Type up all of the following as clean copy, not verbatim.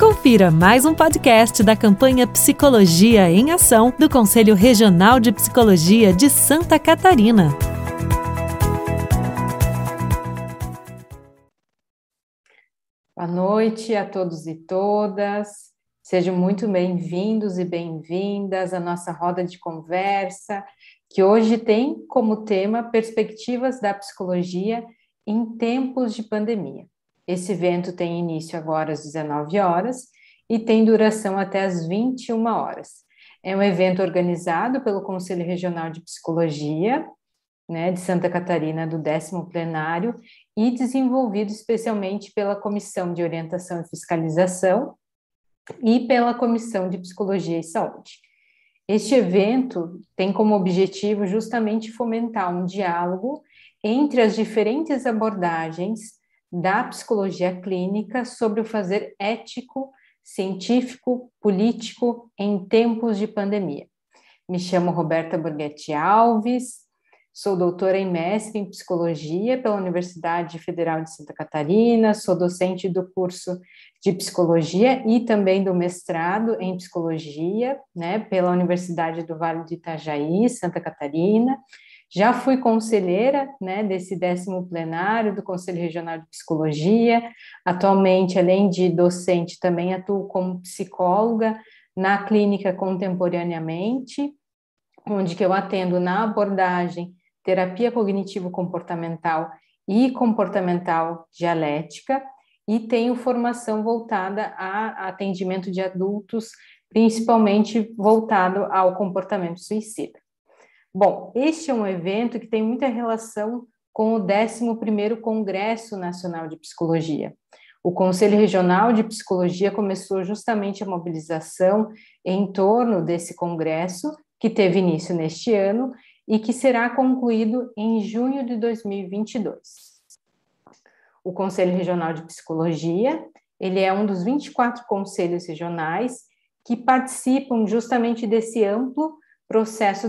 Confira mais um podcast da campanha Psicologia em Ação do Conselho Regional de Psicologia de Santa Catarina. Boa noite a todos e todas. Sejam muito bem-vindos e bem-vindas à nossa roda de conversa, que hoje tem como tema Perspectivas da Psicologia em Tempos de Pandemia. Esse evento tem início agora às 19 horas e tem duração até às 21 horas. É um evento organizado pelo Conselho Regional de Psicologia, né, de Santa Catarina, do 10º Plenário, e desenvolvido especialmente pela Comissão de Orientação e Fiscalização e pela Comissão de Psicologia e Saúde. Este evento tem como objetivo justamente fomentar um diálogo entre as diferentes abordagens da psicologia clínica sobre o fazer ético, científico, político em tempos de pandemia. Me chamo Roberta Borghetti Alves, sou doutora e mestre em psicologia pela Universidade Federal de Santa Catarina, sou docente do curso de psicologia e também do mestrado em psicologia, né, pela Universidade do Vale do Itajaí, Santa Catarina. Já fui conselheira, né, desse 10º plenário do Conselho Regional de Psicologia. Atualmente, além de docente, também atuo como psicóloga na clínica Contemporaneamente, onde que eu atendo na abordagem terapia cognitivo-comportamental e comportamental dialética, e tenho formação voltada a atendimento de adultos, principalmente voltado ao comportamento suicida. Bom, este é um evento que tem muita relação com o 11º Congresso Nacional de Psicologia. O Conselho Regional de Psicologia começou justamente a mobilização em torno desse congresso, que teve início neste ano e que será concluído em junho de 2022. O Conselho Regional de Psicologia, ele é um dos 24 conselhos regionais que participam justamente desse amplo processo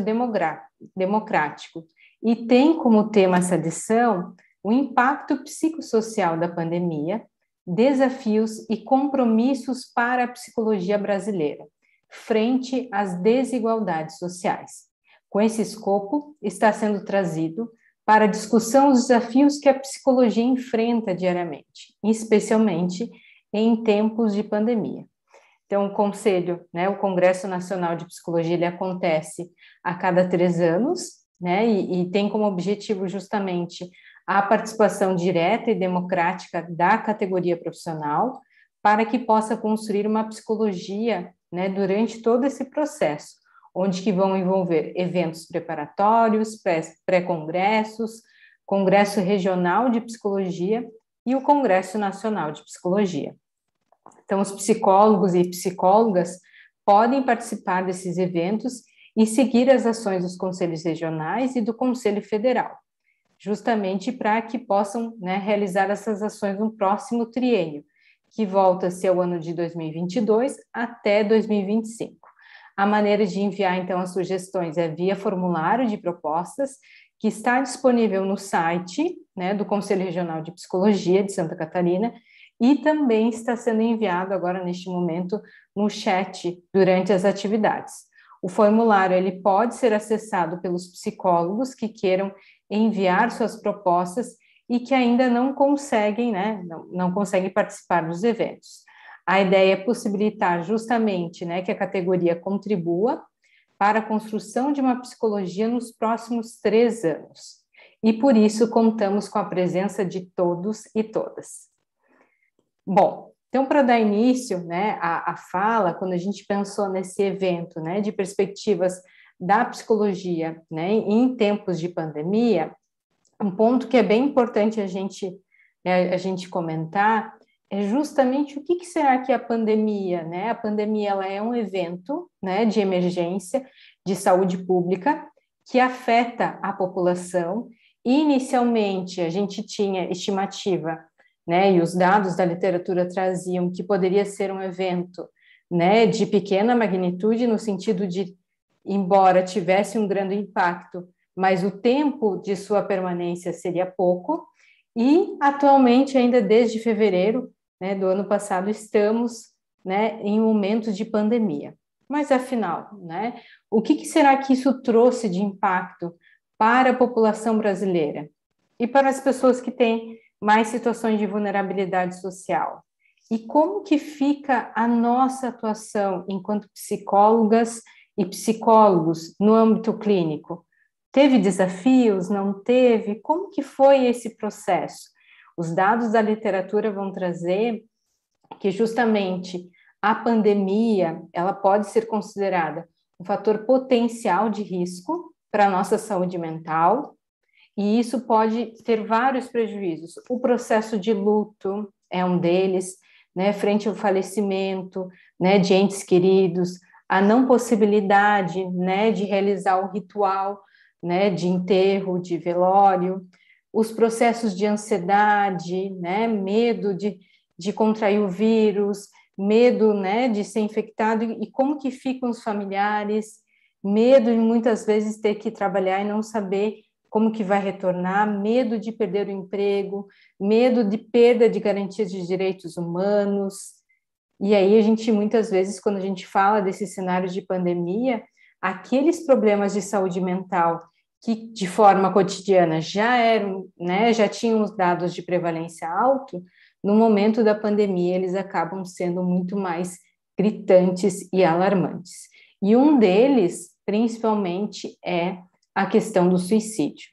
democrático, e tem como tema essa edição o impacto psicossocial da pandemia, desafios e compromissos para a psicologia brasileira, frente às desigualdades sociais. Com esse escopo, está sendo trazido para discussão os desafios que a psicologia enfrenta diariamente, especialmente em tempos de pandemia. Então, o Conselho, né, o Congresso Nacional de Psicologia, ele acontece a cada 3 anos, né, e tem como objetivo justamente a participação direta e democrática da categoria profissional para que possa construir uma psicologia, né, durante todo esse processo, onde que vão envolver eventos preparatórios, pré-congressos, Congresso Regional de Psicologia e o Congresso Nacional de Psicologia. Então, os psicólogos e psicólogas podem participar desses eventos e seguir as ações dos conselhos regionais e do Conselho Federal, justamente para que possam, né, realizar essas ações no próximo triênio, que volta-se ao ano de 2022 até 2025. A maneira de enviar, então, as sugestões é via formulário de propostas, que está disponível no site, né, do Conselho Regional de Psicologia de Santa Catarina, e também está sendo enviado agora, neste momento, no chat durante as atividades. O formulário ele pode ser acessado pelos psicólogos que queiram enviar suas propostas e que ainda não conseguem, né, não conseguem participar dos eventos. A ideia é possibilitar justamente, né, que a categoria contribua para a construção de uma psicologia nos próximos 3 anos. E por isso contamos com a presença de todos e todas. Bom, então, para dar início, né, à fala, quando a gente pensou nesse evento, né, de perspectivas da psicologia, né, em tempos de pandemia, um ponto que é bem importante a gente comentar é justamente o que será que a pandemia, né? A pandemia ela é um evento, né, de emergência de saúde pública que afeta a população. Inicialmente, a gente tinha estimativa, né, e os dados da literatura traziam que poderia ser um evento, né, de pequena magnitude, no sentido de, embora tivesse um grande impacto, mas o tempo de sua permanência seria pouco, e atualmente, ainda desde fevereiro, né, do ano passado, estamos né, em momentos de pandemia. Mas, afinal, né, o que será que isso trouxe de impacto para a população brasileira e para as pessoas que têm mais situações de vulnerabilidade social? E como que fica a nossa atuação enquanto psicólogas e psicólogos no âmbito clínico? Teve desafios? Não teve? Como que foi esse processo? Os dados da literatura vão trazer que justamente a pandemia ela pode ser considerada um fator potencial de risco para a nossa saúde mental, e isso pode ter vários prejuízos. O processo de luto é um deles, né, frente ao falecimento, né, de entes queridos, a não possibilidade, né, de realizar o ritual, né, de enterro, de velório, os processos de ansiedade, né, medo de contrair o vírus, medo, né, de ser infectado, e como que ficam os familiares, medo de muitas vezes ter que trabalhar e não saber como que vai retornar, medo de perder o emprego, medo de perda de garantias de direitos humanos. E aí a gente, muitas vezes, quando a gente fala desses cenários de pandemia, aqueles problemas de saúde mental que de forma cotidiana já eram, né, já tinham os dados de prevalência alto, no momento da pandemia eles acabam sendo muito mais gritantes e alarmantes. E um deles, principalmente, é a questão do suicídio.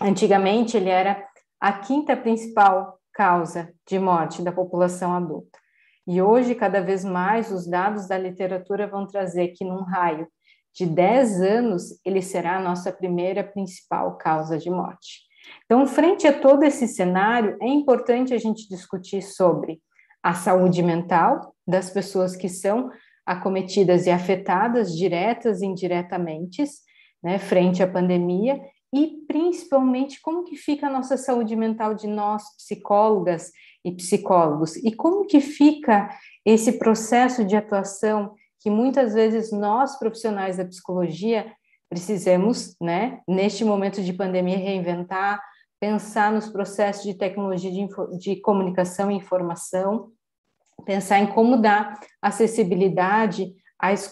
Antigamente, ele era a quinta principal causa de morte da população adulta. E hoje, cada vez mais, os dados da literatura vão trazer que, num raio de 10 anos, ele será a nossa primeira principal causa de morte. Então, frente a todo esse cenário, é importante a gente discutir sobre a saúde mental das pessoas que são acometidas e afetadas, diretas e indiretamente, né, frente à pandemia, e principalmente como que fica a nossa saúde mental de nós, psicólogas e psicólogos, e como que fica esse processo de atuação que muitas vezes nós, profissionais da psicologia, precisamos, né, neste momento de pandemia, reinventar, pensar nos processos de tecnologia de comunicação e informação, pensar em como dar acessibilidade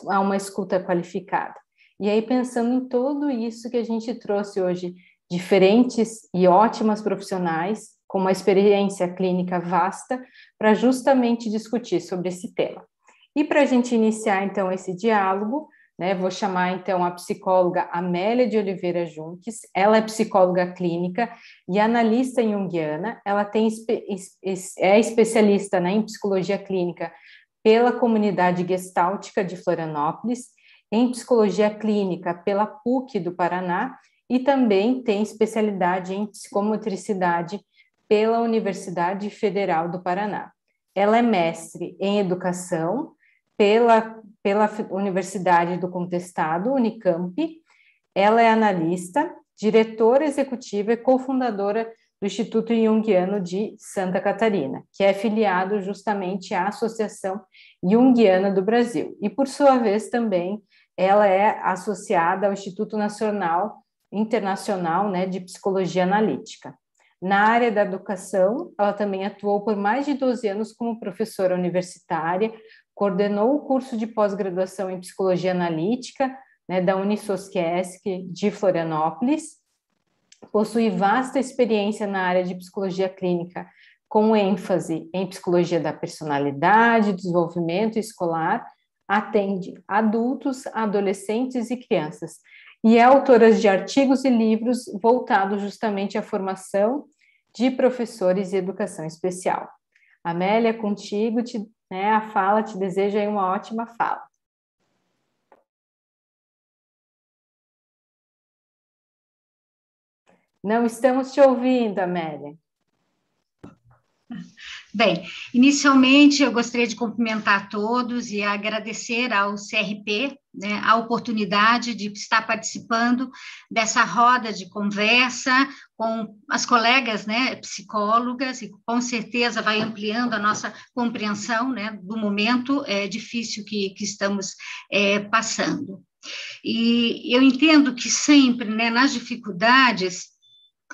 a uma escuta qualificada. E aí, pensando em tudo isso que a gente trouxe hoje, diferentes e ótimas profissionais, com uma experiência clínica vasta, para justamente discutir sobre esse tema. E para a gente iniciar, então, esse diálogo, né, vou chamar, então, a psicóloga Amélia de Oliveira Junques. Ela é psicóloga clínica e analista junguiana. Ela é especialista, né, em psicologia clínica pela comunidade gestáltica de Florianópolis, em psicologia clínica pela PUC do Paraná e também tem especialidade em psicomotricidade pela Universidade Federal do Paraná. Ela é mestre em educação pela Universidade do Contestado, Unicamp. Ela é analista, diretora executiva e cofundadora do Instituto Junguiano de Santa Catarina, que é filiado justamente à Associação Junguiana do Brasil. E, por sua vez, também, ela é associada ao Instituto Internacional, né, de Psicologia Analítica. Na área da educação, ela também atuou por mais de 12 anos como professora universitária, coordenou o curso de pós-graduação em Psicologia Analítica, né, da Unisosquiesc de Florianópolis, possui vasta experiência na área de psicologia clínica, com ênfase em psicologia da personalidade, desenvolvimento escolar, atende adultos, adolescentes e crianças, e é autora de artigos e livros voltados justamente à formação de professores e educação especial. Amélia, contigo, né, a fala, te desejo aí uma ótima fala. Não estamos te ouvindo, Amélia. Bem, inicialmente eu gostaria de cumprimentar a todos e agradecer ao CRP, né, a oportunidade de estar participando dessa roda de conversa com as colegas, né, psicólogas, e com certeza vai ampliando a nossa compreensão, né, do momento difícil que estamos passando. E eu entendo que sempre, né, nas dificuldades,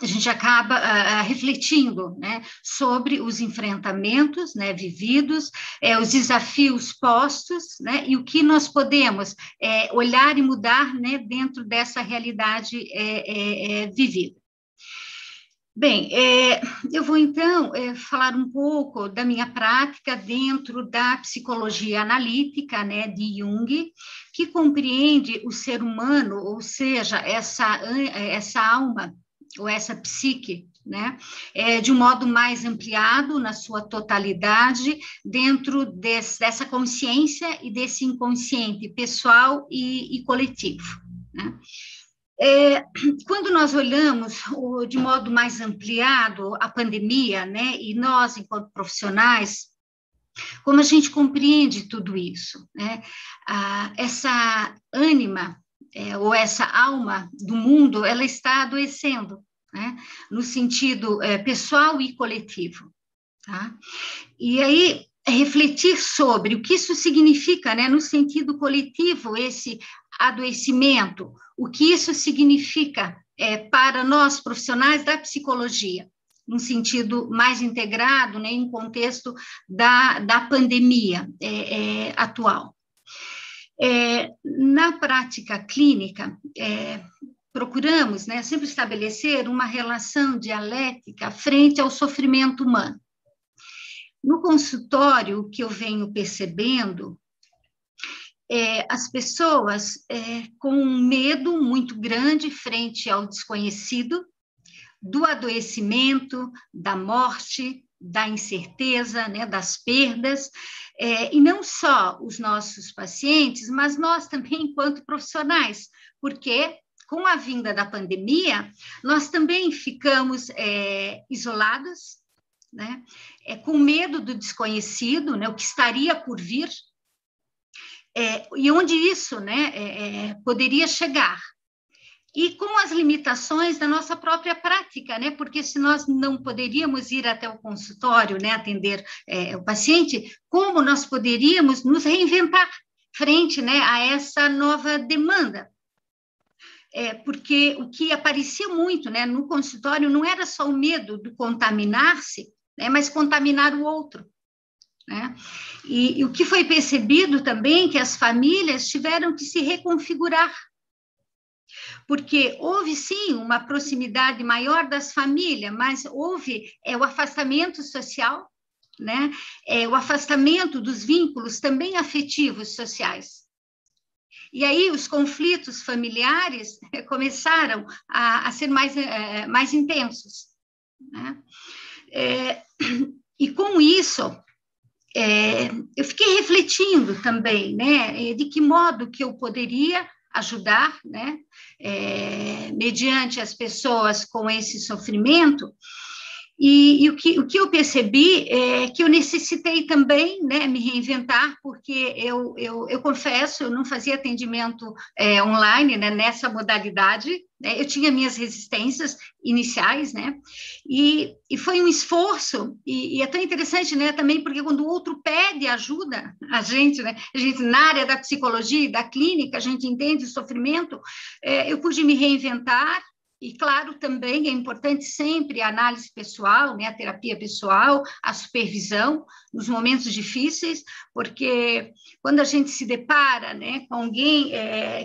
a gente acaba refletindo, né, sobre os enfrentamentos, né, vividos, os desafios postos, né, e o que nós podemos olhar e mudar, né, dentro dessa realidade vivida. Bem, eu vou então falar um pouco da minha prática dentro da psicologia analítica, né, de Jung, que compreende o ser humano, ou seja, essa alma ou essa psique, né, de um modo mais ampliado, na sua totalidade, dentro dessa consciência e desse inconsciente pessoal e coletivo, né? Quando nós olhamos de modo mais ampliado a pandemia, né, e nós, enquanto profissionais, como a gente compreende tudo isso, né? Essa ânima ou essa alma do mundo, ela está adoecendo, né, no sentido pessoal e coletivo, tá? E aí, refletir sobre o que isso significa, né, no sentido coletivo, esse adoecimento, o que isso significa para nós, profissionais da psicologia, num sentido mais integrado, né, em contexto da pandemia atual. Na prática clínica, procuramos, né, sempre estabelecer uma relação dialética frente ao sofrimento humano. No consultório, o que eu venho percebendo, as pessoas com um medo muito grande frente ao desconhecido, do adoecimento, da morte, da incerteza, né, das perdas, e não só os nossos pacientes, mas nós também enquanto profissionais, porque com a vinda da pandemia, nós também ficamos isolados, né, com medo do desconhecido, né, o que estaria por vir, e onde isso, né, poderia chegar, e com as limitações da nossa própria prática, né, porque se nós não poderíamos ir até o consultório, né, atender o paciente, como nós poderíamos nos reinventar frente, né, a essa nova demanda? Porque o que aparecia muito, né, no consultório não era só o medo do contaminar-se, né, mas contaminar o outro, né? E o que foi percebido também que as famílias tiveram que se reconfigurar, porque houve sim uma proximidade maior das famílias, mas houve o afastamento social, né? O afastamento dos vínculos também afetivos sociais. E aí os conflitos familiares começaram a ser mais intensos, né? E com isso, eu fiquei refletindo também, né, de que modo que eu poderia ajudar, né, mediante as pessoas com esse sofrimento, e o que eu percebi é que eu necessitei também, né, me reinventar, porque eu confesso, eu não fazia atendimento online, né, nessa modalidade, né, eu tinha minhas resistências iniciais, né, e foi um esforço, e é tão interessante, né, também, porque quando o outro pede ajuda, a gente, né, na área da psicologia e da clínica, a gente entende o sofrimento, eu pude me reinventar. E, claro, também é importante sempre a análise pessoal, né, a terapia pessoal, a supervisão nos momentos difíceis, porque quando a gente se depara, né, com alguém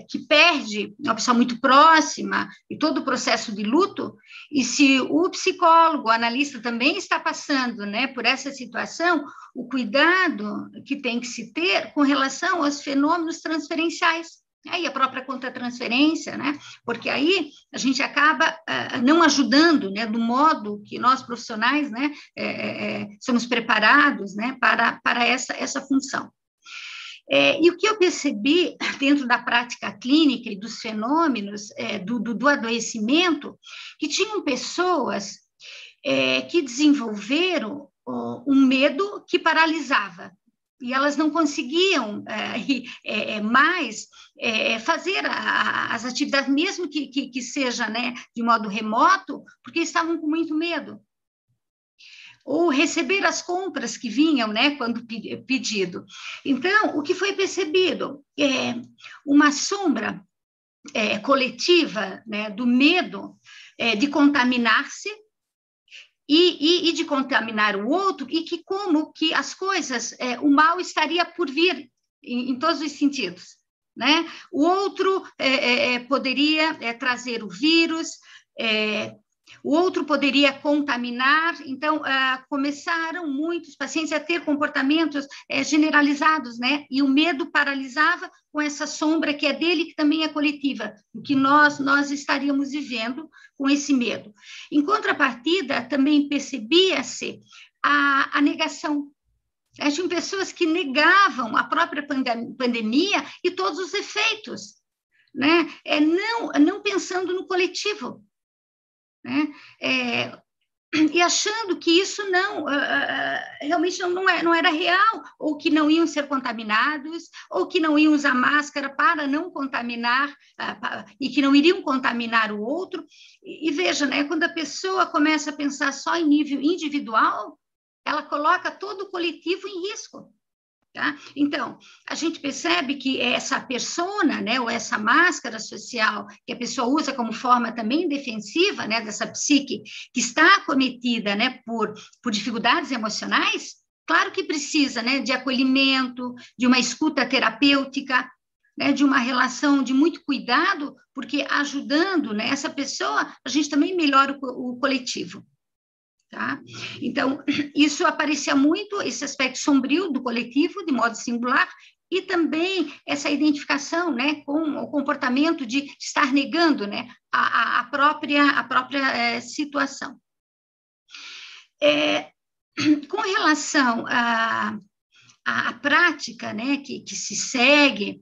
que perde uma pessoa muito próxima e todo o processo de luto, e se o psicólogo, o analista também está passando, né, por essa situação, o cuidado que tem que se ter com relação aos fenômenos transferenciais. Aí a própria contratransferência, né? Porque aí a gente acaba não ajudando, né, do modo que nós profissionais, né, somos preparados, né, para essa função. E o que eu percebi dentro da prática clínica e dos fenômenos do adoecimento, que tinham pessoas que desenvolveram um medo que paralisava, e elas não conseguiam mais fazer as atividades, mesmo que seja, né, de modo remoto, porque estavam com muito medo. Ou receber as compras que vinham, né, quando pedido. Então, o que foi percebido? Uma sombra coletiva, né, do medo de contaminar-se e de contaminar o outro, e que como que as coisas, o mal estaria por vir em todos os sentidos, né? O outro poderia trazer o vírus, o outro poderia contaminar. Então, começaram muitos pacientes a ter comportamentos generalizados, né? E o medo paralisava com essa sombra que é dele, que também é coletiva, o que nós estaríamos vivendo com esse medo. Em contrapartida, também percebia-se a negação. Tinham pessoas que negavam a própria pandemia e todos os efeitos, né? Não pensando no coletivo, né? E achando que isso realmente não era real, ou que não iam ser contaminados, ou que não iam usar máscara para não contaminar, e que não iriam contaminar o outro. E veja, né, quando a pessoa começa a pensar só em nível individual, ela coloca todo o coletivo em risco. Tá? Então, a gente percebe que essa persona, né, ou essa máscara social que a pessoa usa como forma também defensiva, né, dessa psique que está acometida, né, por dificuldades emocionais, claro que precisa, né, de acolhimento, de uma escuta terapêutica, né, de uma relação de muito cuidado, porque ajudando, né, essa pessoa, a gente também melhora o coletivo. Tá? Então, isso aparecia muito, esse aspecto sombrio do coletivo, de modo singular, e também essa identificação, né, com o comportamento de estar negando, né, a própria situação. Com relação à prática, né, que se segue,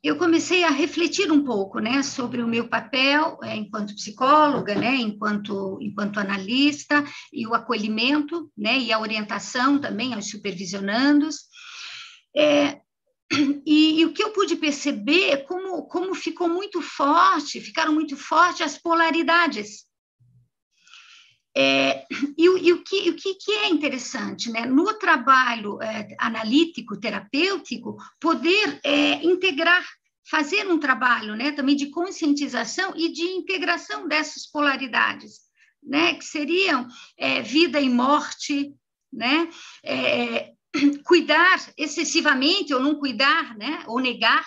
eu comecei a refletir um pouco, né, sobre o meu papel enquanto psicóloga, né, enquanto analista, e o acolhimento, né, e a orientação também aos supervisionandos. E o que eu pude perceber é como ficaram muito fortes as polaridades. E o que é interessante, né? No trabalho analítico, terapêutico, poder integrar, fazer um trabalho, né, também de conscientização e de integração dessas polaridades, né, que seriam vida e morte, né, cuidar excessivamente ou não cuidar, né, ou negar,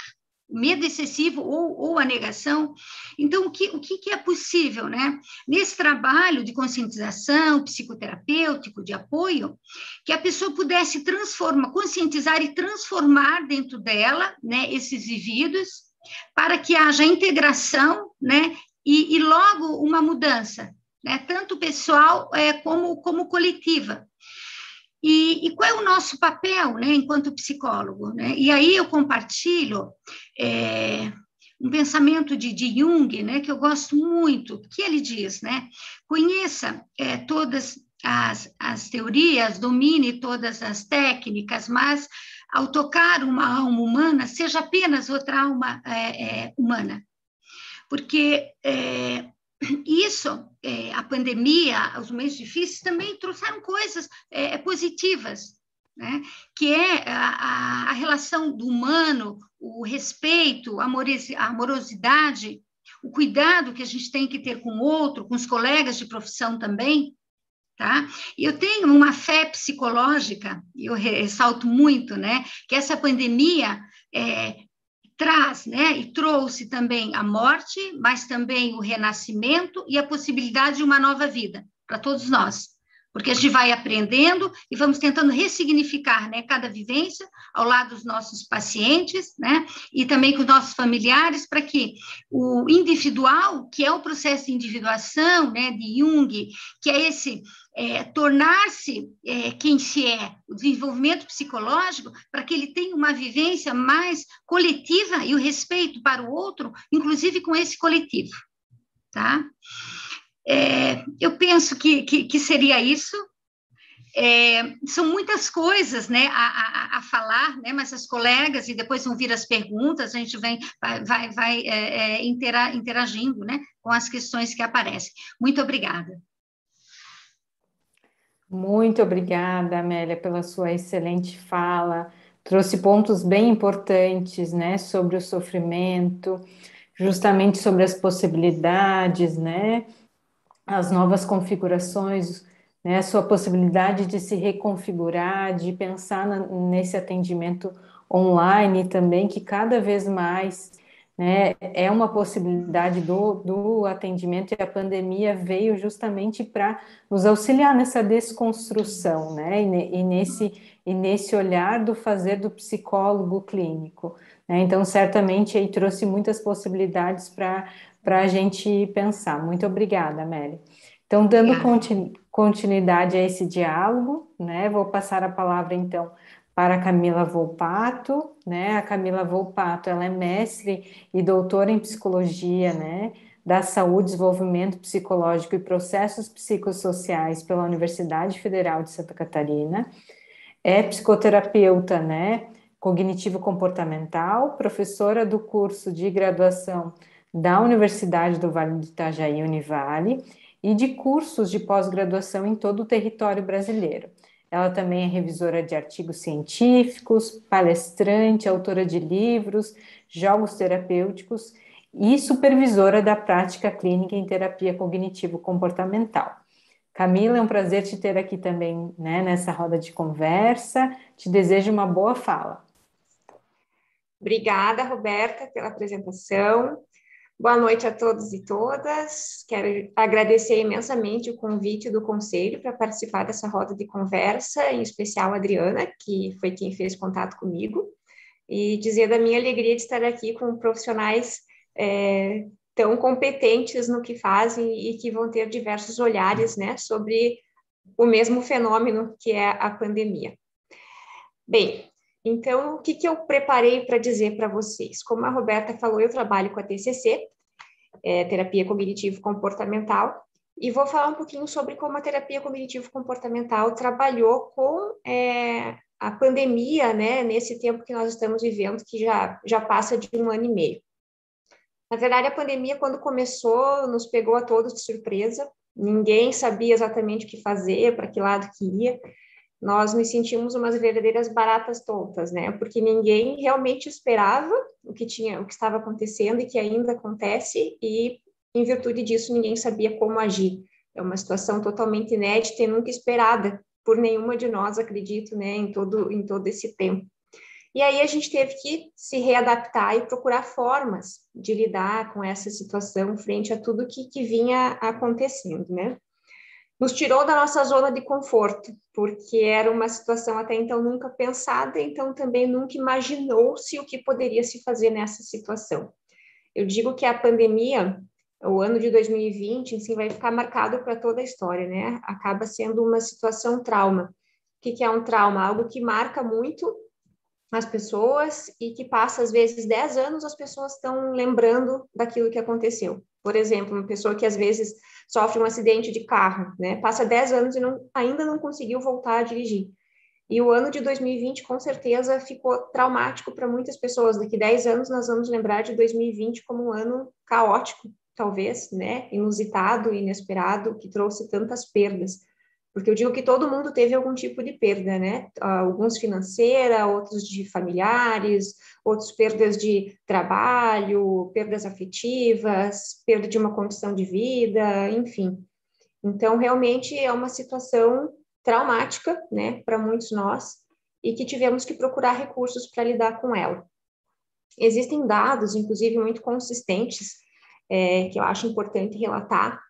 medo excessivo ou a negação. Então, o que é possível, né? Nesse trabalho de conscientização, psicoterapêutico, de apoio, que a pessoa pudesse conscientizar e transformar dentro dela, né, esses vividos, para que haja integração, né, e logo uma mudança, né, tanto pessoal como coletiva. E qual é o nosso papel, né, enquanto psicólogo? Né? E aí eu compartilho um pensamento de Jung, né, que eu gosto muito, que ele diz, né, conheça todas as teorias, domine todas as técnicas, mas ao tocar uma alma humana, seja apenas outra alma humana. Porque isso, a pandemia, os meses difíceis também trouxeram coisas positivas, né? Que é a relação do humano, o respeito, a amorosidade, o cuidado que a gente tem que ter com o outro, com os colegas de profissão também. Tá? Eu tenho uma fé psicológica, eu ressalto muito, né, que essa pandemia traz, né, e trouxe também a morte, mas também o renascimento e a possibilidade de uma nova vida para todos nós, porque a gente vai aprendendo e vamos tentando ressignificar, né, cada vivência ao lado dos nossos pacientes, né, e também com os nossos familiares, para que o individual, que é o processo de individuação, né, de Jung, que é esse tornar-se quem se é, o desenvolvimento psicológico, para que ele tenha uma vivência mais coletiva e o respeito para o outro, inclusive com esse coletivo, tá? Eu penso que seria isso. São muitas coisas, né, a falar, né, mas as colegas, e depois vão vir as perguntas, a gente vai interagindo, né, com as questões que aparecem. Muito obrigada. Muito obrigada, Amélia, pela sua excelente fala. Trouxe pontos bem importantes, né, sobre o sofrimento, justamente sobre as possibilidades, né, as novas configurações, né, a sua possibilidade de se reconfigurar, de pensar nesse atendimento online também, que cada vez mais, né, é uma possibilidade do atendimento, e a pandemia veio justamente para nos auxiliar nessa desconstrução, né, e nesse olhar do fazer do psicólogo clínico, né? Então, certamente, aí trouxe muitas possibilidades para a gente pensar. Muito obrigada, Amélia. Então, dando continuidade a esse diálogo, né, vou passar a palavra, então, para a Camila Volpato, né? A Camila Volpato, ela é mestre e doutora em psicologia, né, da saúde, desenvolvimento psicológico e processos psicossociais pela Universidade Federal de Santa Catarina, é psicoterapeuta, né, cognitivo-comportamental, professora do curso de graduação da Universidade do Vale do Itajaí, Univale, e de cursos de pós-graduação em todo o território brasileiro. Ela também é revisora de artigos científicos, palestrante, autora de livros, jogos terapêuticos e supervisora da prática clínica em terapia cognitivo-comportamental. Camila, é um prazer te ter aqui também, né, nessa roda de conversa. Te desejo uma boa fala. Obrigada, Roberta, pela apresentação. Boa noite a todos e todas. Quero agradecer imensamente o convite do Conselho para participar dessa roda de conversa, em especial a Adriana, que foi quem fez contato comigo, e dizer da minha alegria de estar aqui com profissionais tão competentes no que fazem e que vão ter diversos olhares, né, sobre o mesmo fenômeno que é a pandemia. Bem, então, o que eu preparei para dizer para vocês? Como a Roberta falou, eu trabalho com a TCC, Terapia Cognitivo-Comportamental, e vou falar um pouquinho sobre como a terapia cognitivo-comportamental trabalhou com a pandemia, né, nesse tempo que nós estamos vivendo, que já passa de 1 ano e meio. Na verdade, a pandemia, quando começou, nos pegou a todos de surpresa, ninguém sabia exatamente o que fazer, para que lado que ia. Nós nos sentimos umas verdadeiras baratas tontas, né? Porque ninguém realmente esperava o que estava acontecendo e que ainda acontece, e em virtude disso ninguém sabia como agir. É uma situação totalmente inédita e nunca esperada por nenhuma de nós, acredito, né? Em todo esse tempo. E aí a gente teve que se readaptar e procurar formas de lidar com essa situação frente a tudo que vinha acontecendo, né? Nos tirou da nossa zona de conforto, porque era uma situação até então nunca pensada, então também nunca imaginou-se o que poderia se fazer nessa situação. Eu digo que a pandemia, o ano de 2020, assim, vai ficar marcado para toda a história, né? Acaba sendo uma situação trauma. O que é um trauma? Algo que marca muito as pessoas e que passa, às vezes, 10 anos, as pessoas estão lembrando daquilo que aconteceu. Por exemplo, uma pessoa que às vezes sofre um acidente de carro, né? Passa 10 anos e ainda não conseguiu voltar a dirigir. E o ano de 2020, com certeza, ficou traumático para muitas pessoas. Daqui 10 anos, nós vamos lembrar de 2020 como um ano caótico, talvez, né? Inusitado, inesperado, que trouxe tantas perdas. Porque eu digo que todo mundo teve algum tipo de perda, né? Alguns financeira, outros de familiares, outros perdas de trabalho, perdas afetivas, perda de uma condição de vida, enfim. Então, realmente é uma situação traumática, né, para muitos nós, e que tivemos que procurar recursos para lidar com ela. Existem dados, inclusive, muito consistentes, que eu acho importante relatar,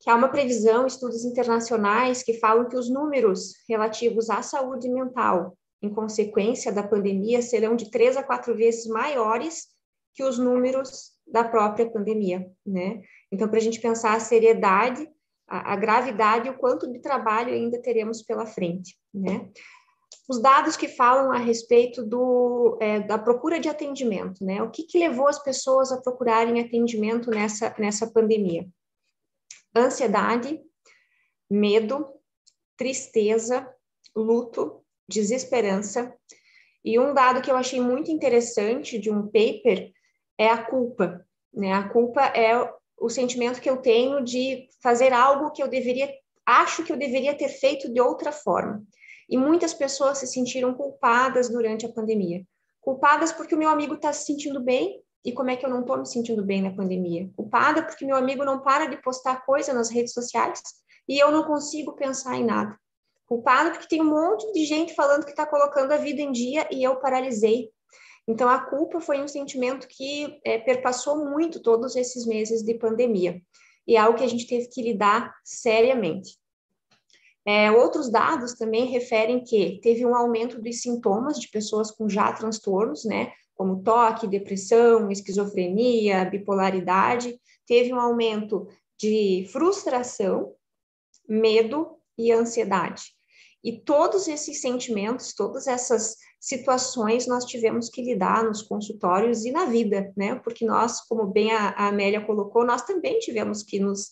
que há uma previsão, estudos internacionais, que falam que os números relativos à saúde mental, em consequência da pandemia, serão de 3 a 4 vezes maiores que os números da própria pandemia, né? Então, para a gente pensar a seriedade, a gravidade, o quanto de trabalho ainda teremos pela frente, né? Os dados que falam a respeito da procura de atendimento, né? O que levou as pessoas a procurarem atendimento nessa pandemia? Ansiedade, medo, tristeza, luto, desesperança. E um dado que eu achei muito interessante de um paper é a culpa, né? A culpa é o sentimento que eu tenho de fazer algo que acho que eu deveria ter feito de outra forma. E muitas pessoas se sentiram culpadas durante a pandemia. Culpadas porque o meu amigo está se sentindo bem e como é que eu não estou me sentindo bem na pandemia? Culpada porque meu amigo não para de postar coisa nas redes sociais e eu não consigo pensar em nada. Culpada porque tem um monte de gente falando que está colocando a vida em dia e eu paralisei. Então, a culpa foi um sentimento que perpassou muito todos esses meses de pandemia. E é algo que a gente teve que lidar seriamente. Outros dados também referem que teve um aumento dos sintomas de pessoas com já transtornos, né? Como TOC, depressão, esquizofrenia, bipolaridade. Teve um aumento de frustração, medo e ansiedade. E todos esses sentimentos, todas essas situações nós tivemos que lidar nos consultórios e na vida, né? Porque nós, como bem a Amélia colocou, nós também tivemos que nos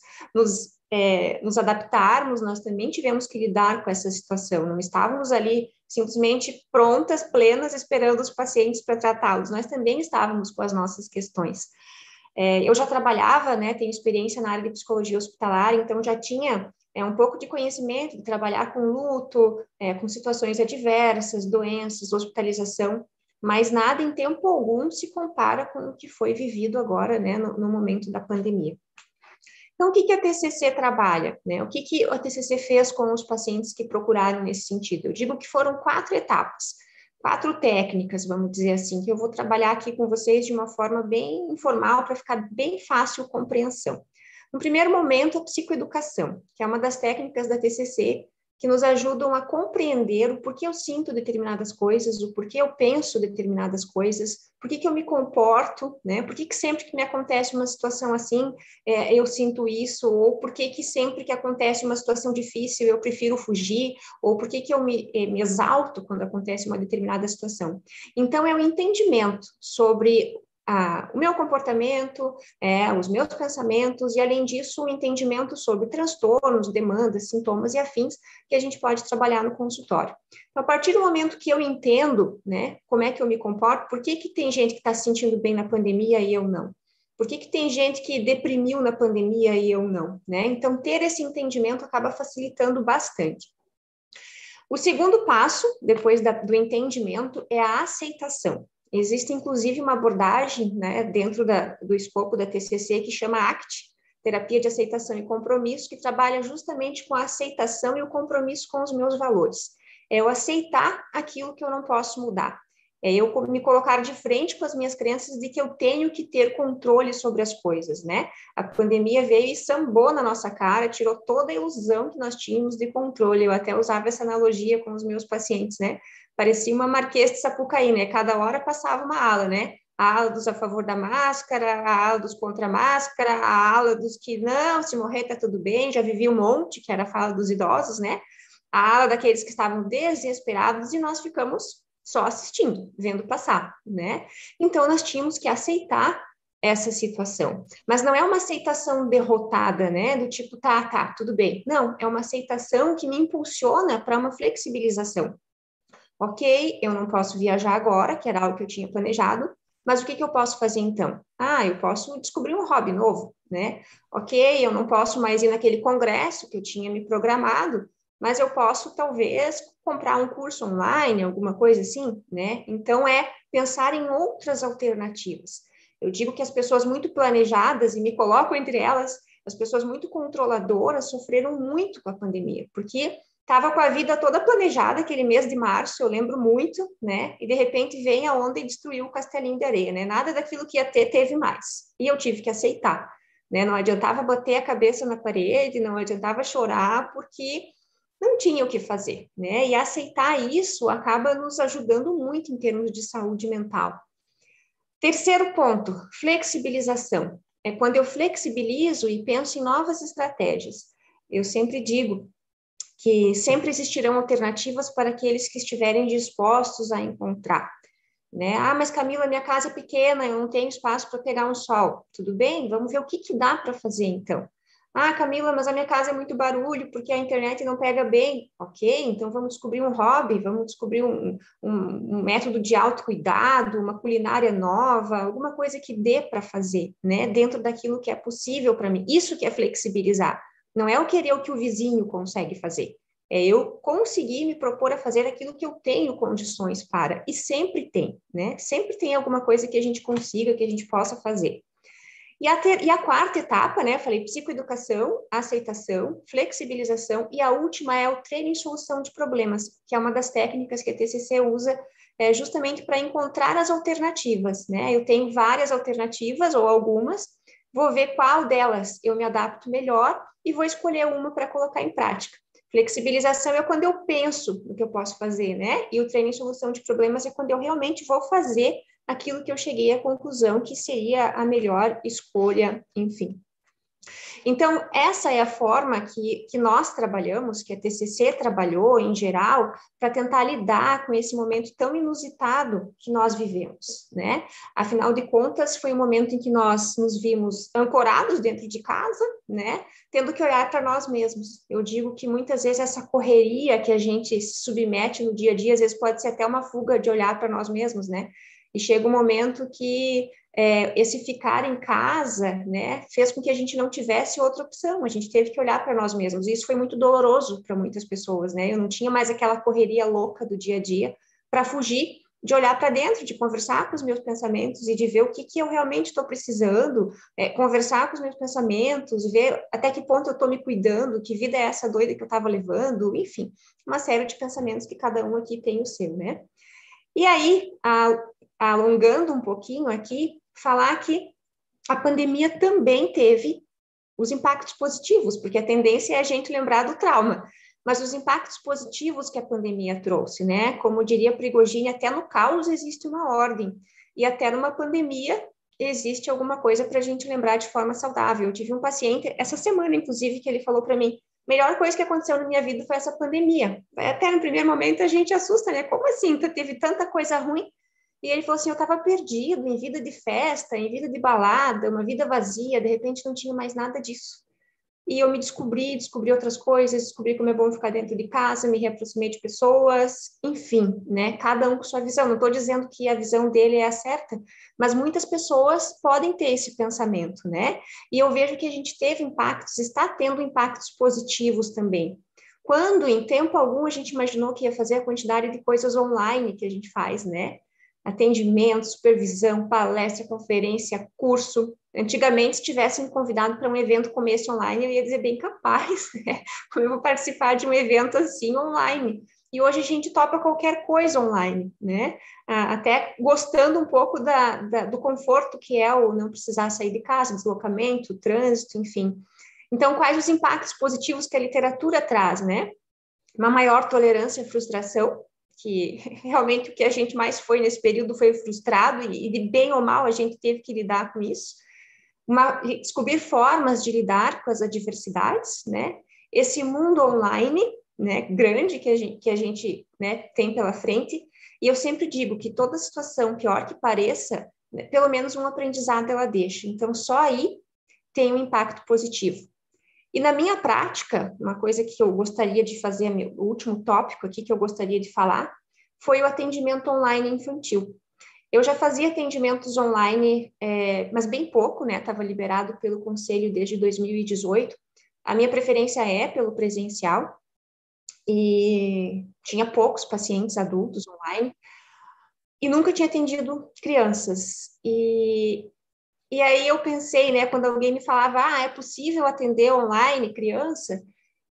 adaptarmos, nós também tivemos que lidar com essa situação. Não estávamos ali simplesmente prontas, plenas, esperando os pacientes para tratá-los. Nós também estávamos com as nossas questões. Eu já trabalhava, né? Tenho experiência na área de psicologia hospitalar, então já tinha... um pouco de conhecimento, de trabalhar com luto, com situações adversas, doenças, hospitalização, mas nada em tempo algum se compara com o que foi vivido agora, né, no momento da pandemia. Então, o que a TCC trabalha? Né? O que a TCC fez com os pacientes que procuraram nesse sentido? Eu digo que foram 4 etapas, 4 técnicas, vamos dizer assim, que eu vou trabalhar aqui com vocês de uma forma bem informal, para ficar bem fácil a compreensão. No primeiro momento, a psicoeducação, que é uma das técnicas da TCC, que nos ajudam a compreender o porquê eu sinto determinadas coisas, o porquê eu penso determinadas coisas, por que eu me comporto, né? Por que sempre que me acontece uma situação assim, eu sinto isso, ou por que sempre que acontece uma situação difícil eu prefiro fugir, ou por que eu me exalto quando acontece uma determinada situação. Então, é um entendimento sobre... o meu comportamento, os meus pensamentos, e além disso, o entendimento sobre transtornos, demandas, sintomas e afins que a gente pode trabalhar no consultório. Então, a partir do momento que eu entendo, né, como é que eu me comporto, por que tem gente que está se sentindo bem na pandemia e eu não? Por que tem gente que deprimiu na pandemia e eu não? Né? Então, ter esse entendimento acaba facilitando bastante. O segundo passo, depois do entendimento, é a aceitação. Existe, inclusive, uma abordagem, né, dentro do escopo da TCC que chama ACT, Terapia de Aceitação e Compromisso, que trabalha justamente com a aceitação e o compromisso com os meus valores. É eu aceitar aquilo que eu não posso mudar. É eu me colocar de frente com as minhas crenças de que eu tenho que ter controle sobre as coisas, né? A pandemia veio e sambou na nossa cara, tirou toda a ilusão que nós tínhamos de controle. Eu até usava essa analogia com os meus pacientes, né? Parecia uma Marquês de Sapucaí, né? Cada hora passava uma ala, né? A ala dos a favor da máscara, a ala dos contra a máscara, a ala dos que não, se morrer tá tudo bem, já vivi um monte, que era a fala dos idosos, né? A ala daqueles que estavam desesperados, e nós ficamos só assistindo, vendo passar, né? Então, nós tínhamos que aceitar essa situação. Mas não é uma aceitação derrotada, né? Do tipo, tá, tudo bem. Não, é uma aceitação que me impulsiona para uma flexibilização. Ok, eu não posso viajar agora, que era algo que eu tinha planejado, mas o que eu posso fazer então? Eu posso descobrir um hobby novo, né? Ok, eu não posso mais ir naquele congresso que eu tinha me programado, mas eu posso talvez comprar um curso online, alguma coisa assim, né? Então é pensar em outras alternativas. Eu digo que as pessoas muito planejadas, e me coloco entre elas, as pessoas muito controladoras sofreram muito com a pandemia, porque... Estava com a vida toda planejada, aquele mês de março, eu lembro muito, né? E de repente vem a onda e destruiu o castelinho de areia, né? Nada daquilo que ia ter, teve mais. E eu tive que aceitar, né? Não adiantava bater a cabeça na parede, não adiantava chorar, porque não tinha o que fazer, né? E aceitar isso acaba nos ajudando muito em termos de saúde mental. Terceiro ponto, flexibilização. É quando eu flexibilizo e penso em novas estratégias. Eu sempre digo que sempre existirão alternativas para aqueles que estiverem dispostos a encontrar, né? Mas Camila, minha casa é pequena, eu não tenho espaço para pegar um sol. Tudo bem? Vamos ver o que dá para fazer, então. Camila, mas a minha casa é muito barulho, porque a internet não pega bem. Ok, então vamos descobrir um hobby, vamos descobrir um método de autocuidado, uma culinária nova, alguma coisa que dê para fazer, né? Dentro daquilo que é possível para mim. Isso que é flexibilizar. Não é eu querer o que o vizinho consegue fazer, É eu conseguir me propor a fazer aquilo que eu tenho condições para, e sempre tem, né? Sempre tem alguma coisa que a gente consiga, que a gente possa fazer. E a quarta etapa, né? Eu falei psicoeducação, aceitação, flexibilização, e a última é o treino em solução de problemas, que é uma das técnicas que a TCC usa justamente para encontrar as alternativas, né? Eu tenho várias alternativas, ou algumas, vou ver qual delas eu me adapto melhor e vou escolher uma para colocar em prática. Flexibilização é quando eu penso no que eu posso fazer, né? E o treino em solução de problemas é quando eu realmente vou fazer aquilo que eu cheguei à conclusão que seria a melhor escolha, enfim. Então, essa é a forma que nós trabalhamos, que a TCC trabalhou em geral, para tentar lidar com esse momento tão inusitado que nós vivemos, né? Afinal de contas, foi um momento em que nós nos vimos ancorados dentro de casa, né? Tendo que olhar para nós mesmos. Eu digo que muitas vezes essa correria que a gente se submete no dia a dia, às vezes pode ser até uma fuga de olhar para nós mesmos, né? E chega um momento que esse ficar em casa, né, fez com que a gente não tivesse outra opção, a gente teve que olhar para nós mesmos, e isso foi muito doloroso para muitas pessoas, né, eu não tinha mais aquela correria louca do dia a dia para fugir de olhar para dentro, de conversar com os meus pensamentos e de ver o que eu realmente estou precisando, conversar com os meus pensamentos, ver até que ponto eu estou me cuidando, que vida é essa doida que eu estava levando, enfim, uma série de pensamentos que cada um aqui tem o seu, né. E aí, alongando um pouquinho aqui, falar que a pandemia também teve os impactos positivos, porque a tendência é a gente lembrar do trauma, mas os impactos positivos que a pandemia trouxe, né? Como diria Prigogine, até no caos existe uma ordem, e até numa pandemia existe alguma coisa para a gente lembrar de forma saudável. Eu tive um paciente, essa semana, inclusive, que ele falou para mim, melhor coisa que aconteceu na minha vida foi essa pandemia. Até no primeiro momento a gente assusta, né? Como assim? Teve tanta coisa ruim? E ele falou assim, eu estava perdido em vida de festa, em vida de balada, uma vida vazia, de repente não tinha mais nada disso. E eu me descobri outras coisas, descobri como é bom ficar dentro de casa, me reaproximei de pessoas, enfim, né? Cada um com sua visão. Não estou dizendo que a visão dele é a certa, mas muitas pessoas podem ter esse pensamento, né? E eu vejo que a gente teve impactos, está tendo impactos positivos também. Quando, em tempo algum, a gente imaginou que ia fazer a quantidade de coisas online que a gente faz, né? Atendimento, supervisão, palestra, conferência, curso. Antigamente, se tivessem convidado para um evento como esse online, eu ia dizer bem capaz, né? Eu vou participar de um evento assim online. E hoje a gente topa qualquer coisa online, né? Até gostando um pouco do conforto que é o não precisar sair de casa, deslocamento, trânsito, enfim. Então, quais os impactos positivos que a literatura traz, né? Uma maior tolerância à frustração, que realmente o que a gente mais foi nesse período foi frustrado, e de bem ou mal a gente teve que lidar com isso, descobrir formas de lidar com as adversidades, né? Esse mundo online, né, grande que a gente né, tem pela frente, e eu sempre digo que toda situação, pior que pareça, né, pelo menos um aprendizado ela deixa, então só aí tem um impacto positivo. E na minha prática, uma coisa que eu gostaria de fazer, o último tópico aqui que eu gostaria de falar, foi o atendimento online infantil. Eu já fazia atendimentos online, mas bem pouco, né? Estava liberado pelo Conselho desde 2018. A minha preferência é pelo presencial, e tinha poucos pacientes adultos online, e nunca tinha atendido crianças. E aí eu pensei, né, quando alguém me falava, é possível atender online criança?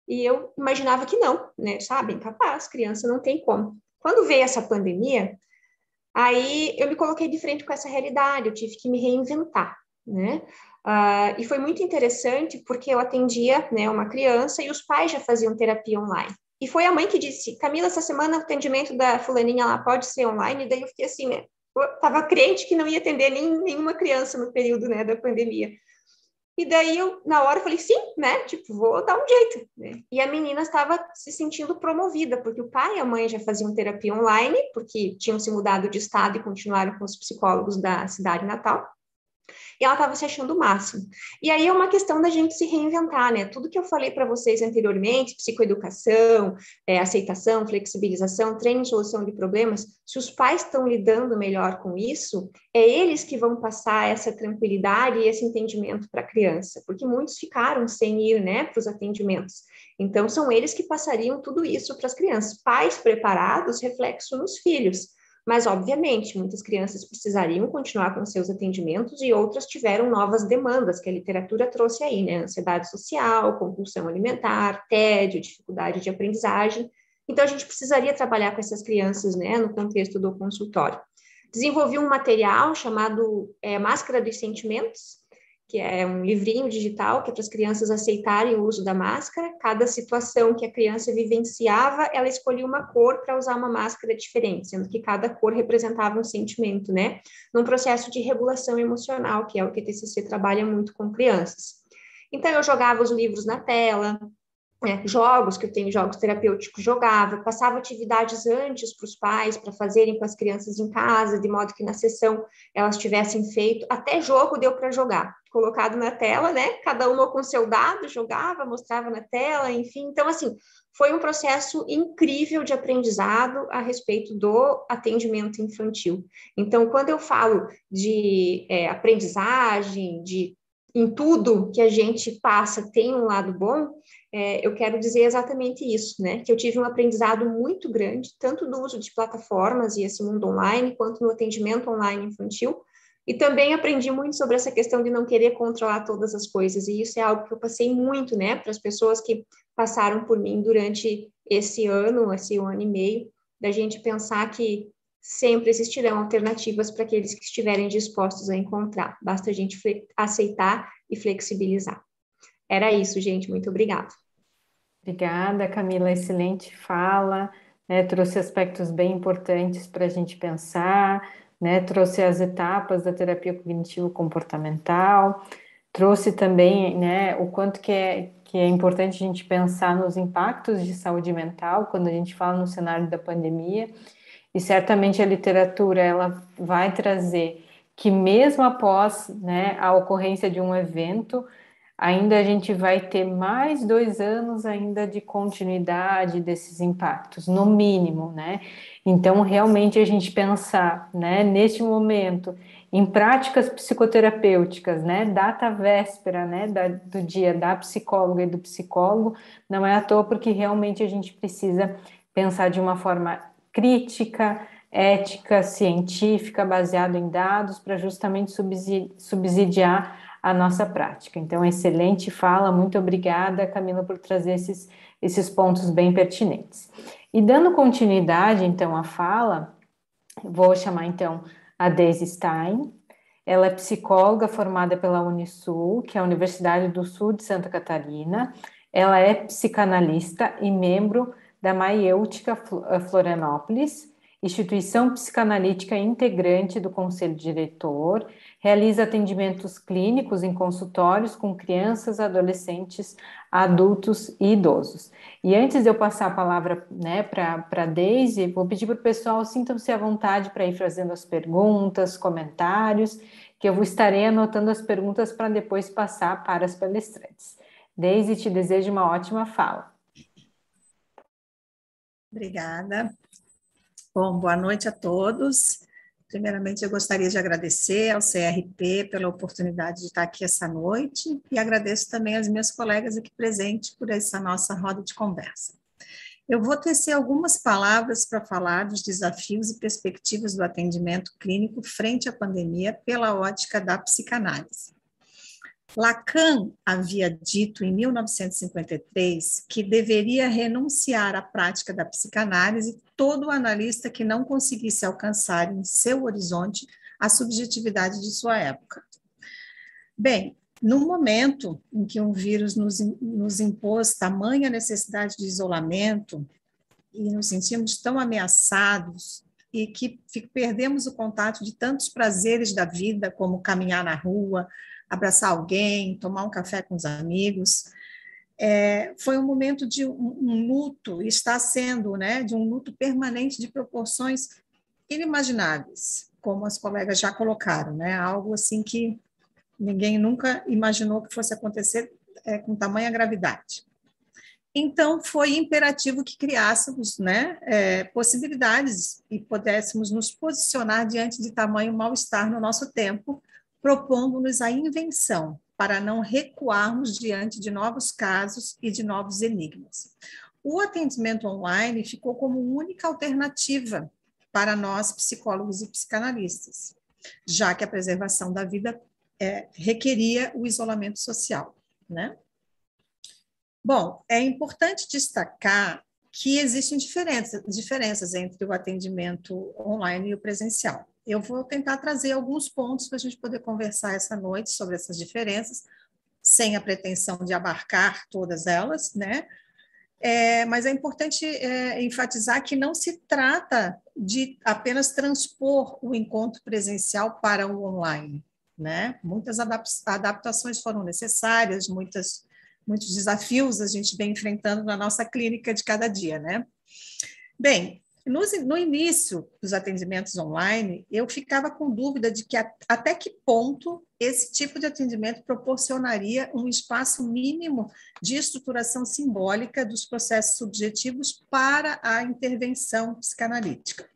E eu imaginava que não, né, sabe, incapaz, criança não tem como. Quando veio essa pandemia, aí eu me coloquei de frente com essa realidade, eu tive que me reinventar, né, e foi muito interessante porque eu atendia, né, uma criança e os pais já faziam terapia online. E foi a mãe que disse, Camila, essa semana o atendimento da fulaninha lá pode ser online, e daí eu fiquei assim, né, estava crente que não ia atender nenhuma criança no período, né, da pandemia. E daí eu, na hora, falei, sim, né, tipo, vou dar um jeito, né? E a menina estava se sentindo promovida, porque o pai e a mãe já faziam terapia online, porque tinham se mudado de estado e continuaram com os psicólogos da cidade natal. e ela estava se achando o máximo. E aí é uma questão da gente se reinventar, né? Tudo que eu falei para vocês anteriormente, psicoeducação, aceitação, flexibilização, treino e solução de problemas, se os pais estão lidando melhor com isso, é eles que vão passar essa tranquilidade e esse entendimento para a criança, porque muitos ficaram sem ir, né, para os atendimentos. Então, são eles que passariam tudo isso para as crianças. Pais preparados, reflexo nos filhos. Mas, obviamente, muitas crianças precisariam continuar com seus atendimentos e outras tiveram novas demandas que a literatura trouxe aí, né? Ansiedade social, compulsão alimentar, tédio, dificuldade de aprendizagem. Então, a gente precisaria trabalhar com essas crianças, né, no contexto do consultório. Desenvolvi um material chamado Máscara dos Sentimentos, que é um livrinho digital que é para as crianças aceitarem o uso da máscara. Cada situação que a criança vivenciava, ela escolhia uma cor para usar uma máscara diferente, sendo que cada cor representava um sentimento, né? Num processo de regulação emocional, que é o que a TCC trabalha muito com crianças. Então, eu jogava os livros na tela, jogos, que eu tenho jogos terapêuticos, jogava, passava atividades antes para os pais, para fazerem com as crianças em casa, de modo que na sessão elas tivessem feito, até jogo deu para jogar, colocado na tela, né, cada uma com seu dado, jogava, mostrava na tela, enfim, então assim, foi um processo incrível de aprendizado a respeito do atendimento infantil. Então, quando eu falo de aprendizagem, de em tudo que a gente passa tem um lado bom, eu quero dizer exatamente isso, né? Que eu tive um aprendizado muito grande, tanto do uso de plataformas e esse mundo online, quanto no atendimento online infantil, e também aprendi muito sobre essa questão de não querer controlar todas as coisas, e isso é algo que eu passei muito, né? Para as pessoas que passaram por mim durante esse ano e meio, da gente pensar que sempre existirão alternativas para aqueles que estiverem dispostos a encontrar. Basta a gente aceitar e flexibilizar. Era isso, gente. Muito obrigada. Obrigada, Camila. Excelente fala. Né? Trouxe aspectos bem importantes para a gente pensar. Né? Trouxe as etapas da terapia cognitivo-comportamental. Trouxe também, né, o quanto que é importante a gente pensar nos impactos de saúde mental quando a gente fala no cenário da pandemia. E certamente a literatura, ela vai trazer que mesmo após, né, a ocorrência de um evento, ainda a gente vai ter mais 2 anos ainda de continuidade desses impactos, no mínimo, né? Então, realmente a gente pensar, né, neste momento, em práticas psicoterapêuticas, né, data véspera, né, do dia da psicóloga e do psicólogo, não é à toa, porque realmente a gente precisa pensar de uma forma crítica, ética, científica, baseado em dados, para justamente subsidiar a nossa prática. Então, excelente fala, muito obrigada, Camila, por trazer esses pontos bem pertinentes. E dando continuidade, então, à fala, vou chamar, então, a Deise Stein. Ela é psicóloga formada pela Unisul, que é a Universidade do Sul de Santa Catarina. Ela é psicanalista e membro da Maiêutica Florianópolis, instituição psicanalítica integrante do Conselho Diretor, realiza atendimentos clínicos em consultórios com crianças, adolescentes, adultos e idosos. E antes de eu passar a palavra, né, para a Deise, vou pedir para o pessoal, sintam-se à vontade para ir fazendo as perguntas, comentários, que eu estarei anotando as perguntas para depois passar para as palestrantes. Deise, te desejo uma ótima fala. Obrigada. Bom, boa noite a todos. Primeiramente, eu gostaria de agradecer ao CRP pela oportunidade de estar aqui essa noite e agradeço também às minhas colegas aqui presentes por essa nossa roda de conversa. Eu vou tecer algumas palavras para falar dos desafios e perspectivas do atendimento clínico frente à pandemia pela ótica da psicanálise. Lacan havia dito em 1953 que deveria renunciar à prática da psicanálise todo analista que não conseguisse alcançar em seu horizonte a subjetividade de sua época. Bem, no momento em que um vírus nos impôs tamanha necessidade de isolamento e nos sentimos tão ameaçados, e que perdemos o contato de tantos prazeres da vida, como caminhar na rua, abraçar alguém, tomar um café com os amigos. Foi um momento de um luto, está sendo, né, de um luto permanente de proporções inimagináveis, como as colegas já colocaram, né, algo assim que Ninguém nunca imaginou que fosse acontecer com tamanha gravidade. Então, foi imperativo que criássemos, né, possibilidades e pudéssemos nos posicionar diante de tamanho mal-estar no nosso tempo, propondo-nos a invenção para não recuarmos diante de novos casos e de novos enigmas. O atendimento online ficou como única alternativa para nós, psicólogos e psicanalistas, já que a preservação da vida requeria o isolamento social, né? Bom, é importante destacar que existem diferenças entre o atendimento online e o presencial. Eu vou tentar trazer alguns pontos para a gente poder conversar essa noite sobre essas diferenças, sem a pretensão de abarcar todas elas, né? Mas é importante enfatizar que não se trata de apenas transpor o encontro presencial para o online, né? Muitas adaptações foram necessárias, muitos desafios a gente vem enfrentando na nossa clínica de cada dia, né? Bem, no início dos atendimentos online, eu ficava com dúvida de que até que ponto esse tipo de atendimento proporcionaria um espaço mínimo de estruturação simbólica dos processos subjetivos para a intervenção psicanalítica.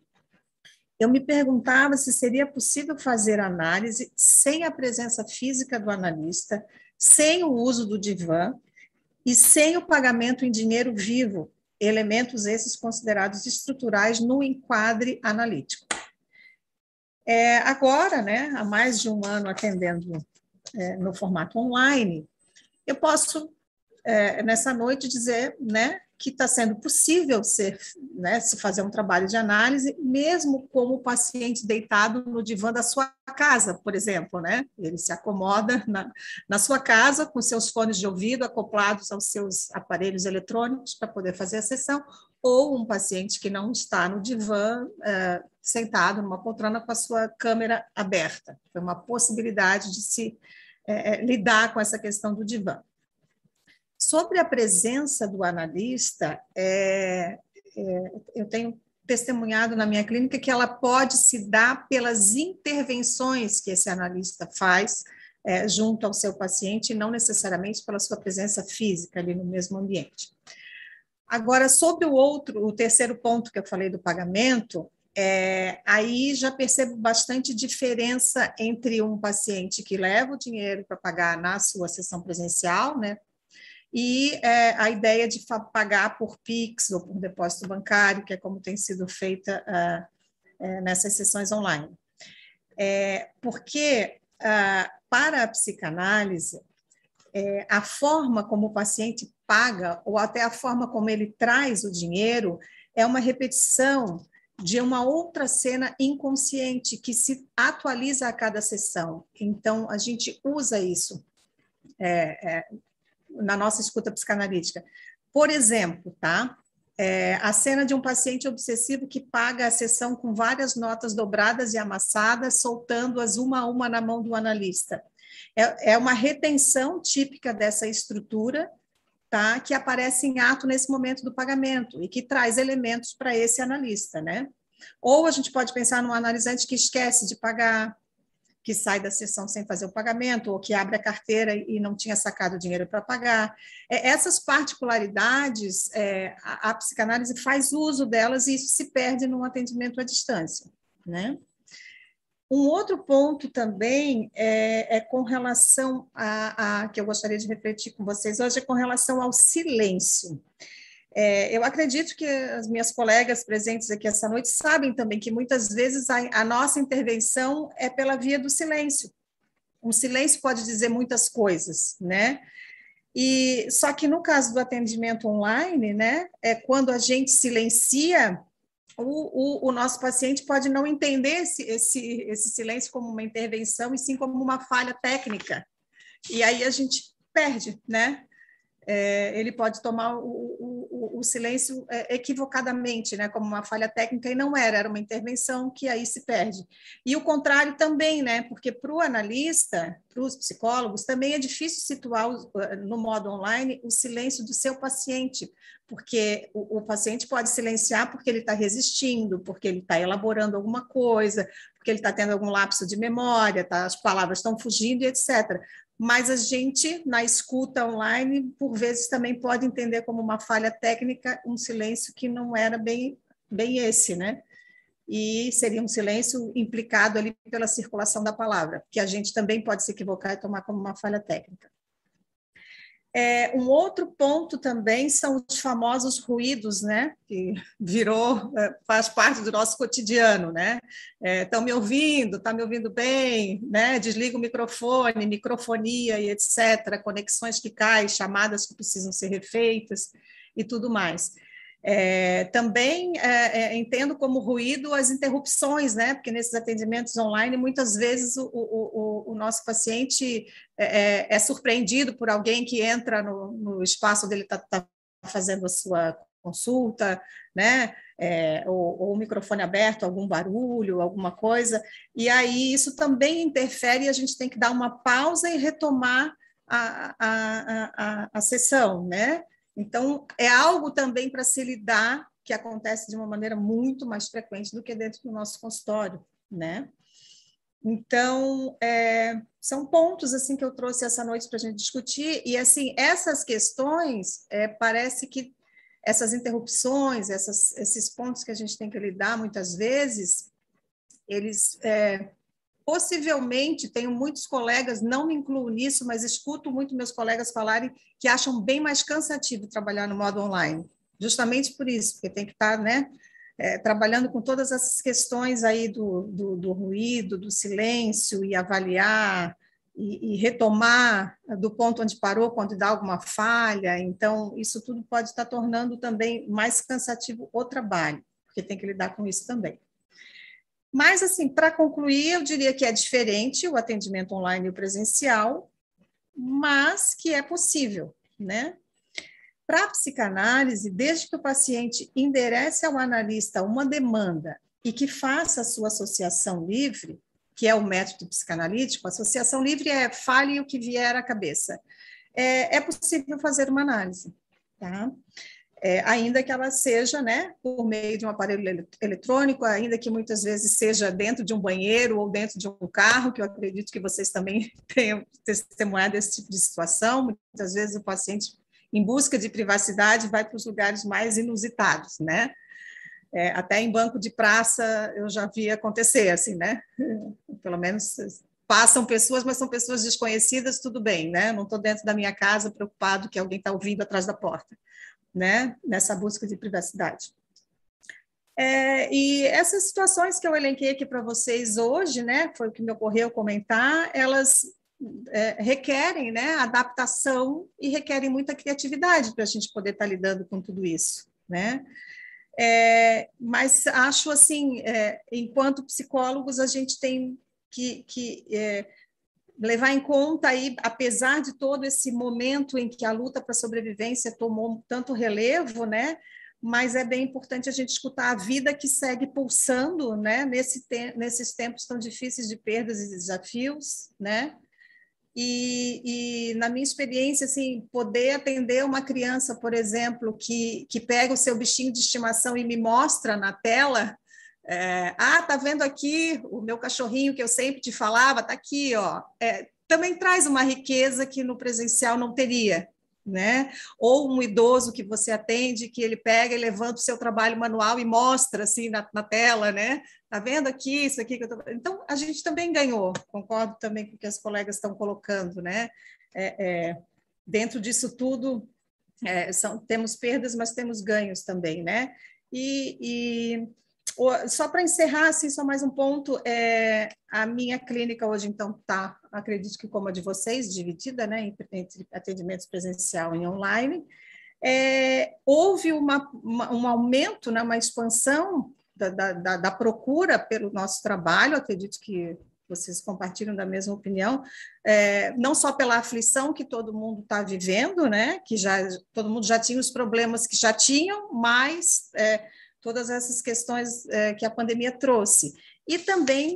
Eu me perguntava se seria possível fazer análise sem a presença física do analista, sem o uso do divã e sem o pagamento em dinheiro vivo, elementos esses considerados estruturais no enquadre analítico. Agora, né, há mais de um ano atendendo no formato online, eu posso, nessa noite, dizer, né, que está sendo possível se fazer um trabalho de análise, mesmo como o paciente deitado no divã da sua casa, por exemplo, né? Ele se acomoda na sua casa, com seus fones de ouvido acoplados aos seus aparelhos eletrônicos para poder fazer a sessão, ou um paciente que não está no divã, sentado numa poltrona com a sua câmera aberta. Foi uma possibilidade de se lidar com essa questão do divã. Sobre a presença do analista, eu tenho testemunhado na minha clínica que ela pode se dar pelas intervenções que esse analista faz junto ao seu paciente, e não necessariamente pela sua presença física ali no mesmo ambiente. Agora, sobre o terceiro ponto que eu falei do pagamento, aí já percebo bastante diferença entre um paciente que leva o dinheiro para pagar na sua sessão presencial, né, e a ideia de pagar por PIX ou por depósito bancário, que é como tem sido feita nessas sessões online. Porque, para a psicanálise, a forma como o paciente paga, ou até a forma como ele traz o dinheiro, é uma repetição de uma outra cena inconsciente que se atualiza a cada sessão. Então, a gente usa isso na nossa escuta psicanalítica. Por exemplo, tá? A cena de um paciente obsessivo que paga a sessão com várias notas dobradas e amassadas, soltando-as uma a uma na mão do analista. É uma retenção típica dessa estrutura, tá? Que aparece em ato nesse momento do pagamento e que traz elementos para esse analista, né? Ou a gente pode pensar num analisante que esquece de pagar, que sai da sessão sem fazer o pagamento, ou que abre a carteira e não tinha sacado o dinheiro para pagar. Essas particularidades, a psicanálise faz uso delas e isso se perde num atendimento à distância, né? Um outro ponto também é com relação que eu gostaria de refletir com vocês hoje, é com relação ao silêncio. Eu acredito que as minhas colegas presentes aqui essa noite sabem também que muitas vezes a nossa intervenção é pela via do silêncio. O silêncio pode dizer muitas coisas, né? Só que no caso do atendimento online, né, quando a gente silencia, o nosso paciente pode não entender esse silêncio como uma intervenção, e sim como uma falha técnica. E aí a gente perde, né? Ele pode tomar o o silêncio equivocadamente, né, como uma falha técnica, e não era, era uma intervenção que aí se perde. E o contrário também, né, porque para o analista, para os psicólogos, também é difícil situar no modo online o silêncio do seu paciente, porque o paciente pode silenciar porque ele está resistindo, porque ele está elaborando alguma coisa, porque ele está tendo algum lapso de memória, tá, as palavras estão fugindo, e etc. Mas a gente, na escuta online, por vezes também pode entender como uma falha técnica um silêncio que não era bem esse, né? E seria um silêncio implicado ali pela circulação da palavra, que a gente também pode se equivocar e tomar como uma falha técnica. Um outro ponto também são os famosos ruídos, né? Que virou, faz parte do nosso cotidiano, né? Estão me ouvindo, está me ouvindo bem, né? Desliga o microfone, microfonia e etc., conexões que caem, chamadas que precisam ser refeitas e tudo mais. Também entendo como ruído as interrupções, né? Porque nesses atendimentos online, muitas vezes o nosso paciente é surpreendido por alguém que entra no espaço dele, está fazendo a sua consulta, né? Ou o microfone aberto, algum barulho, alguma coisa, e aí isso também interfere e a gente tem que dar uma pausa e retomar a sessão, né? Então, é algo também para se lidar, que acontece de uma maneira muito mais frequente do que dentro do nosso consultório, né? Então, são pontos assim, que eu trouxe essa noite para a gente discutir, e assim, essas questões, parece que essas interrupções, esses pontos que a gente tem que lidar muitas vezes, eles... possivelmente, tenho muitos colegas, não me incluo nisso, mas escuto muito meus colegas falarem que acham bem mais cansativo trabalhar no modo online, justamente por isso, porque tem que estar, né, trabalhando com todas essas questões aí do ruído, do silêncio, e avaliar, e retomar do ponto onde parou, quando dá alguma falha. Então, isso tudo pode estar tornando também mais cansativo o trabalho, porque tem que lidar com isso também. Mas, assim, para concluir, eu diria que é diferente o atendimento online e o presencial, mas que é possível, né? Para a psicanálise, desde que o paciente enderece ao analista uma demanda e que faça a sua associação livre, que é o método psicanalítico, associação livre é fale o que vier à cabeça, é possível fazer uma análise, tá? Ainda que ela seja, né, por meio de um aparelho eletrônico, ainda que muitas vezes seja dentro de um banheiro ou dentro de um carro, que eu acredito que vocês também tenham testemunhado esse tipo de situação. Muitas vezes o paciente, em busca de privacidade, vai para os lugares mais inusitados, né? Até em banco de praça eu já vi acontecer, assim, né? Pelo menos passam pessoas, mas são pessoas desconhecidas, tudo bem, né? Não estou dentro da minha casa preocupado que alguém está ouvindo atrás da porta, né, nessa busca de privacidade. E essas situações que eu elenquei aqui para vocês hoje, né, foi o que me ocorreu comentar, elas requerem, né, adaptação e requerem muita criatividade para a gente poder estar lidando com tudo isso, né? Mas acho assim, enquanto psicólogos, a gente tem que levar em conta aí, apesar de todo esse momento em que a luta para a sobrevivência tomou tanto relevo, né? Mas é bem importante a gente escutar a vida que segue pulsando, né? Nesses tempos tão difíceis de perdas e desafios, né? E na minha experiência, assim, poder atender uma criança, por exemplo, que pega o seu bichinho de estimação e me mostra na tela, tá vendo aqui o meu cachorrinho que eu sempre te falava, tá aqui, ó. Também traz uma riqueza que no presencial não teria, né? Ou um idoso que você atende, que ele pega e levanta o seu trabalho manual e mostra, assim, na tela, né? Tá vendo aqui, isso aqui que eu tô... Então, a gente também ganhou, concordo também com o que as colegas estão colocando, né? Dentro disso tudo, temos perdas, mas temos ganhos também, né? Só para encerrar, assim, só mais um ponto, a minha clínica hoje, então, está, acredito que como a de vocês, dividida, né, entre atendimentos presencial e online. Houve um aumento, né, uma expansão da procura pelo nosso trabalho, acredito que vocês compartilham da mesma opinião, não só pela aflição que todo mundo está vivendo, né, que já, todo mundo já tinha os problemas que já tinham, mas todas essas questões que a pandemia trouxe. E também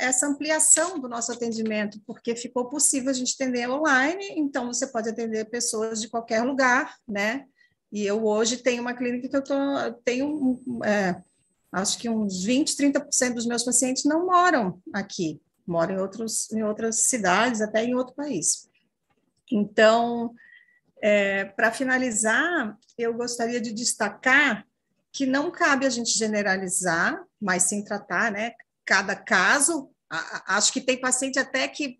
essa ampliação do nosso atendimento, porque ficou possível a gente atender online, então você pode atender pessoas de qualquer lugar, né? E eu hoje tenho uma clínica que eu tenho, acho que uns 20, 30% dos meus pacientes não moram aqui, moram em outras cidades, até em outro país. Então, para finalizar, eu gostaria de destacar que não cabe a gente generalizar, mas sim tratar, né? Cada caso. Acho que tem paciente até que,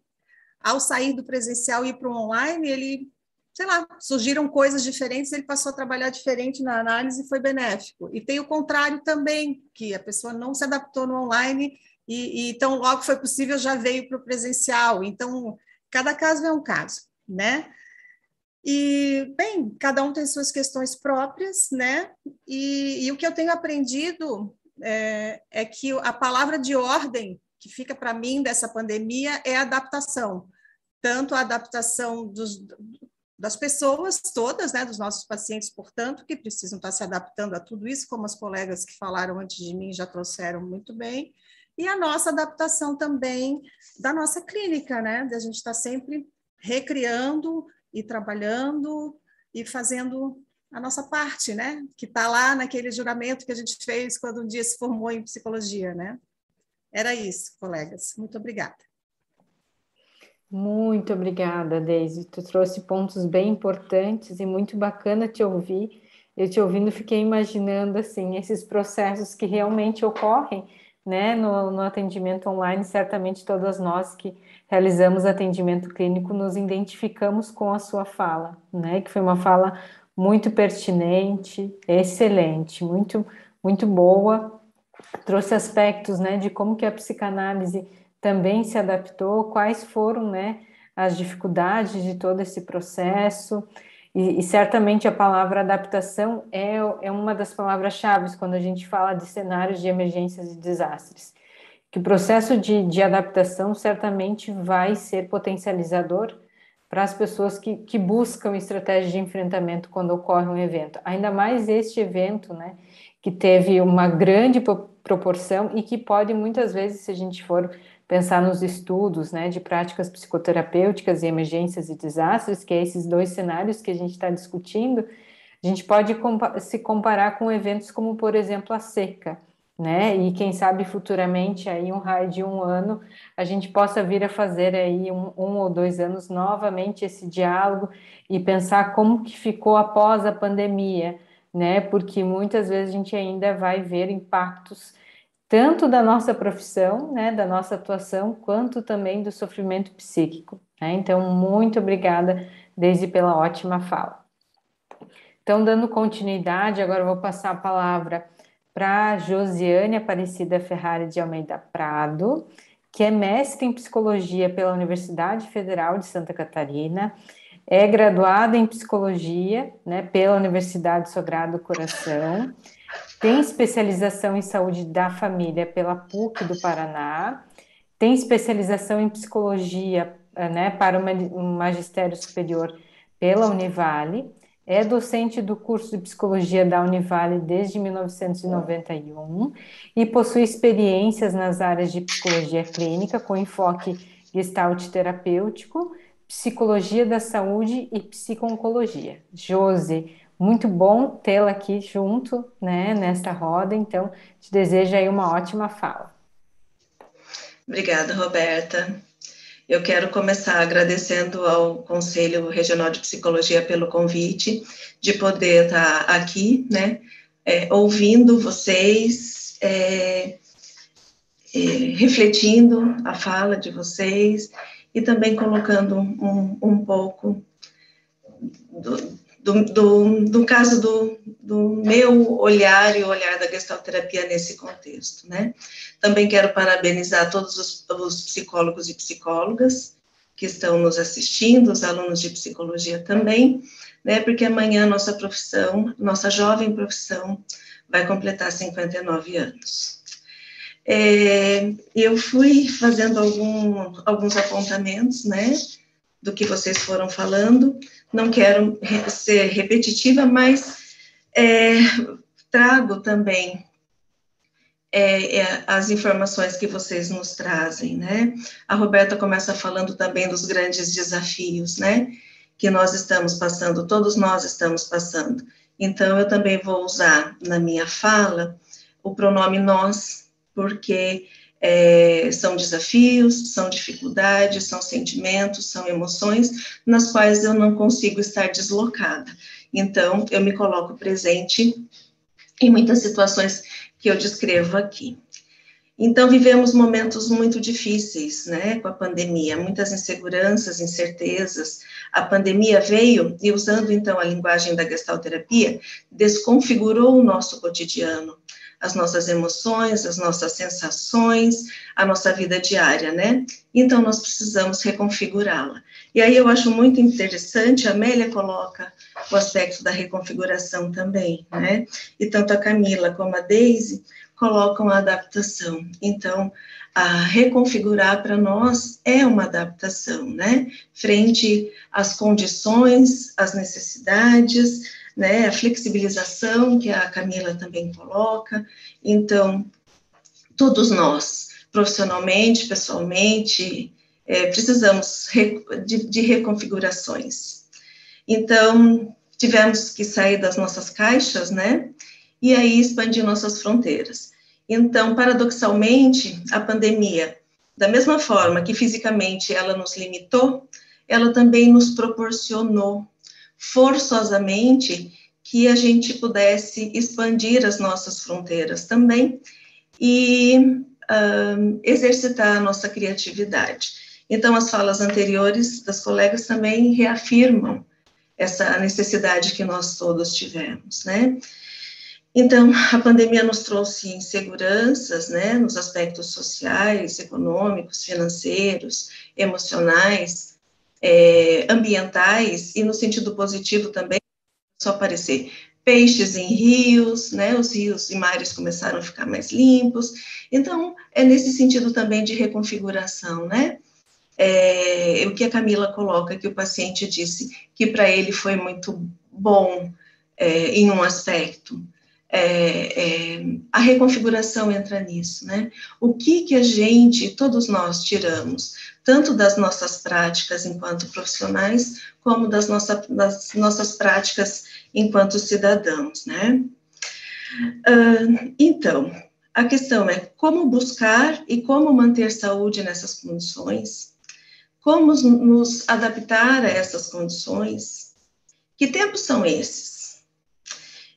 ao sair do presencial e ir para o online, ele, sei lá, surgiram coisas diferentes, ele passou a trabalhar diferente na análise e foi benéfico. E tem o contrário também, que a pessoa não se adaptou no online e então logo foi possível já veio para o presencial. Então, cada caso é um caso, né? E, bem, cada um tem suas questões próprias, né? E o que eu tenho aprendido é que a palavra de ordem que fica para mim dessa pandemia é adaptação. Tanto a adaptação das pessoas todas, né, dos nossos pacientes, portanto, que precisam estar se adaptando a tudo isso, como as colegas que falaram antes de mim já trouxeram muito bem, e a nossa adaptação também da nossa clínica, né, da gente estar sempre recriando e trabalhando e fazendo a nossa parte, né, que está lá naquele juramento que a gente fez quando um dia se formou em psicologia, né. Era isso, colegas. Muito obrigada. Muito obrigada, Deise. Tu trouxe pontos bem importantes e muito bacana te ouvir. Eu te ouvindo fiquei imaginando assim esses processos que realmente ocorrem, né, no atendimento online. Certamente todas nós que realizamos atendimento clínico nos identificamos com a sua fala, né, que foi uma fala muito pertinente, excelente, muito, muito boa. Trouxe aspectos, né, de como que a psicanálise também se adaptou, quais foram, né, as dificuldades de todo esse processo, e certamente a palavra adaptação é uma das palavras-chave quando a gente fala de cenários de emergências e desastres, que o processo de adaptação certamente vai ser potencializador para as pessoas que buscam estratégias de enfrentamento quando ocorre um evento, ainda mais este evento, né, que teve uma grande proporção e que pode muitas vezes, se a gente for pensar nos estudos, né, de práticas psicoterapêuticas e emergências e desastres, que é esses dois cenários que a gente está discutindo, a gente pode se comparar com eventos como, por exemplo, a seca, né, e quem sabe futuramente, aí um raio de um ano, a gente possa vir a fazer aí um ou dois anos novamente esse diálogo e pensar como que ficou após a pandemia, né, porque muitas vezes a gente ainda vai ver impactos tanto da nossa profissão, né, da nossa atuação, quanto também do sofrimento psíquico, né? Então, muito obrigada, Deise, pela ótima fala. Então, dando continuidade, agora eu vou passar a palavra para Josiane Aparecida Ferrari de Almeida Prado, que é mestre em Psicologia pela Universidade Federal de Santa Catarina, é graduada em Psicologia, né, pela Universidade Sagrado Coração, tem especialização em Saúde da Família pela PUC do Paraná, tem especialização em Psicologia, né, para o Magistério Superior pela Univale, é docente do curso de Psicologia da Univale desde 1991 e possui experiências nas áreas de Psicologia Clínica com enfoque Gestalt terapêutico, Psicologia da Saúde e Psico-Oncologia. Josi, muito bom tê-la aqui junto, né, nesta roda, então te desejo aí uma ótima fala. Obrigada, Roberta. Eu quero começar agradecendo ao Conselho Regional de Psicologia pelo convite de poder estar aqui, né, ouvindo vocês, refletindo a fala de vocês e também colocando um pouco do caso do meu olhar e o olhar da gestalterapia nesse contexto, né? Também quero parabenizar todos os psicólogos e psicólogas que estão nos assistindo, os alunos de psicologia também, né? Porque amanhã nossa profissão, nossa jovem profissão, vai completar 59 anos. Eu fui fazendo alguns apontamentos, né, do que vocês foram falando. Não quero ser repetitiva, mas trago também as informações que vocês nos trazem, né? A Roberta começa falando também dos grandes desafios, né, que nós estamos passando, todos nós estamos passando. Então, eu também vou usar na minha fala o pronome nós, porque são desafios, são dificuldades, são sentimentos, são emoções, nas quais eu não consigo estar deslocada. Então, eu me coloco presente em muitas situações que eu descrevo aqui. Então, vivemos momentos muito difíceis, né, com a pandemia, muitas inseguranças, incertezas. A pandemia veio e, usando então a linguagem da gestalterapia, desconfigurou o nosso cotidiano, as nossas emoções, as nossas sensações, a nossa vida diária, né? Então, nós precisamos reconfigurá-la. E aí, eu acho muito interessante, a Amélia coloca o aspecto da reconfiguração também, né? E tanto a Camila como a Deise colocam a adaptação. Então, a reconfigurar para nós é uma adaptação, né? Frente às condições, às necessidades, né? A flexibilização que a Camila também coloca. Então, todos nós, profissionalmente, pessoalmente, precisamos de reconfigurações. Então, tivemos que sair das nossas caixas, né? E aí expandir nossas fronteiras. Então, paradoxalmente, a pandemia, da mesma forma que fisicamente ela nos limitou, ela também nos proporcionou forçosamente que a gente pudesse expandir as nossas fronteiras também e exercitar a nossa criatividade. Então, as falas anteriores das colegas também reafirmam essa necessidade que nós todos tivemos, né? Então, a pandemia nos trouxe inseguranças, né, nos aspectos sociais, econômicos, financeiros, emocionais, ambientais, e no sentido positivo também, só aparecer peixes em rios, né, os rios e mares começaram a ficar mais limpos. Então, é nesse sentido também de reconfiguração, né? O que a Camila coloca, que o paciente disse que para ele foi muito bom em um aspecto. A reconfiguração entra nisso, né? O que a gente, todos nós, tiramos, tanto das nossas práticas enquanto profissionais, como das nossas práticas enquanto cidadãos, né? Então, a questão é como buscar e como manter saúde nessas condições, como nos adaptar a essas condições, que tempos são esses?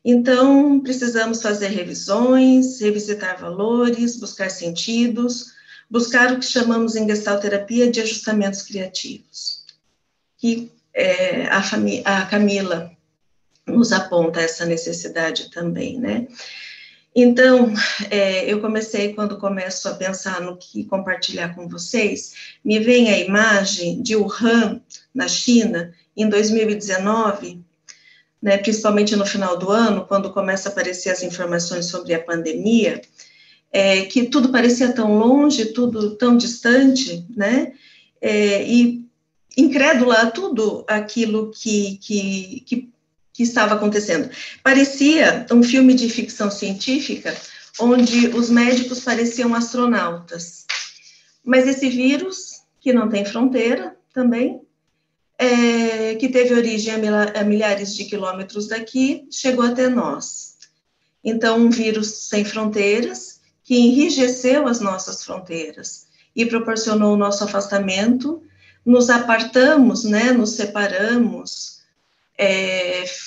Então, precisamos fazer revisões, revisitar valores, buscar sentidos, buscar o que chamamos em gestalterapia de ajustamentos criativos. E a Camila nos aponta essa necessidade também, né? Então, eu comecei, quando começo a pensar no que compartilhar com vocês, me vem a imagem de Wuhan, na China, em 2019, né, principalmente no final do ano, quando começa a aparecer as informações sobre a pandemia, que tudo parecia tão longe, tudo tão distante, né, e incrédula a tudo aquilo que estava acontecendo. Parecia um filme de ficção científica, onde os médicos pareciam astronautas. Mas esse vírus, que não tem fronteira também, que teve origem a milhares de quilômetros daqui, chegou até nós. Então, um vírus sem fronteiras, que enrijeceu as nossas fronteiras e proporcionou o nosso afastamento, nos apartamos, né, nos separamos,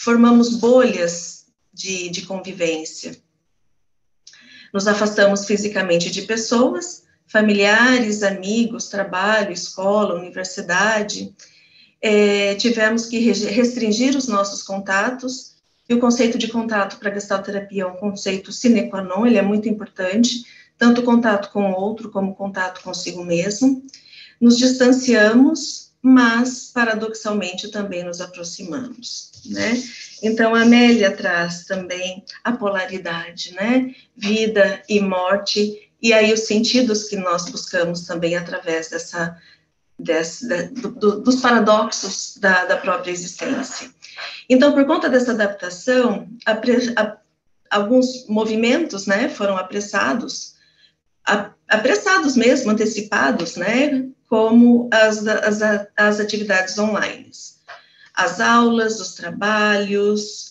formamos bolhas de convivência. Nos afastamos fisicamente de pessoas, familiares, amigos, trabalho, escola, universidade. Tivemos que restringir os nossos contatos, e o conceito de contato para a gestalterapia é um conceito sine qua non, ele é muito importante, tanto contato com o outro, como contato consigo mesmo. Nos distanciamos, mas, paradoxalmente, também nos aproximamos, né? Então, a Amélia traz também a polaridade, né? Vida e morte E aí os sentidos que nós buscamos também através dos paradoxos da própria existência. Então, por conta dessa adaptação, alguns movimentos, né, foram apressados mesmo, antecipados, né, como as atividades online, as aulas, os trabalhos,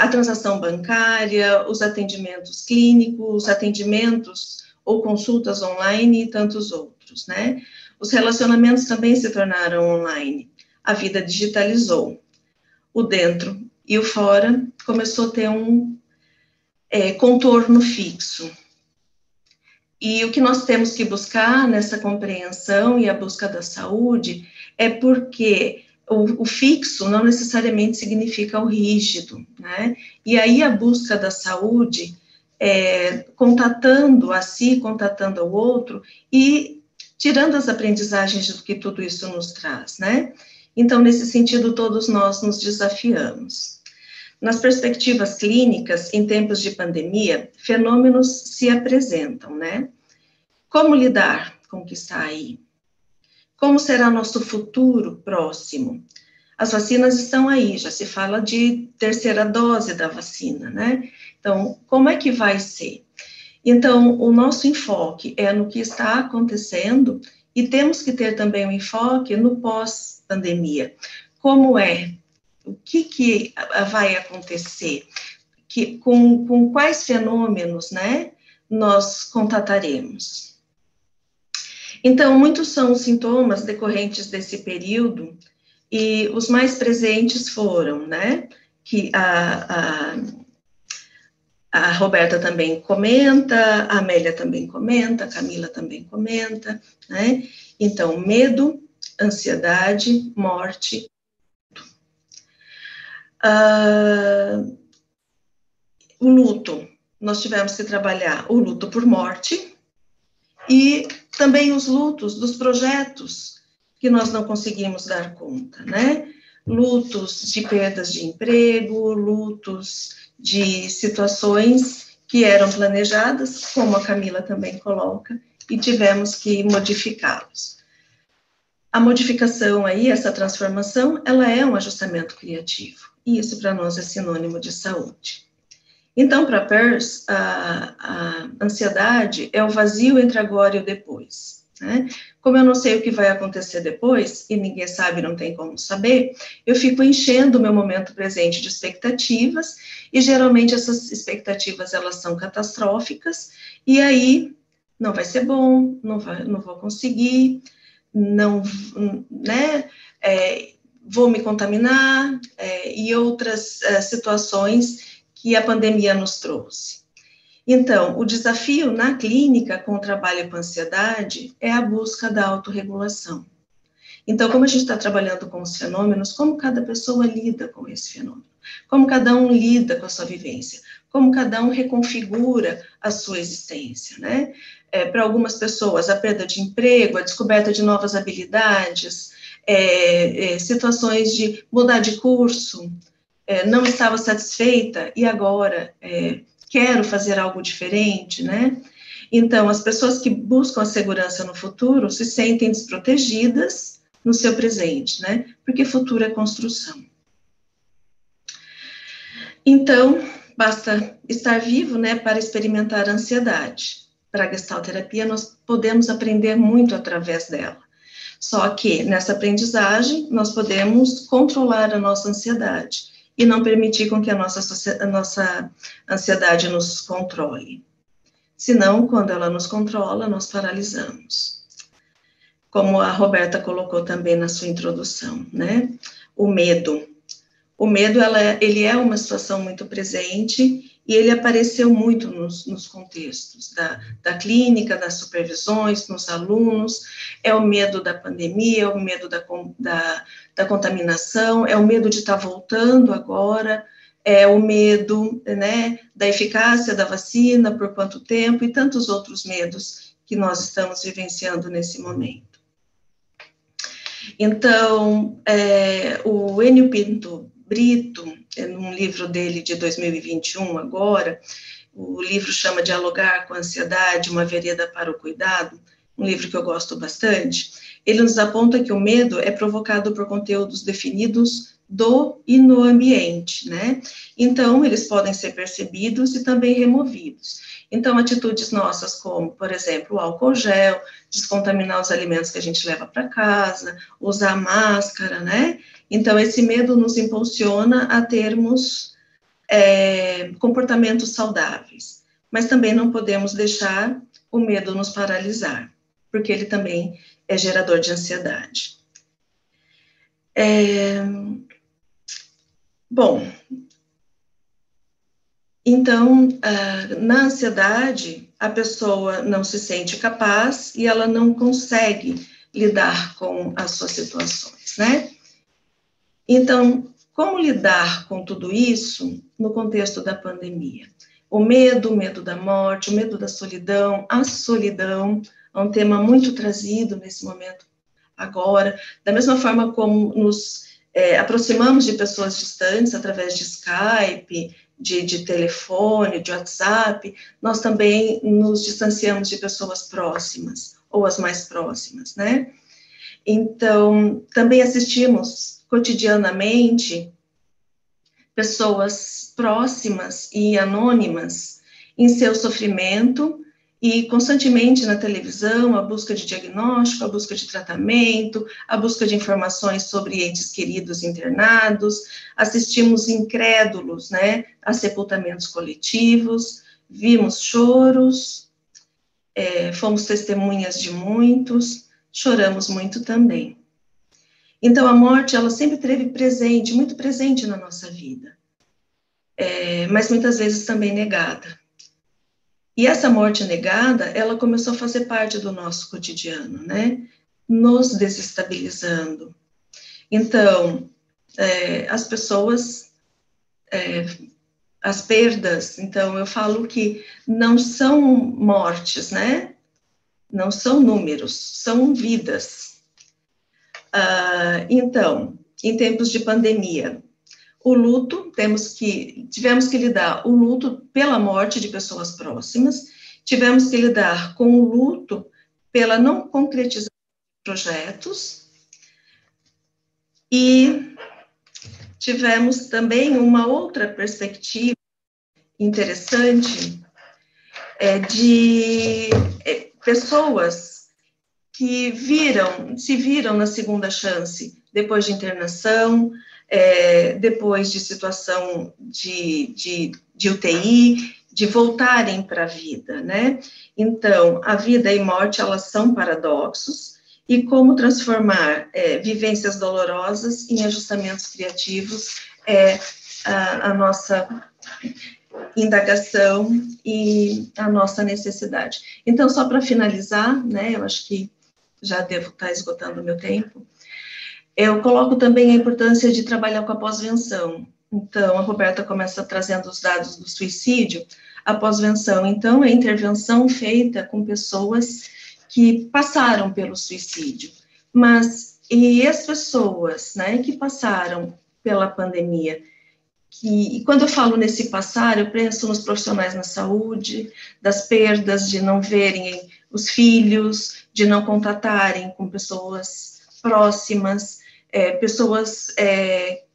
a transação bancária, os atendimentos clínicos, atendimentos ou consultas online e tantos outros, né? Os relacionamentos também se tornaram online, a vida digitalizou, o dentro e o fora começou a ter um contorno fixo. E o que nós temos que buscar nessa compreensão e a busca da saúde é porque o fixo não necessariamente significa o rígido, né? E aí a busca da saúde é contatando a si, contatando ao outro e tirando as aprendizagens do que tudo isso nos traz, né? Então, nesse sentido, todos nós nos desafiamos. Nas perspectivas clínicas, em tempos de pandemia, fenômenos se apresentam, né? Como lidar com o que está aí? Como será nosso futuro próximo? As vacinas estão aí, já se fala de terceira dose da vacina, né? Então, como é que vai ser? Então, o nosso enfoque é no que está acontecendo e temos que ter também um enfoque no pós-pandemia. Como é? O que vai acontecer? Com quais fenômenos, né, nós contataremos? Então, muitos são os sintomas decorrentes desse período e os mais presentes foram, né, que a Roberta também comenta, a Amélia também comenta, a Camila também comenta, né? Então, medo, ansiedade, morte. O luto, nós tivemos que trabalhar o luto por morte e também os lutos dos projetos que nós não conseguimos dar conta, né? Lutos de perdas de emprego, lutos de situações que eram planejadas, como a Camila também coloca, e tivemos que modificá-los. A modificação aí, essa transformação, ela é um ajustamento criativo. E isso para nós é sinônimo de saúde. Então, para Perls, a ansiedade é o vazio entre agora e o depois, né? Como eu não sei o que vai acontecer depois, e ninguém sabe, não tem como saber, eu fico enchendo o meu momento presente de expectativas, e geralmente essas expectativas, elas são catastróficas, e aí não vai ser bom, não vou conseguir, não, né, vou me contaminar, e outras situações que a pandemia nos trouxe. Então, o desafio na clínica com o trabalho com ansiedade é a busca da autorregulação. Então, como a gente está trabalhando com os fenômenos, como cada pessoa lida com esse fenômeno? Como cada um lida com a sua vivência? Como cada um reconfigura a sua existência, né? Para algumas pessoas, a perda de emprego, a descoberta de novas habilidades, situações de mudar de curso, não estava satisfeita e agora quero fazer algo diferente, né? Então, as pessoas que buscam a segurança no futuro se sentem desprotegidas no seu presente, né? Porque futuro é construção. Então, basta estar vivo, né, para experimentar a ansiedade. Para a gestalterapia, nós podemos aprender muito através dela. Só que, nessa aprendizagem, nós podemos controlar a nossa ansiedade e não permitir com que a nossa ansiedade nos controle. Senão, quando ela nos controla, nós paralisamos. Como a Roberta colocou também na sua introdução, né? O medo. O medo, ele é uma situação muito presente e ele apareceu muito nos contextos da clínica, das supervisões, nos alunos, é o medo da pandemia, é o medo da contaminação, é o medo de estar voltando agora, é o medo, né, da eficácia da vacina, por quanto tempo, e tantos outros medos que nós estamos vivenciando nesse momento. Então, o Enio Pinto Brito, num livro dele de 2021 agora, O livro chama Dialogar com a Ansiedade, uma vereda para o cuidado, um livro que eu gosto bastante. Ele nos aponta que o medo é provocado por conteúdos definidos do e no ambiente, né? Então, eles podem ser percebidos e também removidos. Então, atitudes nossas como, por exemplo, o álcool gel, descontaminar os alimentos que a gente leva para casa, usar máscara, né? Então, esse medo nos impulsiona a termos comportamentos saudáveis. Mas também não podemos deixar o medo nos paralisar, porque ele também é gerador de ansiedade. Bom, então, na ansiedade, a pessoa não se sente capaz e ela não consegue lidar com as suas situações, né? Então, como lidar com tudo isso no contexto da pandemia? O medo da morte, o medo da solidão, a solidão é um tema muito trazido nesse momento agora, da mesma forma como nos aproximamos de pessoas distantes através de Skype, de telefone, de WhatsApp, nós também nos distanciamos de pessoas próximas, ou as mais próximas, né? Então, também assistimos cotidianamente pessoas próximas e anônimas em seu sofrimento e constantemente na televisão, a busca de diagnóstico, a busca de tratamento, a busca de informações sobre entes queridos internados, assistimos incrédulos, né, a sepultamentos coletivos, vimos choros, fomos testemunhas de muitos, choramos muito também. Então, a morte, ela sempre esteve presente, muito presente na nossa vida, mas muitas vezes também negada. E essa morte negada, ela começou a fazer parte do nosso cotidiano, né? Nos desestabilizando. Então, as pessoas, as perdas, então eu falo que não são mortes, né? Não são números, são vidas. Então, em tempos de pandemia, o luto, tivemos que lidar o luto pela morte de pessoas próximas, tivemos que lidar com o luto pela não concretização de projetos e tivemos também uma outra perspectiva interessante de pessoas que se viram na segunda chance depois de internação, depois de situação de UTI, de voltarem para a vida, né? Então, a vida e morte, elas são paradoxos, e como transformar vivências dolorosas em ajustamentos criativos é a nossa indagação e a nossa necessidade. Então, só para finalizar, né, eu acho que já devo estar esgotando o meu tempo, eu coloco também a importância de trabalhar com a pós-venção. Então, a Roberta começa trazendo os dados do suicídio, a pós-venção. Então, é intervenção feita com pessoas que passaram pelo suicídio. Mas, e as pessoas, né, que passaram pela pandemia? E quando eu falo nesse passar, eu penso nos profissionais na saúde, das perdas, de não verem os filhos, de não contatarem com pessoas próximas, pessoas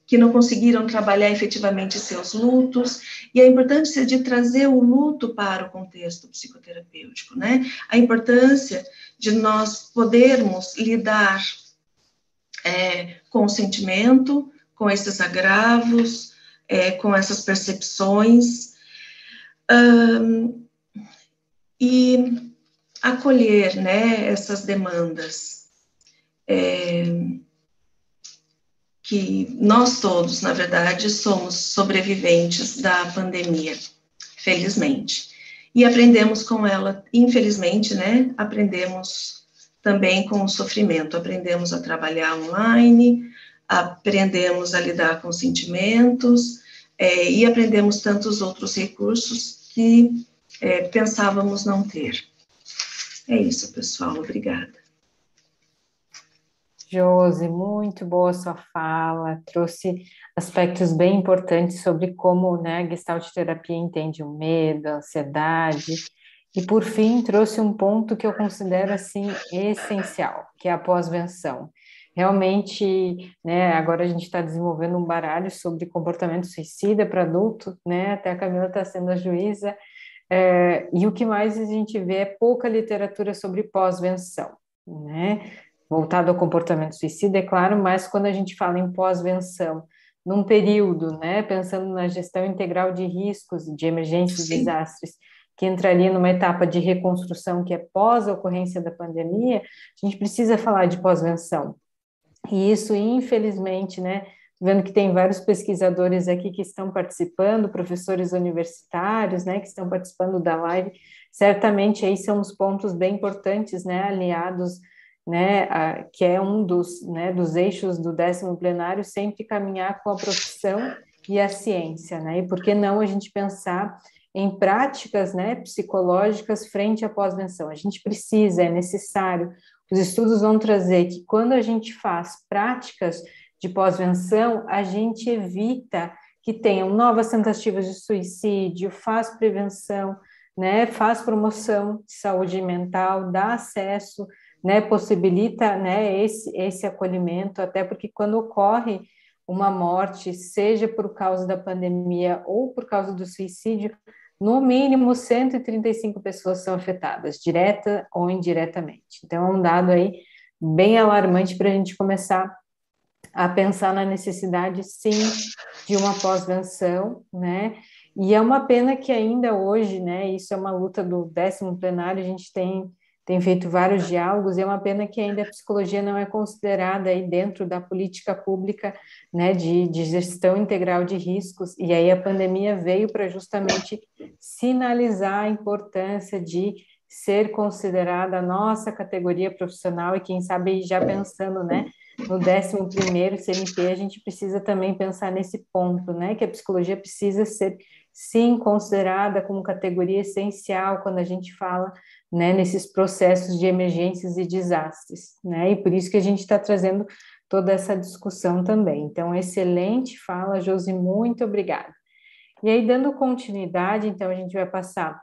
que não conseguiram trabalhar efetivamente seus lutos, e a importância de trazer o luto para o contexto psicoterapêutico, né? A importância de nós podermos lidar com o sentimento, com esses agravos, com essas percepções, e acolher, né, essas demandas. Que nós todos, na verdade, somos sobreviventes da pandemia, felizmente. E aprendemos com ela, infelizmente, né? Aprendemos também com o sofrimento, aprendemos a trabalhar online, aprendemos a lidar com sentimentos, e aprendemos tantos outros recursos que pensávamos não ter. É isso, pessoal, obrigada. Josi, muito boa sua fala, trouxe aspectos bem importantes sobre como, né, a Gestalt terapia entende o medo, a ansiedade, e por fim trouxe um ponto que eu considero assim essencial, que é a pós-venção. Realmente, né, agora a gente está desenvolvendo um baralho sobre comportamento suicida para adulto, né, até a Camila está sendo a juíza, e o que mais a gente vê é pouca literatura sobre pós-venção, né, voltado ao comportamento suicida, é claro, mas quando a gente fala em pós-venção, num período, né, pensando na gestão integral de riscos, de emergências e desastres, que entraria numa etapa de reconstrução que é pós a ocorrência da pandemia, a gente precisa falar de pós-venção. E isso, infelizmente, né, vendo que tem vários pesquisadores aqui que estão participando, professores universitários, né, que estão participando da live, certamente aí são os pontos bem importantes, né, aliados, né, que é um dos, né, dos eixos do 10º plenário, sempre caminhar com a profissão e a ciência, né, e por que não a gente pensar em práticas, né, psicológicas frente à pós-venção? A gente precisa, é necessário, os estudos vão trazer que quando a gente faz práticas de pós-venção, a gente evita que tenham novas tentativas de suicídio, faz prevenção, né, faz promoção de saúde mental, dá acesso, né, possibilita, né, esse acolhimento, até porque quando ocorre uma morte, seja por causa da pandemia ou por causa do suicídio, no mínimo 135 pessoas são afetadas, direta ou indiretamente. Então é um dado aí bem alarmante para a gente começar a pensar na necessidade, sim, de uma pós-venção, né? E é uma pena que ainda hoje, né, isso é uma luta do 10º plenário, a gente tem feito vários diálogos, e é uma pena que ainda a psicologia não é considerada aí dentro da política pública, né, de gestão integral de riscos, e aí a pandemia veio para justamente sinalizar a importância de ser considerada a nossa categoria profissional, e quem sabe já pensando, né, no 11º CNP, a gente precisa também pensar nesse ponto, né, que a psicologia precisa ser, sim, considerada como categoria essencial quando a gente fala, né, nesses processos de emergências e desastres, né, e por isso que a gente está trazendo toda essa discussão também. Então, excelente fala, Josi, muito obrigada. E aí, dando continuidade, então, a gente vai passar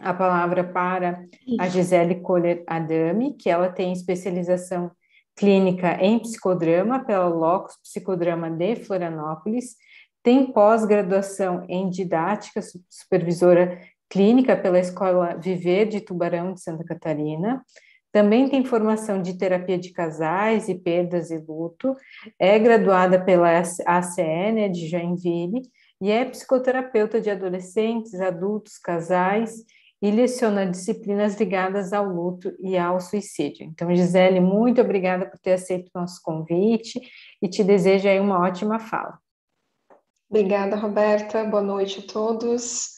a palavra para a Gisele Kohler-Adami, que ela tem especialização clínica em psicodrama pela Locus Psicodrama de Florianópolis, tem pós-graduação em didática, supervisora clínica pela Escola Viver de Tubarão de Santa Catarina, também tem formação de terapia de casais e perdas e luto, é graduada pela ACN de Joinville e é psicoterapeuta de adolescentes, adultos, casais e leciona disciplinas ligadas ao luto e ao suicídio. Então, Gisele, muito obrigada por ter aceito o nosso convite e te desejo aí uma ótima fala. Obrigada, Roberta. Boa noite a todos,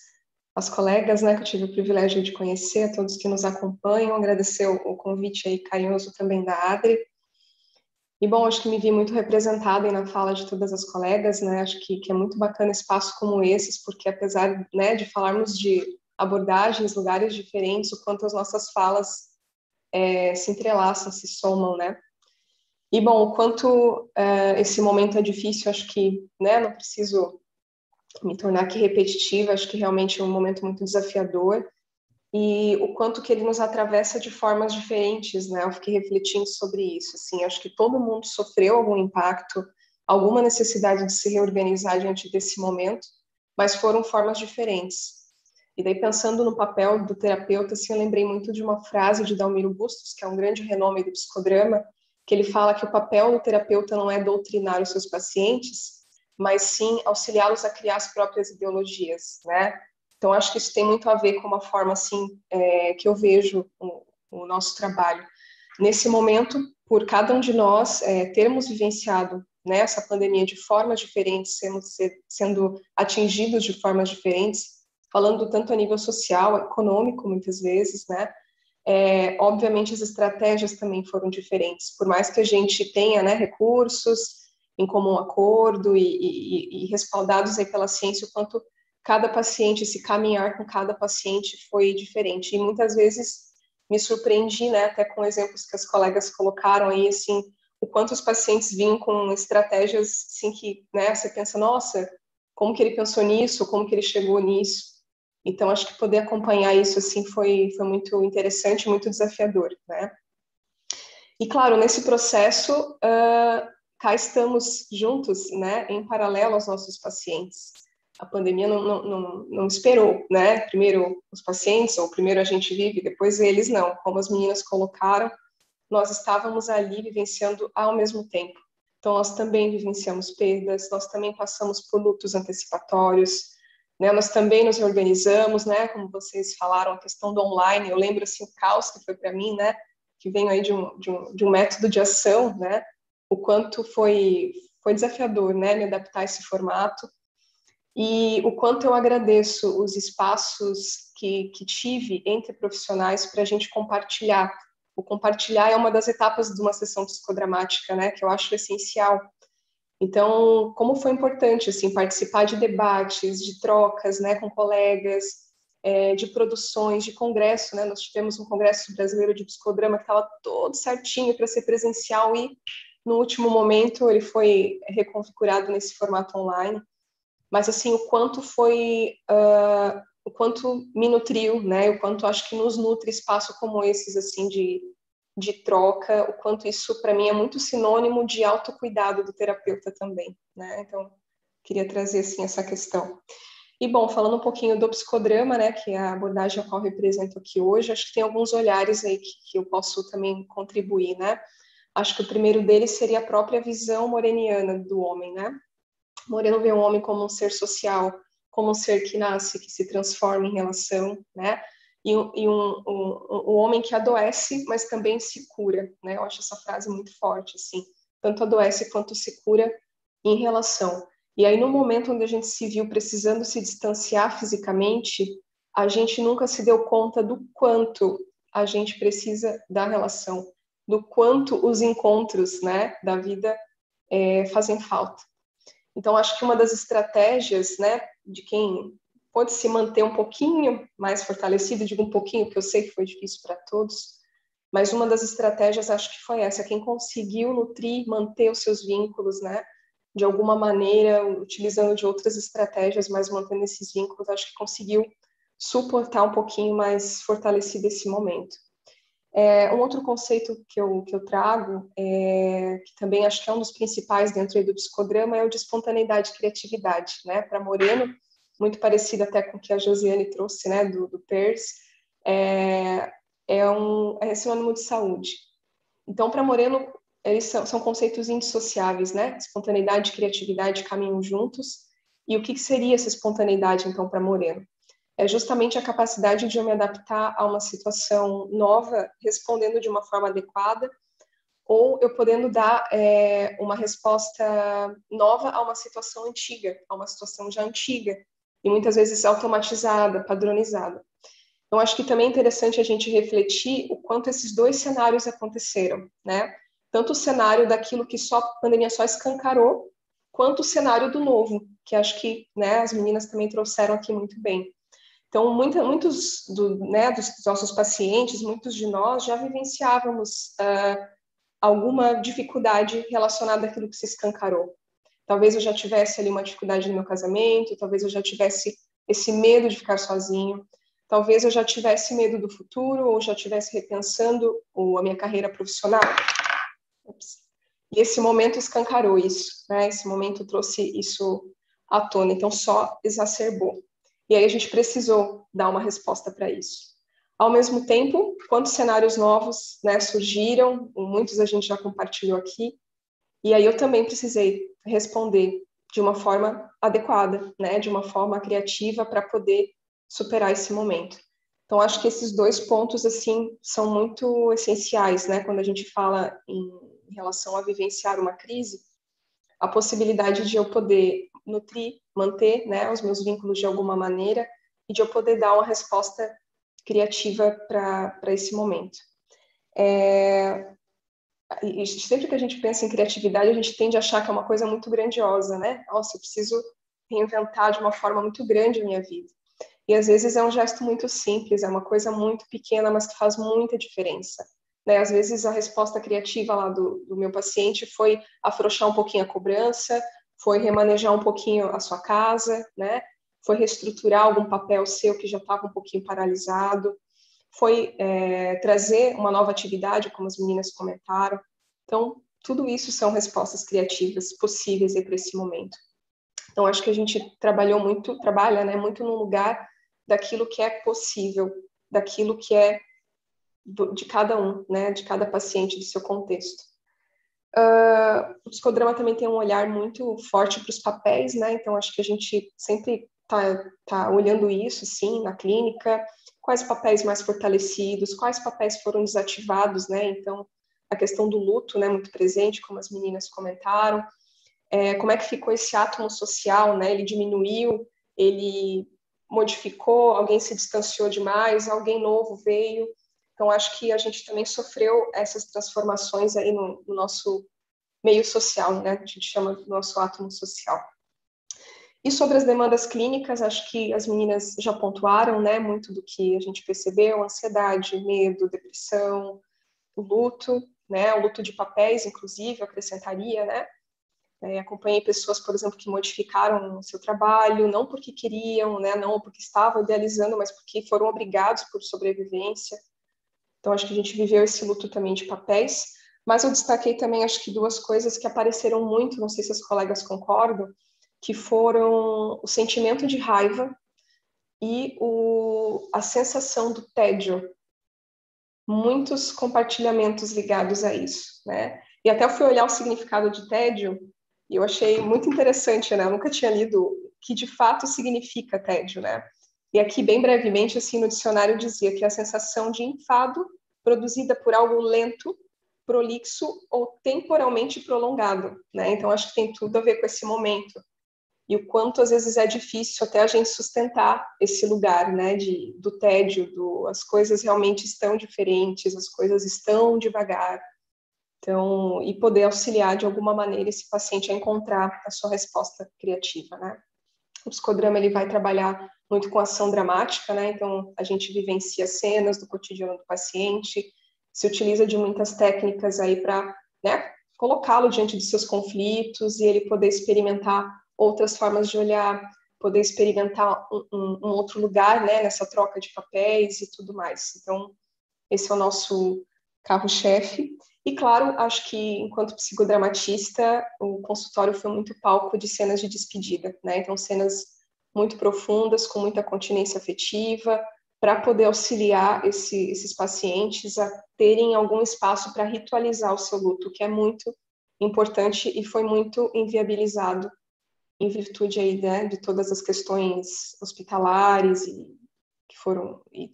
aos colegas, né, que eu tive o privilégio de conhecer, a todos que nos acompanham. Agradecer o convite aí carinhoso também da Adri. E, bom, acho que me vi muito representada na fala de todas as colegas, né, acho que é muito bacana espaço como esses, porque apesar, né, de falarmos de abordagens, lugares diferentes, o quanto as nossas falas se entrelaçam, se somam, né. E, bom, o quanto esse momento é difícil, acho que, né, não preciso me tornar aqui repetitiva, acho que realmente é um momento muito desafiador, e o quanto que ele nos atravessa de formas diferentes, né, eu fiquei refletindo sobre isso, assim, acho que todo mundo sofreu algum impacto, alguma necessidade de se reorganizar diante desse momento, mas foram formas diferentes. E daí, pensando no papel do terapeuta, assim, eu lembrei muito de uma frase de Dalmiro Bustos, que é um grande renome do psicodrama, que ele fala que o papel do terapeuta não é doutrinar os seus pacientes, mas sim auxiliá-los a criar as próprias ideologias, né? Então, acho que isso tem muito a ver com uma forma, assim, que eu vejo o nosso trabalho. Nesse momento, por cada um de nós termos vivenciado, né, essa pandemia de formas diferentes, sendo atingidos de formas diferentes, falando tanto a nível social, econômico, muitas vezes, né? Obviamente, as estratégias também foram diferentes, por mais que a gente tenha, né, recursos em comum acordo e respaldados aí pela ciência, o quanto cada paciente, esse caminhar com cada paciente foi diferente. E muitas vezes me surpreendi, né, até com exemplos que as colegas colocaram aí, assim, o quanto os pacientes vinham com estratégias assim que, né, você pensa, nossa, como que ele pensou nisso, como que ele chegou nisso. Então, acho que poder acompanhar isso assim foi muito interessante, muito desafiador, né? E, claro, nesse processo, cá estamos juntos, né, em paralelo aos nossos pacientes. A pandemia não esperou, né? Primeiro os pacientes, ou primeiro a gente vive, depois eles não. Como as meninas colocaram, nós estávamos ali vivenciando ao mesmo tempo. Então, nós também vivenciamos perdas, nós também passamos por lutos antecipatórios, né? Nós também nos organizamos, né? Como vocês falaram, a questão do online, eu lembro assim, o caos que foi para mim, né? Que vem aí de um método de ação, né? O quanto foi desafiador, né? Me adaptar a esse formato. E o quanto eu agradeço os espaços que tive entre profissionais para a gente compartilhar. O compartilhar é uma das etapas de uma sessão psicodramática, né? Que eu acho essencial. Então, como foi importante, assim, participar de debates, de trocas, né? Com colegas, de produções, de congresso, né? Nós tivemos um congresso brasileiro de psicodrama que estava todo certinho para ser presencial e, no último momento, ele foi reconfigurado nesse formato online. Mas, assim, o quanto me nutriu, né? O quanto acho que nos nutre espaço como esses, assim, de troca, o quanto isso, para mim, é muito sinônimo de autocuidado do terapeuta também, né? Então, queria trazer, assim, essa questão. E, bom, falando um pouquinho do psicodrama, né, que é a abordagem a qual eu represento aqui hoje, acho que tem alguns olhares aí que eu posso também contribuir, né? Acho que o primeiro deles seria a própria visão moreniana do homem, né? Moreno vê o homem como um ser social, como um ser que nasce, que se transforma em relação, né? E um homem que adoece, mas também se cura, né? Eu acho essa frase muito forte, assim. Tanto adoece quanto se cura em relação. E aí, no momento onde a gente se viu precisando se distanciar fisicamente, a gente nunca se deu conta do quanto a gente precisa da relação, do quanto os encontros, né, da vida fazem falta. Então, acho que uma das estratégias, né, de quem pode se manter um pouquinho mais fortalecido, digo um pouquinho, porque eu sei que foi difícil para todos, mas uma das estratégias acho que foi essa, quem conseguiu nutrir, manter os seus vínculos, né, de alguma maneira, utilizando de outras estratégias, mas mantendo esses vínculos, acho que conseguiu suportar um pouquinho mais fortalecido esse momento. Um outro conceito que eu trago, que também acho que é um dos principais dentro aí do psicodrama, é o de espontaneidade e criatividade, né? Para Moreno, muito parecido até com o que a Josiane trouxe, né, do Perls, é sinônimo de saúde. Então, para Moreno, eles são conceitos indissociáveis, né? Espontaneidade e criatividade caminham juntos. E o que seria essa espontaneidade, então, para Moreno? É justamente a capacidade de eu me adaptar a uma situação nova, respondendo de uma forma adequada, ou eu podendo dar uma resposta nova a uma situação antiga, a uma situação já antiga, e muitas vezes automatizada, padronizada. Então, acho que também é interessante a gente refletir o quanto esses dois cenários aconteceram, né? Tanto o cenário daquilo que só a pandemia só escancarou, quanto o cenário do novo, que acho que, né, as meninas também trouxeram aqui muito bem. Então, muitos dos nossos pacientes, muitos de nós já vivenciávamos alguma dificuldade relacionada àquilo que se escancarou. Talvez eu já tivesse ali uma dificuldade no meu casamento, talvez eu já tivesse esse medo de ficar sozinho, talvez eu já tivesse medo do futuro, ou já estivesse repensando a minha carreira profissional. E esse momento escancarou isso, né? Esse momento trouxe isso à tona, então só exacerbou. E aí a gente precisou dar uma resposta para isso. Ao mesmo tempo, quantos cenários novos, né, surgiram, muitos a gente já compartilhou aqui, e aí eu também precisei responder de uma forma adequada, né, de uma forma criativa para poder superar esse momento. Então, acho que esses dois pontos, assim, são muito essenciais, né? Quando a gente fala em relação a vivenciar uma crise, a possibilidade de eu poder nutrir, manter, né, os meus vínculos de alguma maneira e de eu poder dar uma resposta criativa para esse momento. Sempre que a gente pensa em criatividade, a gente tende a achar que é uma coisa muito grandiosa, né? Nossa, eu preciso reinventar de uma forma muito grande a minha vida. E às vezes é um gesto muito simples, é uma coisa muito pequena, mas que faz muita diferença. né? Às vezes a resposta criativa lá do meu paciente foi afrouxar um pouquinho a cobrança, foi remanejar um pouquinho a sua casa, né? Foi reestruturar algum papel seu que já estava um pouquinho paralisado, foi trazer uma nova atividade, como as meninas comentaram. Então, tudo isso são respostas criativas possíveis para esse momento. Então, acho que a gente trabalha, né, muito no lugar daquilo que é possível, daquilo que é de cada um, né, de cada paciente, do seu contexto. O psicodrama também tem um olhar muito forte para os papéis, né, então acho que a gente sempre tá olhando isso, sim, na clínica, quais papéis mais fortalecidos, quais papéis foram desativados, né, então a questão do luto, né, muito presente, como as meninas comentaram, como é que ficou esse átomo social, né, ele diminuiu, ele modificou, alguém se distanciou demais, alguém novo veio. Então, acho que a gente também sofreu essas transformações aí no nosso meio social, né? A gente chama do nosso átomo social. E sobre as demandas clínicas, acho que as meninas já pontuaram, né? Muito do que a gente percebeu, ansiedade, medo, depressão, o luto, né? O luto de papéis, inclusive, eu acrescentaria, né? Acompanhei pessoas, por exemplo, que modificaram o seu trabalho, não porque queriam, né? Não porque estavam idealizando, mas porque foram obrigados por sobrevivência. Então, acho que a gente viveu esse luto também de papéis, mas eu destaquei também, acho que duas coisas que apareceram muito, não sei se as colegas concordam, que foram o sentimento de raiva e a sensação do tédio. Muitos compartilhamentos ligados a isso, né? E até eu fui olhar o significado de tédio e eu achei muito interessante, né? Eu nunca tinha lido o que de fato significa tédio, né? E aqui, bem brevemente, assim, no dicionário dizia que é a sensação de enfado produzida por algo lento, prolixo ou temporalmente prolongado, né? Então, acho que tem tudo a ver com esse momento. E o quanto, às vezes, é difícil até a gente sustentar esse lugar, né? Do tédio, as coisas realmente estão diferentes, as coisas estão devagar. Então, e poder auxiliar, de alguma maneira, esse paciente a encontrar a sua resposta criativa, né? O psicodrama, ele vai trabalhar muito com ação dramática, né? Então, a gente vivencia cenas do cotidiano do paciente, se utiliza de muitas técnicas aí para, né, colocá-lo diante de seus conflitos e ele poder experimentar outras formas de olhar, poder experimentar um outro lugar, né, nessa troca de papéis e tudo mais. Então, esse é o nosso carro-chefe. E, claro, acho que, enquanto psicodramatista, o consultório foi muito palco de cenas de despedida, né? Então, cenas muito profundas, com muita continência afetiva, para poder auxiliar esses pacientes a terem algum espaço para ritualizar o seu luto, que é muito importante e foi muito inviabilizado em virtude aí, né, de todas as questões hospitalares e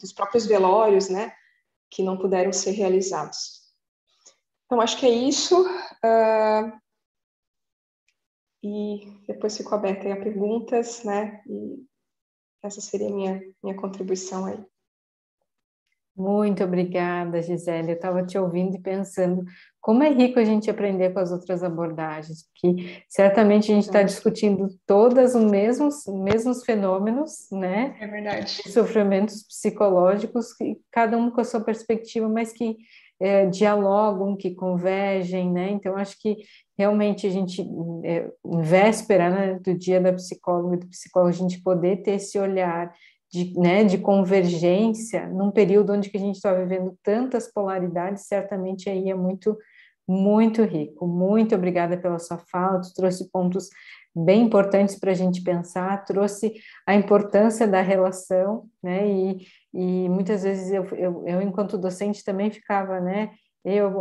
dos próprios velórios, né, que não puderam ser realizados. Então, acho que é isso. E depois fico aberta aí a perguntas, né? E essa seria a minha contribuição aí. Muito obrigada, Gisele. Eu estava te ouvindo e pensando como é rico a gente aprender com as outras abordagens, porque certamente a gente está discutindo todas os mesmos fenômenos, né? É verdade. Sofrimentos psicológicos, cada um com a sua perspectiva, mas que dialogam, que convergem, né? Então, acho que realmente a gente, em véspera, né, do dia da psicóloga e do psicólogo, a gente poder ter esse olhar de, né, de convergência num período onde que a gente está vivendo tantas polaridades, certamente aí é muito, muito rico. Muito obrigada pela sua fala, tu trouxe pontos bem importantes para a gente pensar, trouxe a importância da relação, né, e muitas vezes eu enquanto docente também ficava, né,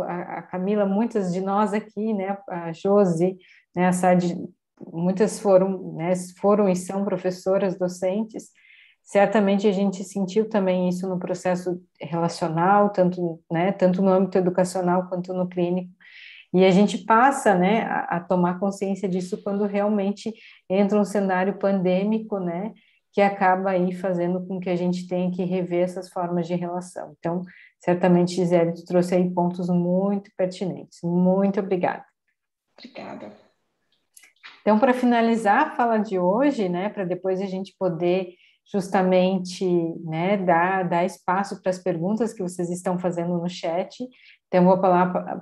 a Camila, muitas de nós aqui, né, a Josi, né, a Saide, muitas foram e são professoras docentes, certamente a gente sentiu também isso no processo relacional, tanto, né, tanto no âmbito educacional quanto no clínico. E a gente passa, né, a tomar consciência disso quando realmente entra um cenário pandêmico, né, que acaba aí fazendo com que a gente tenha que rever essas formas de relação. Então, certamente, Gisele, tu trouxe aí pontos muito pertinentes. Muito obrigada. Obrigada. Então, para finalizar a fala de hoje, né, para depois a gente poder justamente, né, dar espaço para as perguntas que vocês estão fazendo no chat. Então, vou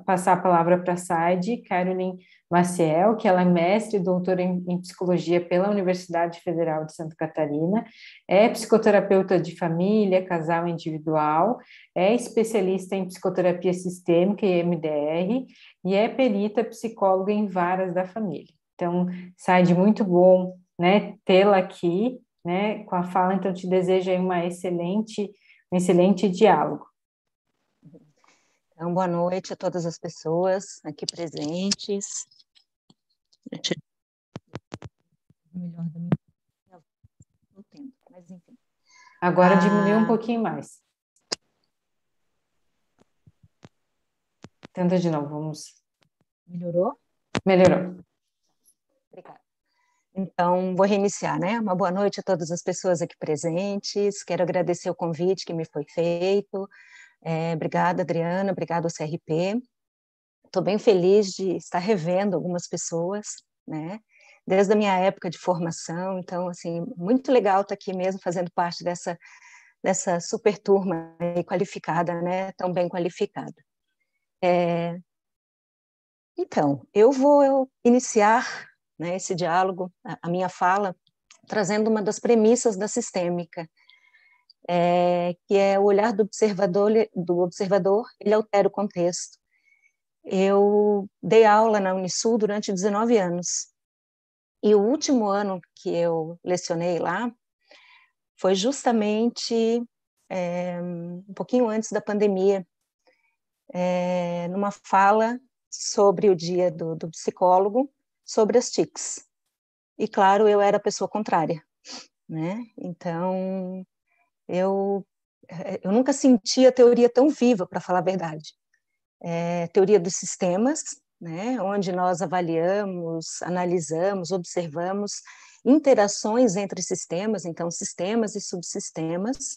passar a palavra para a Saide Caroline Maciel, que ela é mestre e doutora em psicologia pela Universidade Federal de Santa Catarina, é psicoterapeuta de família, casal e individual, é especialista em psicoterapia sistêmica e MDR e é perita psicóloga em varas da família. Então, Saide, muito bom, né, tê-la aqui, né, com a fala, então te desejo aí um excelente diálogo. Então, boa noite a todas as pessoas aqui presentes. Agora diminuiu um pouquinho mais. Tenta de novo, vamos. Melhorou? Melhorou. Obrigada. Então, vou reiniciar, né? Uma boa noite a todas as pessoas aqui presentes. Quero agradecer o convite que me foi feito. Obrigada, Adriana, obrigada ao CRP. Estou bem feliz de estar revendo algumas pessoas, né? Desde a minha época de formação, então, assim, muito legal estar aqui mesmo fazendo parte dessa super turma aí qualificada, né? Tão bem qualificada. Então, eu vou iniciar, né, esse diálogo, a minha fala, trazendo uma das premissas da sistêmica, que é o olhar do observador, ele altera o contexto. Eu dei aula na Unisul durante 19 anos, e o último ano que eu lecionei lá foi justamente um pouquinho antes da pandemia, numa fala sobre o dia do psicólogo, sobre as TICs. E, claro, eu era a pessoa contrária, né? Então, eu nunca senti a teoria tão viva, para falar a verdade. Teoria dos sistemas, né, onde nós avaliamos, analisamos, observamos interações entre sistemas, então sistemas e subsistemas.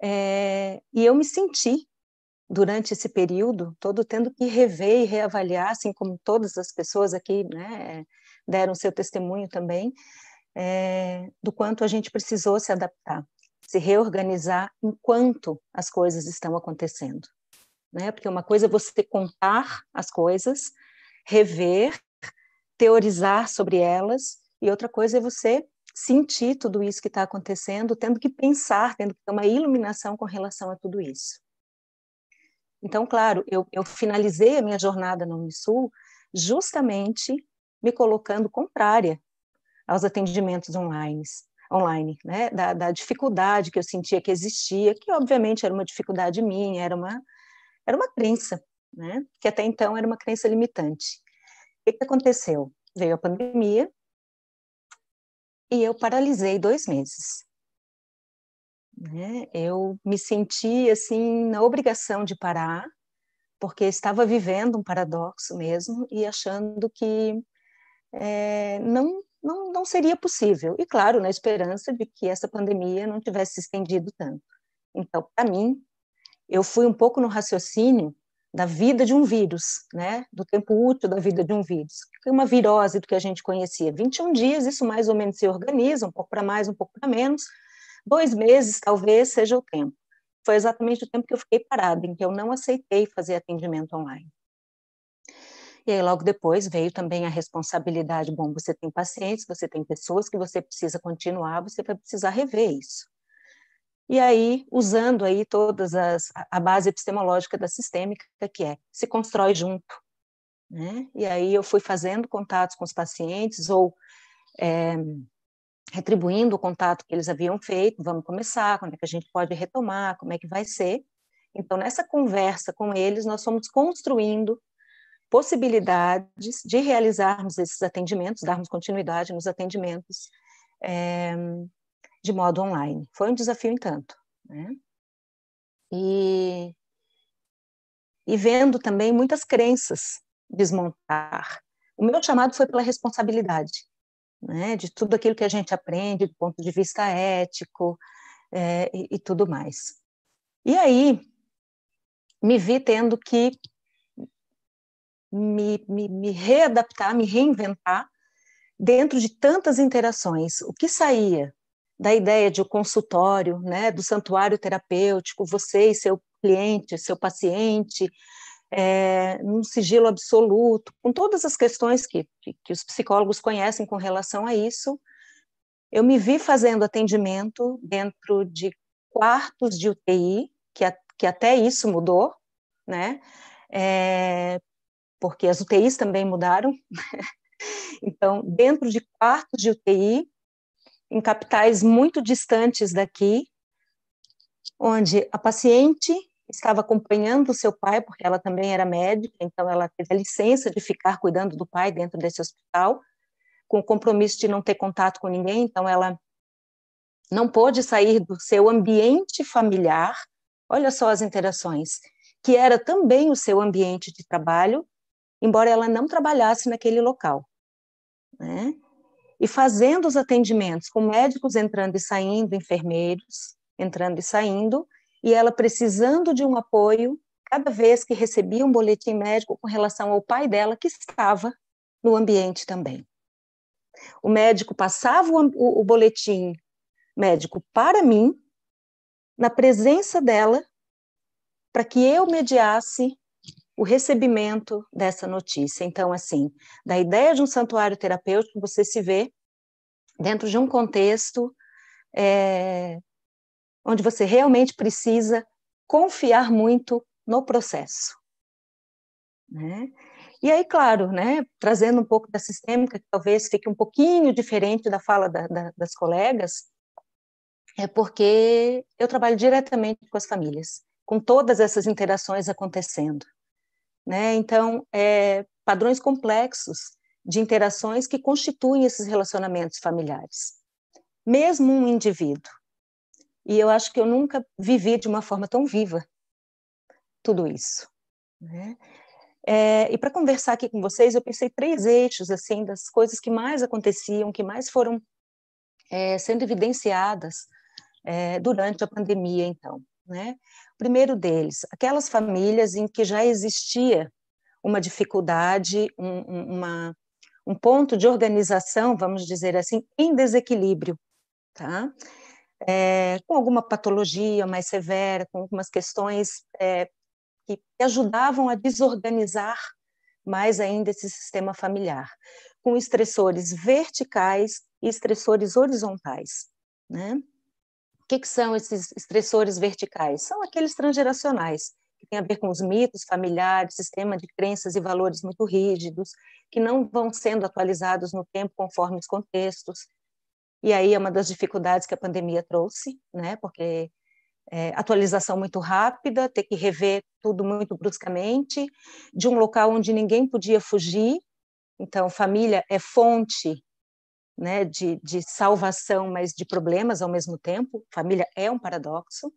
E eu me senti, durante esse período todo, tendo que rever e reavaliar, assim como todas as pessoas aqui, né, deram seu testemunho também, do quanto a gente precisou se adaptar, se reorganizar enquanto as coisas estão acontecendo, né? Porque uma coisa é você contar as coisas, rever, teorizar sobre elas, e outra coisa é você sentir tudo isso que está acontecendo, tendo que pensar, tendo que ter uma iluminação com relação a tudo isso. Então, claro, eu finalizei a minha jornada na Unisul justamente me colocando contrária aos atendimentos online, né? Da dificuldade que eu sentia que existia, que obviamente era uma dificuldade minha, era uma crença, né? Que até então era uma crença limitante. O que aconteceu? Veio a pandemia e eu paralisei 2 meses. Né? Eu me senti assim na obrigação de parar, porque estava vivendo um paradoxo mesmo e achando que não seria possível. E, claro, na esperança de que essa pandemia não tivesse se estendido tanto. Então, para mim, eu fui um pouco no raciocínio da vida de um vírus, né? Do tempo útil da vida de um vírus. Uma virose do que a gente conhecia. 21 dias, isso mais ou menos se organiza, um pouco para mais, um pouco para menos. 2 meses, talvez, seja o tempo. Foi exatamente o tempo que eu fiquei parada, em que eu não aceitei fazer atendimento online. E aí, logo depois, veio também a responsabilidade. Bom, você tem pacientes, você tem pessoas que você precisa continuar, você vai precisar rever isso. E aí, usando aí todas a base epistemológica da sistêmica, que é, se constrói junto, né? E aí eu fui fazendo contatos com os pacientes, ou retribuindo o contato que eles haviam feito. Vamos começar, quando é que a gente pode retomar, como é que vai ser. Então, nessa conversa com eles, nós fomos construindo possibilidades de realizarmos esses atendimentos, darmos continuidade nos atendimentos de modo online. Foi um desafio, entanto, né? E vendo também muitas crenças desmontar. O meu chamado foi pela responsabilidade, né, de tudo aquilo que a gente aprende do ponto de vista ético e tudo mais. E aí, me vi tendo que me readaptar, me reinventar dentro de tantas interações. O que saía da ideia de consultório, né, do santuário terapêutico, você e seu cliente, seu paciente, num sigilo absoluto, com todas as questões que os psicólogos conhecem com relação a isso. Eu me vi fazendo atendimento dentro de quartos de UTI, que até isso mudou, né? Porque as UTIs também mudaram. Então, dentro de quartos de UTI, em capitais muito distantes daqui, onde a paciente estava acompanhando o seu pai, porque ela também era médica, então ela teve a licença de ficar cuidando do pai dentro desse hospital, com o compromisso de não ter contato com ninguém, então ela não pôde sair do seu ambiente familiar, olha só as interações, que era também o seu ambiente de trabalho, embora ela não trabalhasse naquele local, né? E fazendo os atendimentos com médicos entrando e saindo, enfermeiros entrando e saindo, e ela precisando de um apoio cada vez que recebia um boletim médico com relação ao pai dela, que estava no ambiente também. O médico passava o boletim médico para mim, na presença dela, para que eu mediasse o recebimento dessa notícia. Então, assim, da ideia de um santuário terapêutico, você se vê dentro de um contexto onde você realmente precisa confiar muito no processo, né? E aí, claro, né, trazendo um pouco da sistêmica, que talvez fique um pouquinho diferente da fala das colegas, é porque eu trabalho diretamente com as famílias, com todas essas interações acontecendo, né? Então, padrões complexos de interações que constituem esses relacionamentos familiares. Mesmo um indivíduo. E eu acho que eu nunca vivi de uma forma tão viva tudo isso, né? E para conversar aqui com vocês, eu pensei 3 eixos assim, das coisas que mais aconteciam, que mais foram sendo evidenciadas durante a pandemia, então, né? O primeiro deles, aquelas famílias em que já existia uma dificuldade, um ponto de organização, vamos dizer assim, em desequilíbrio, tá? Com alguma patologia mais severa, com algumas questões que ajudavam a desorganizar mais ainda esse sistema familiar, com estressores verticais e estressores horizontais, né? O que são esses estressores verticais? São aqueles transgeracionais, que têm a ver com os mitos familiares, sistema de crenças e valores muito rígidos, que não vão sendo atualizados no tempo conforme os contextos. E aí é uma das dificuldades que a pandemia trouxe, né? Porque atualização muito rápida, ter que rever tudo muito bruscamente, de um local onde ninguém podia fugir. Então, família é fonte, né, de salvação, mas de problemas ao mesmo tempo. Família é um paradoxo.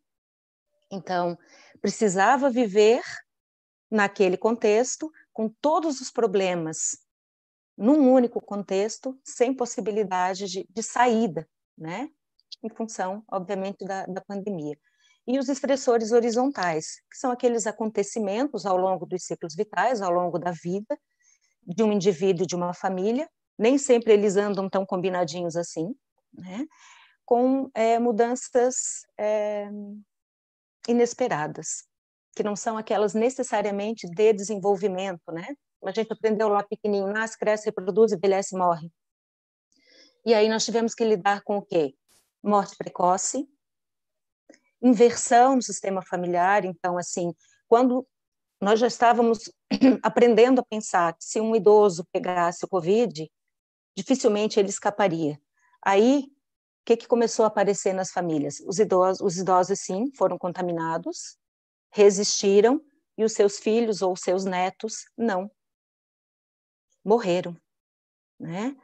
Então, precisava viver naquele contexto, com todos os problemas, num único contexto, sem possibilidade de saída, né? Em função, obviamente, da pandemia. E os estressores horizontais, que são aqueles acontecimentos ao longo dos ciclos vitais, ao longo da vida, de um indivíduo, de uma família, nem sempre eles andam tão combinadinhos assim, né? Com mudanças inesperadas, que não são aquelas necessariamente de desenvolvimento, né? A gente aprendeu lá pequenininho, nasce, cresce, reproduz, envelhece, morre. E aí nós tivemos que lidar com o quê? Morte precoce, inversão no sistema familiar. Então, assim, quando nós já estávamos aprendendo a pensar que se um idoso pegasse o Covid, dificilmente ele escaparia. Aí, o que começou a aparecer nas famílias? Os idosos, sim, foram contaminados, resistiram, e os seus filhos ou seus netos, não. Morreram, né?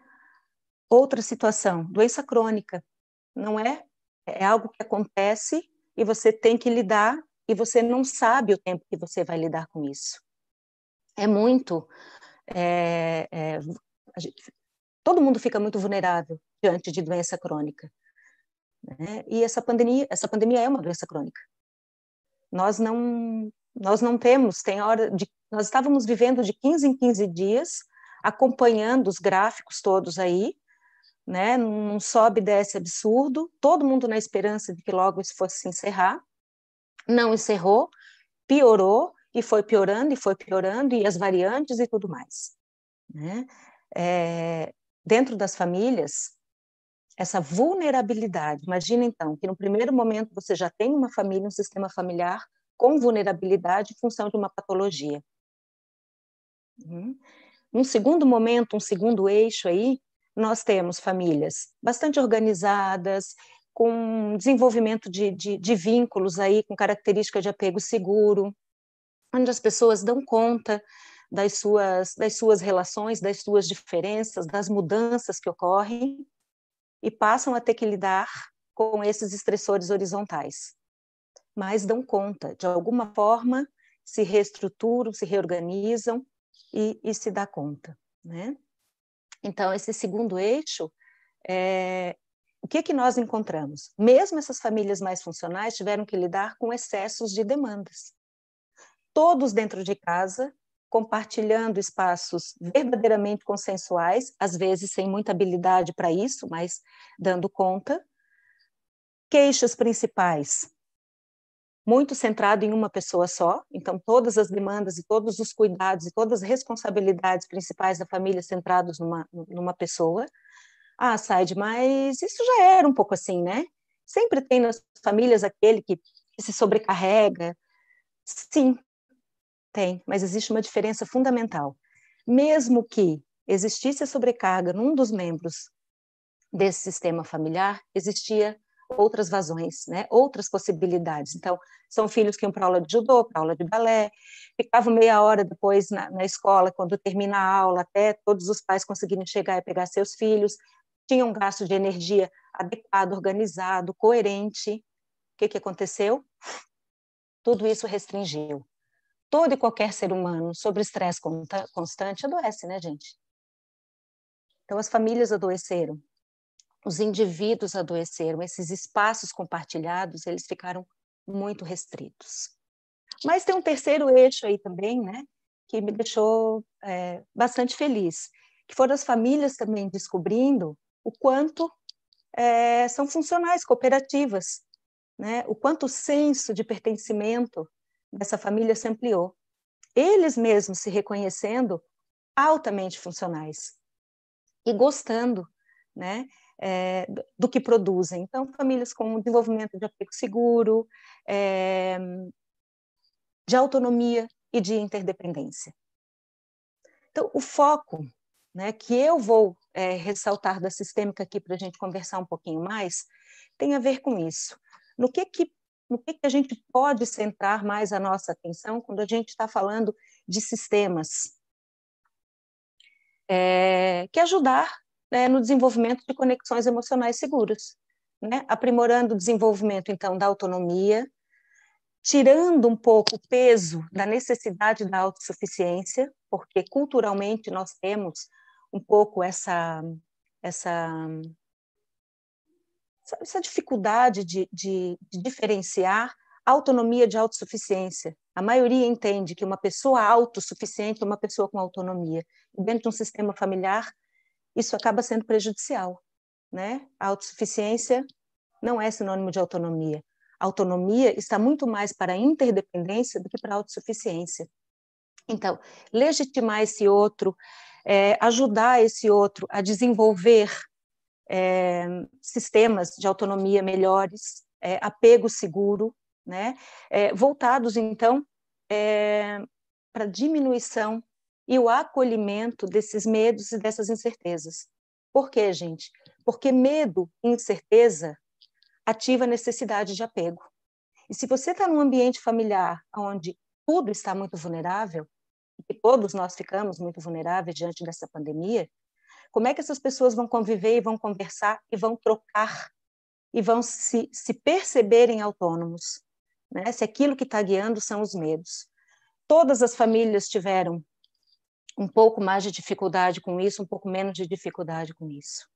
Outra situação, doença crônica. Não é algo que acontece e você tem que lidar e você não sabe o tempo que você vai lidar com isso. É muito... todo mundo fica muito vulnerável diante de doença crônica, né? E essa pandemia é uma doença crônica. Nós não temos, nós estávamos vivendo de 15 em 15 dias, acompanhando os gráficos todos aí, né? Num sobe e desce absurdo, todo mundo na esperança de que logo isso fosse se encerrar, não encerrou, piorou, e foi piorando, e as variantes e tudo mais. Né? Dentro das famílias, essa vulnerabilidade, imagina então que no primeiro momento você já tem uma família, um sistema familiar com vulnerabilidade em função de uma patologia. Num segundo momento, um segundo eixo aí, nós temos famílias bastante organizadas, com desenvolvimento de vínculos aí, com característica de apego seguro, onde as pessoas dão conta das suas relações, das suas diferenças, das mudanças que ocorrem e passam a ter que lidar com esses estressores horizontais. Mas dão conta, de alguma forma, se reestruturam, se reorganizam e se dá conta, né? Então, esse segundo eixo, o que nós encontramos? Mesmo essas famílias mais funcionais tiveram que lidar com excessos de demandas. Todos dentro de casa, compartilhando espaços verdadeiramente consensuais, às vezes sem muita habilidade para isso, mas dando conta. Queixas principais, muito centrado em uma pessoa só, então todas as demandas e todos os cuidados e todas as responsabilidades principais da família centrados numa pessoa. Ah, Saide, mas isso já era um pouco assim, né? Sempre tem nas famílias aquele que se sobrecarrega. Sim, tem, mas existe uma diferença fundamental. Mesmo que existisse a sobrecarga num dos membros desse sistema familiar, existia outras vazões, né? Outras possibilidades. Então, são filhos que iam para aula de judô, para aula de balé, ficavam meia hora depois na escola, quando termina a aula, até todos os pais conseguirem chegar e pegar seus filhos, tinham um gasto de energia adequado, organizado, coerente. O que aconteceu? Tudo isso restringiu. Todo e qualquer ser humano sobre estresse constante adoece, né, gente? Então, as famílias adoeceram, os indivíduos adoeceram, esses espaços compartilhados, eles ficaram muito restritos. Mas tem um terceiro eixo aí também, né, que me deixou bastante feliz, que foram as famílias também descobrindo o quanto são funcionais, cooperativas, né, o quanto o senso de pertencimento dessa família se ampliou. Eles mesmos se reconhecendo altamente funcionais e gostando, né, do que produzem. Então, famílias com desenvolvimento de apego seguro, de autonomia e de interdependência. Então, o foco, né, que eu vou ressaltar da sistêmica aqui para a gente conversar um pouquinho mais, tem a ver com isso. No que a gente pode centrar mais a nossa atenção quando a gente está falando de sistemas que ajudar, né, no desenvolvimento de conexões emocionais seguras, né? Aprimorando o desenvolvimento, então, da autonomia, tirando um pouco o peso da necessidade da autossuficiência, porque culturalmente nós temos um pouco essa dificuldade de diferenciar autonomia de autossuficiência. A maioria entende que uma pessoa autossuficiente é uma pessoa com autonomia. E dentro de um sistema familiar, isso acaba sendo prejudicial, né? A autossuficiência não é sinônimo de autonomia. A autonomia está muito mais para a interdependência do que para a autossuficiência. Então, legitimar esse outro, ajudar esse outro a desenvolver sistemas de autonomia melhores, apego seguro, né? Voltados, então, para a diminuição e o acolhimento desses medos e dessas incertezas. Por quê, gente? Porque medo e incerteza ativa a necessidade de apego. E se você está num ambiente familiar onde tudo está muito vulnerável, e todos nós ficamos muito vulneráveis diante dessa pandemia, como é que essas pessoas vão conviver e vão conversar e vão trocar e vão se perceberem autônomos, né? Se aquilo que está guiando são os medos. Todas as famílias tiveram um pouco mais de dificuldade com isso, um pouco menos de dificuldade com isso.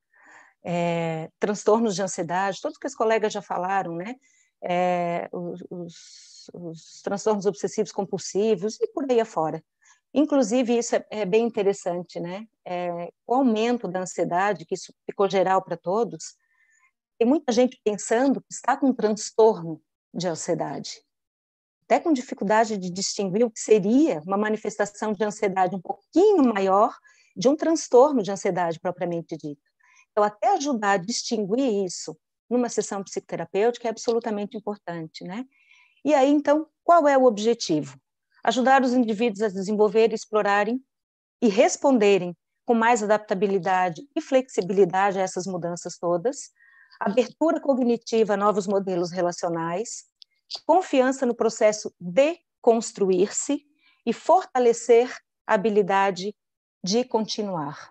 Transtornos de ansiedade, tudo que as colegas já falaram, né? Os transtornos obsessivos compulsivos e por aí afora. Inclusive, isso é bem interessante, né? O aumento da ansiedade, que isso ficou geral para todos, tem muita gente pensando que está com um transtorno de ansiedade, até com dificuldade de distinguir o que seria uma manifestação de ansiedade um pouquinho maior de um transtorno de ansiedade propriamente dito. Então, até ajudar a distinguir isso numa sessão psicoterapêutica é absolutamente importante, né? E aí, então, qual é o objetivo? Ajudar os indivíduos a desenvolver, explorarem e responderem com mais adaptabilidade e flexibilidade a essas mudanças todas, abertura cognitiva a novos modelos relacionais, confiança no processo de construir-se e fortalecer a habilidade de continuar.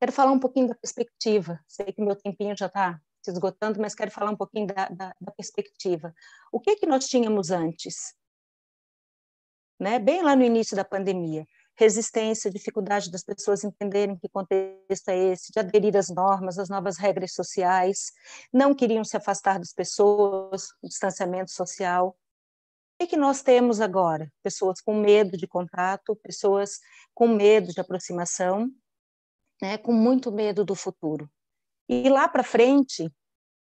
Quero falar um pouquinho da perspectiva, sei que meu tempinho já está se esgotando, mas quero falar um pouquinho da perspectiva. O que que nós tínhamos antes? Né? Bem lá no início da pandemia, resistência, dificuldade das pessoas entenderem que contexto é esse, de aderir às normas, às novas regras sociais, não queriam se afastar das pessoas, o distanciamento social. O que nós temos agora? Pessoas com medo de contato, pessoas com medo de aproximação, né? Com muito medo do futuro. E lá para frente,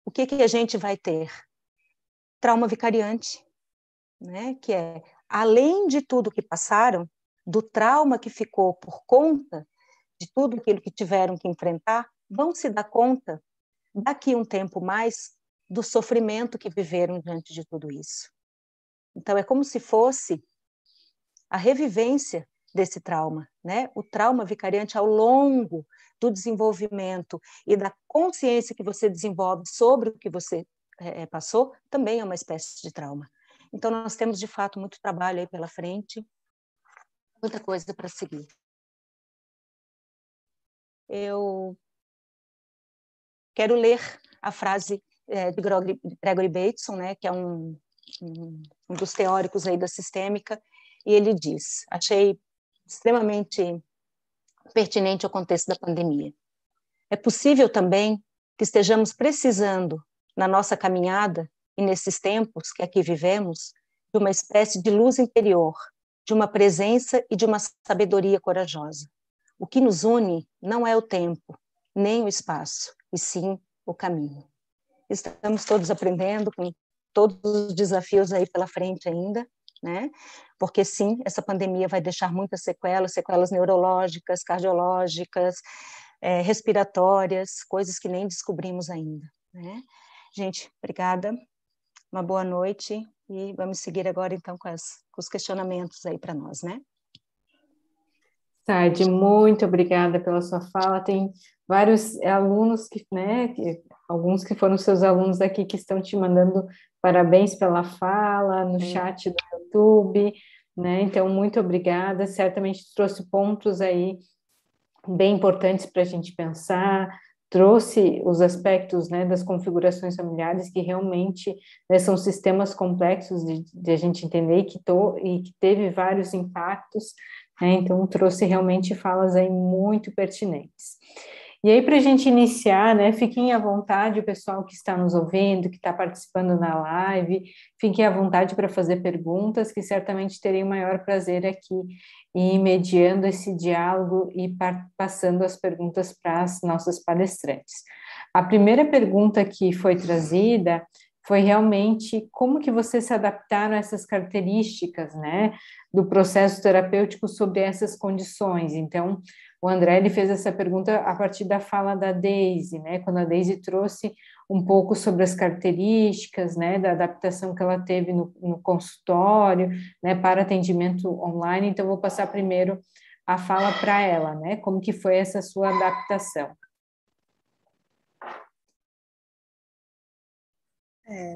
o que que a gente vai ter? Trauma vicariante, né? Que é, além de tudo que passaram, do trauma que ficou por conta de tudo aquilo que tiveram que enfrentar, vão se dar conta, daqui um tempo mais, do sofrimento que viveram diante de tudo isso. Então, é como se fosse a revivência desse trauma, né? O trauma vicariante ao longo do desenvolvimento e da consciência que você desenvolve sobre o que você passou, também é uma espécie de trauma. Então, nós temos, de fato, muito trabalho aí pela frente, muita coisa para seguir. Eu quero ler a frase de Gregory Bateson, né, que é um dos teóricos aí da sistêmica, e ele diz, achei extremamente pertinente ao contexto da pandemia. É possível também que estejamos precisando, na nossa caminhada e nesses tempos que aqui vivemos, de uma espécie de luz interior, de uma presença e de uma sabedoria corajosa. O que nos une não é o tempo, nem o espaço, e sim o caminho. Estamos todos aprendendo com todos os desafios aí pela frente ainda, né? Porque sim, essa pandemia vai deixar muitas sequelas, sequelas neurológicas, cardiológicas, respiratórias, coisas que nem descobrimos ainda, né? Gente, obrigada, uma boa noite. E vamos seguir agora, então, com os questionamentos aí para nós, né? Saide, muito obrigada pela sua fala. Tem vários alunos, alguns que foram seus alunos aqui que estão te mandando parabéns pela fala, no chat do YouTube, né? Então, muito obrigada. Certamente trouxe pontos aí bem importantes para a gente pensar, trouxe os aspectos, né, das configurações familiares que realmente, né, são sistemas complexos de a gente entender e que teve vários impactos, né, então trouxe realmente falas aí muito pertinentes. E aí, para a gente iniciar, né, fiquem à vontade, o pessoal que está nos ouvindo, que está participando na live, fiquem à vontade para fazer perguntas, que certamente terei o maior prazer aqui em mediando esse diálogo e passando as perguntas para as nossas palestrantes. A primeira pergunta que foi trazida foi realmente como que vocês se adaptaram a essas características, né, do processo terapêutico sobre essas condições. Então, o André, ele fez essa pergunta a partir da fala da Deise, né, quando a Deise trouxe um pouco sobre as características, né, da adaptação que ela teve no consultório, né, para atendimento online. Então, vou passar primeiro a fala para ela, né, como que foi essa sua adaptação.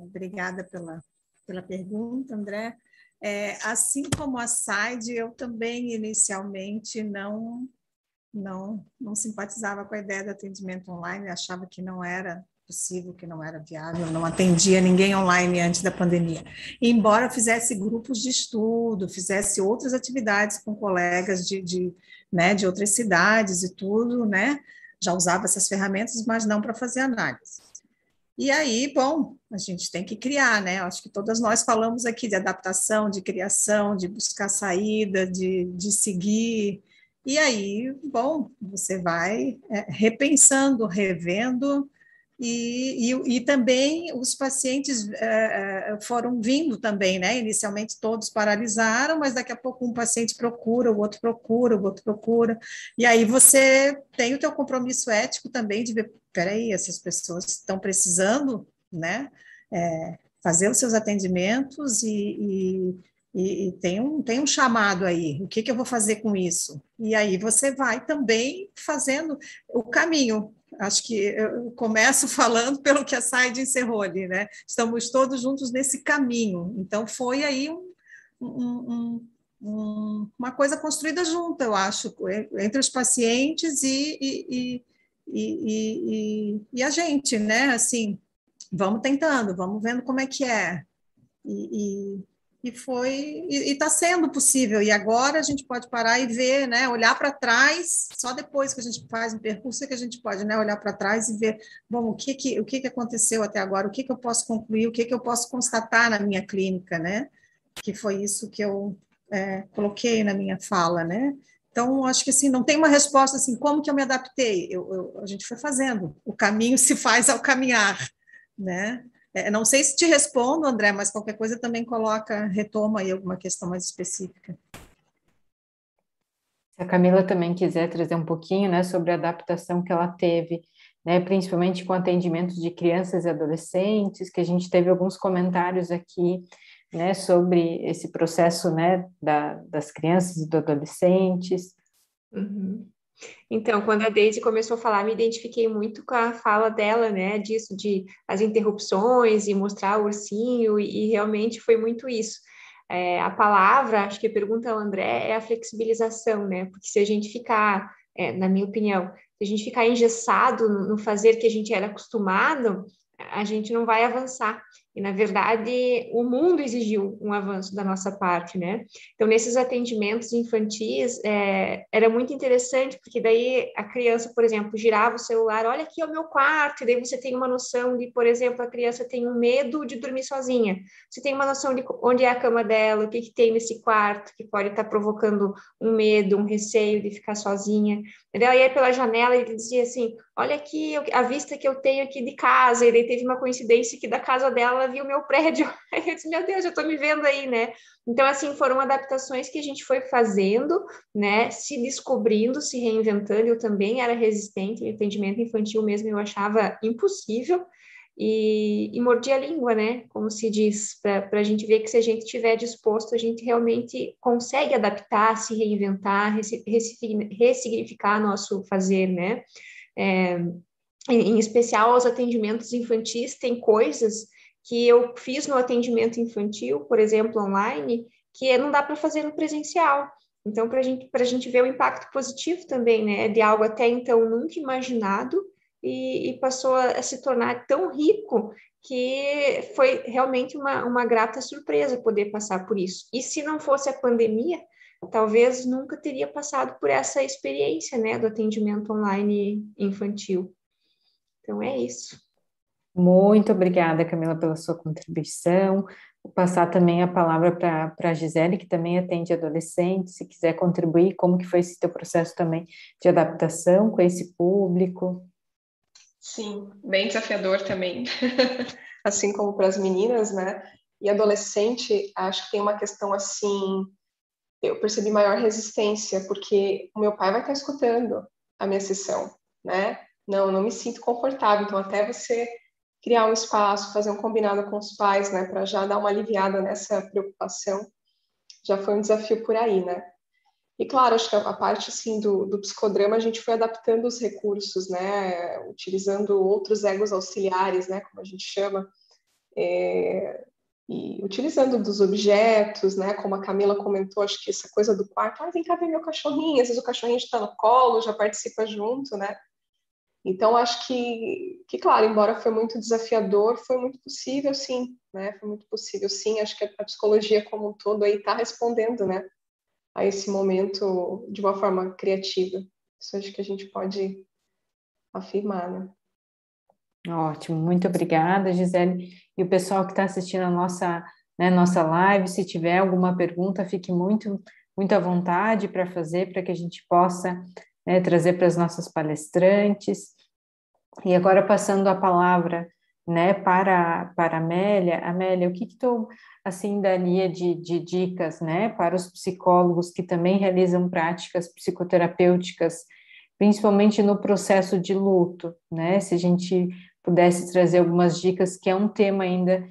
Obrigada pela pergunta, André. Assim como a Saide, eu também inicialmente não simpatizava com a ideia do atendimento online, achava que não era possível, que não era viável, não atendia ninguém online antes da pandemia. Embora fizesse grupos de estudo, fizesse outras atividades com colegas de outras cidades e tudo, né? Já usava essas ferramentas, mas não para fazer análise. E aí, bom, a gente tem que criar, né? Acho que todas nós falamos aqui de adaptação, de criação, de buscar saída, de seguir. E aí, bom, você vai repensando, revendo, e também os pacientes foram vindo também, né? Inicialmente todos paralisaram, mas daqui a pouco um paciente procura, o outro procura, o outro procura. E aí você tem o teu compromisso ético também de ver, peraí, essas pessoas estão precisando, né? Fazer os seus atendimentos e tem um chamado aí, o que eu vou fazer com isso? E aí você vai também fazendo o caminho. Acho que eu começo falando pelo que a Saide encerrou ali, né? Estamos todos juntos nesse caminho. Então, foi aí uma coisa construída junta, eu acho, entre os pacientes e a gente, né? Assim, vamos tentando, vamos vendo como é que é. E está sendo possível, e agora a gente pode parar e ver, né, olhar para trás, só depois que a gente faz um percurso é que a gente pode, né, olhar para trás e ver, bom, o que aconteceu até agora, o que eu posso concluir, o que eu posso constatar na minha clínica, né, que foi isso que eu coloquei na minha fala, né. Então, acho que assim, não tem uma resposta assim, como que eu me adaptei? A gente foi fazendo, o caminho se faz ao caminhar, né. Não sei se te respondo, André, mas qualquer coisa também retoma aí alguma questão mais específica. Se a Camila também quiser trazer um pouquinho, né, sobre a adaptação que ela teve, né, principalmente com atendimentos de crianças e adolescentes, que a gente teve alguns comentários aqui, né, sobre esse processo, né, das crianças e dos adolescentes. Uhum. Então, quando a Deise começou a falar, me identifiquei muito com a fala dela, né, disso de as interrupções e mostrar o ursinho, e realmente foi muito isso. A palavra, acho que a pergunta ao André, é a flexibilização, né, porque se a gente ficar, na minha opinião, se a gente ficar engessado no fazer que a gente era acostumado, a gente não vai avançar. E, na verdade, o mundo exigiu um avanço da nossa parte, né? Então, nesses atendimentos infantis, era muito interessante, porque daí a criança, por exemplo, girava o celular, olha aqui é o meu quarto, e daí você tem uma noção de, por exemplo, a criança tem um medo de dormir sozinha. Você tem uma noção de onde é a cama dela, o que tem nesse quarto, que pode estar provocando um medo, um receio de ficar sozinha. E daí ela ia pela janela e dizia assim, olha aqui a vista que eu tenho aqui de casa, e daí teve uma coincidência que da casa dela viu o meu prédio, aí eu disse, meu Deus, eu tô me vendo aí, né? Então, assim, foram adaptações que a gente foi fazendo, né, se descobrindo, se reinventando. Eu também era resistente em atendimento infantil mesmo, eu achava impossível, e mordi a língua, né, como se diz, para a gente ver que se a gente estiver disposto, a gente realmente consegue adaptar, se reinventar, ressignificar nosso fazer, né? Em especial aos atendimentos infantis, tem coisas que eu fiz no atendimento infantil, por exemplo, online, que não dá para fazer no presencial. Então, para a gente ver o impacto positivo também, né, de algo até então nunca imaginado, e passou a se tornar tão rico que foi realmente uma grata surpresa poder passar por isso. E se não fosse a pandemia, talvez nunca teria passado por essa experiência, né, do atendimento online infantil. Então, é isso. Muito obrigada, Camila, pela sua contribuição. Vou passar também a palavra para a Gisele, que também atende adolescentes, se quiser contribuir, como que foi esse teu processo também de adaptação com esse público. Sim, bem desafiador também, assim como para as meninas, né? E adolescente, acho que tem uma questão assim, eu percebi maior resistência, porque o meu pai vai estar escutando a minha sessão, né? Não me sinto confortável, então até você criar um espaço, fazer um combinado com os pais, né, para já dar uma aliviada nessa preocupação, já foi um desafio por aí, né. E claro, acho que a parte, assim, do psicodrama, a gente foi adaptando os recursos, né, utilizando outros egos auxiliares, né, como a gente chama, e utilizando dos objetos, né, como a Camila comentou, acho que essa coisa do quarto, vem cá ver meu cachorrinho, às vezes o cachorrinho está no colo, já participa junto, né. Então, acho que, claro, embora foi muito desafiador, foi muito possível, sim, né? Foi muito possível, sim. Acho que a psicologia como um todo aí está respondendo, né, a esse momento de uma forma criativa. Isso acho que a gente pode afirmar, né? Ótimo, muito obrigada, Gisele. E o pessoal que está assistindo a nossa live, se tiver alguma pergunta, fique muito à vontade para fazer, para que a gente possa trazer para as nossas palestrantes. E agora passando a palavra para a Amélia. Amélia, o que tu assim daria de dicas para os psicólogos que também realizam práticas psicoterapêuticas, principalmente no processo de luto, se a gente pudesse trazer algumas dicas, que é um tema ainda,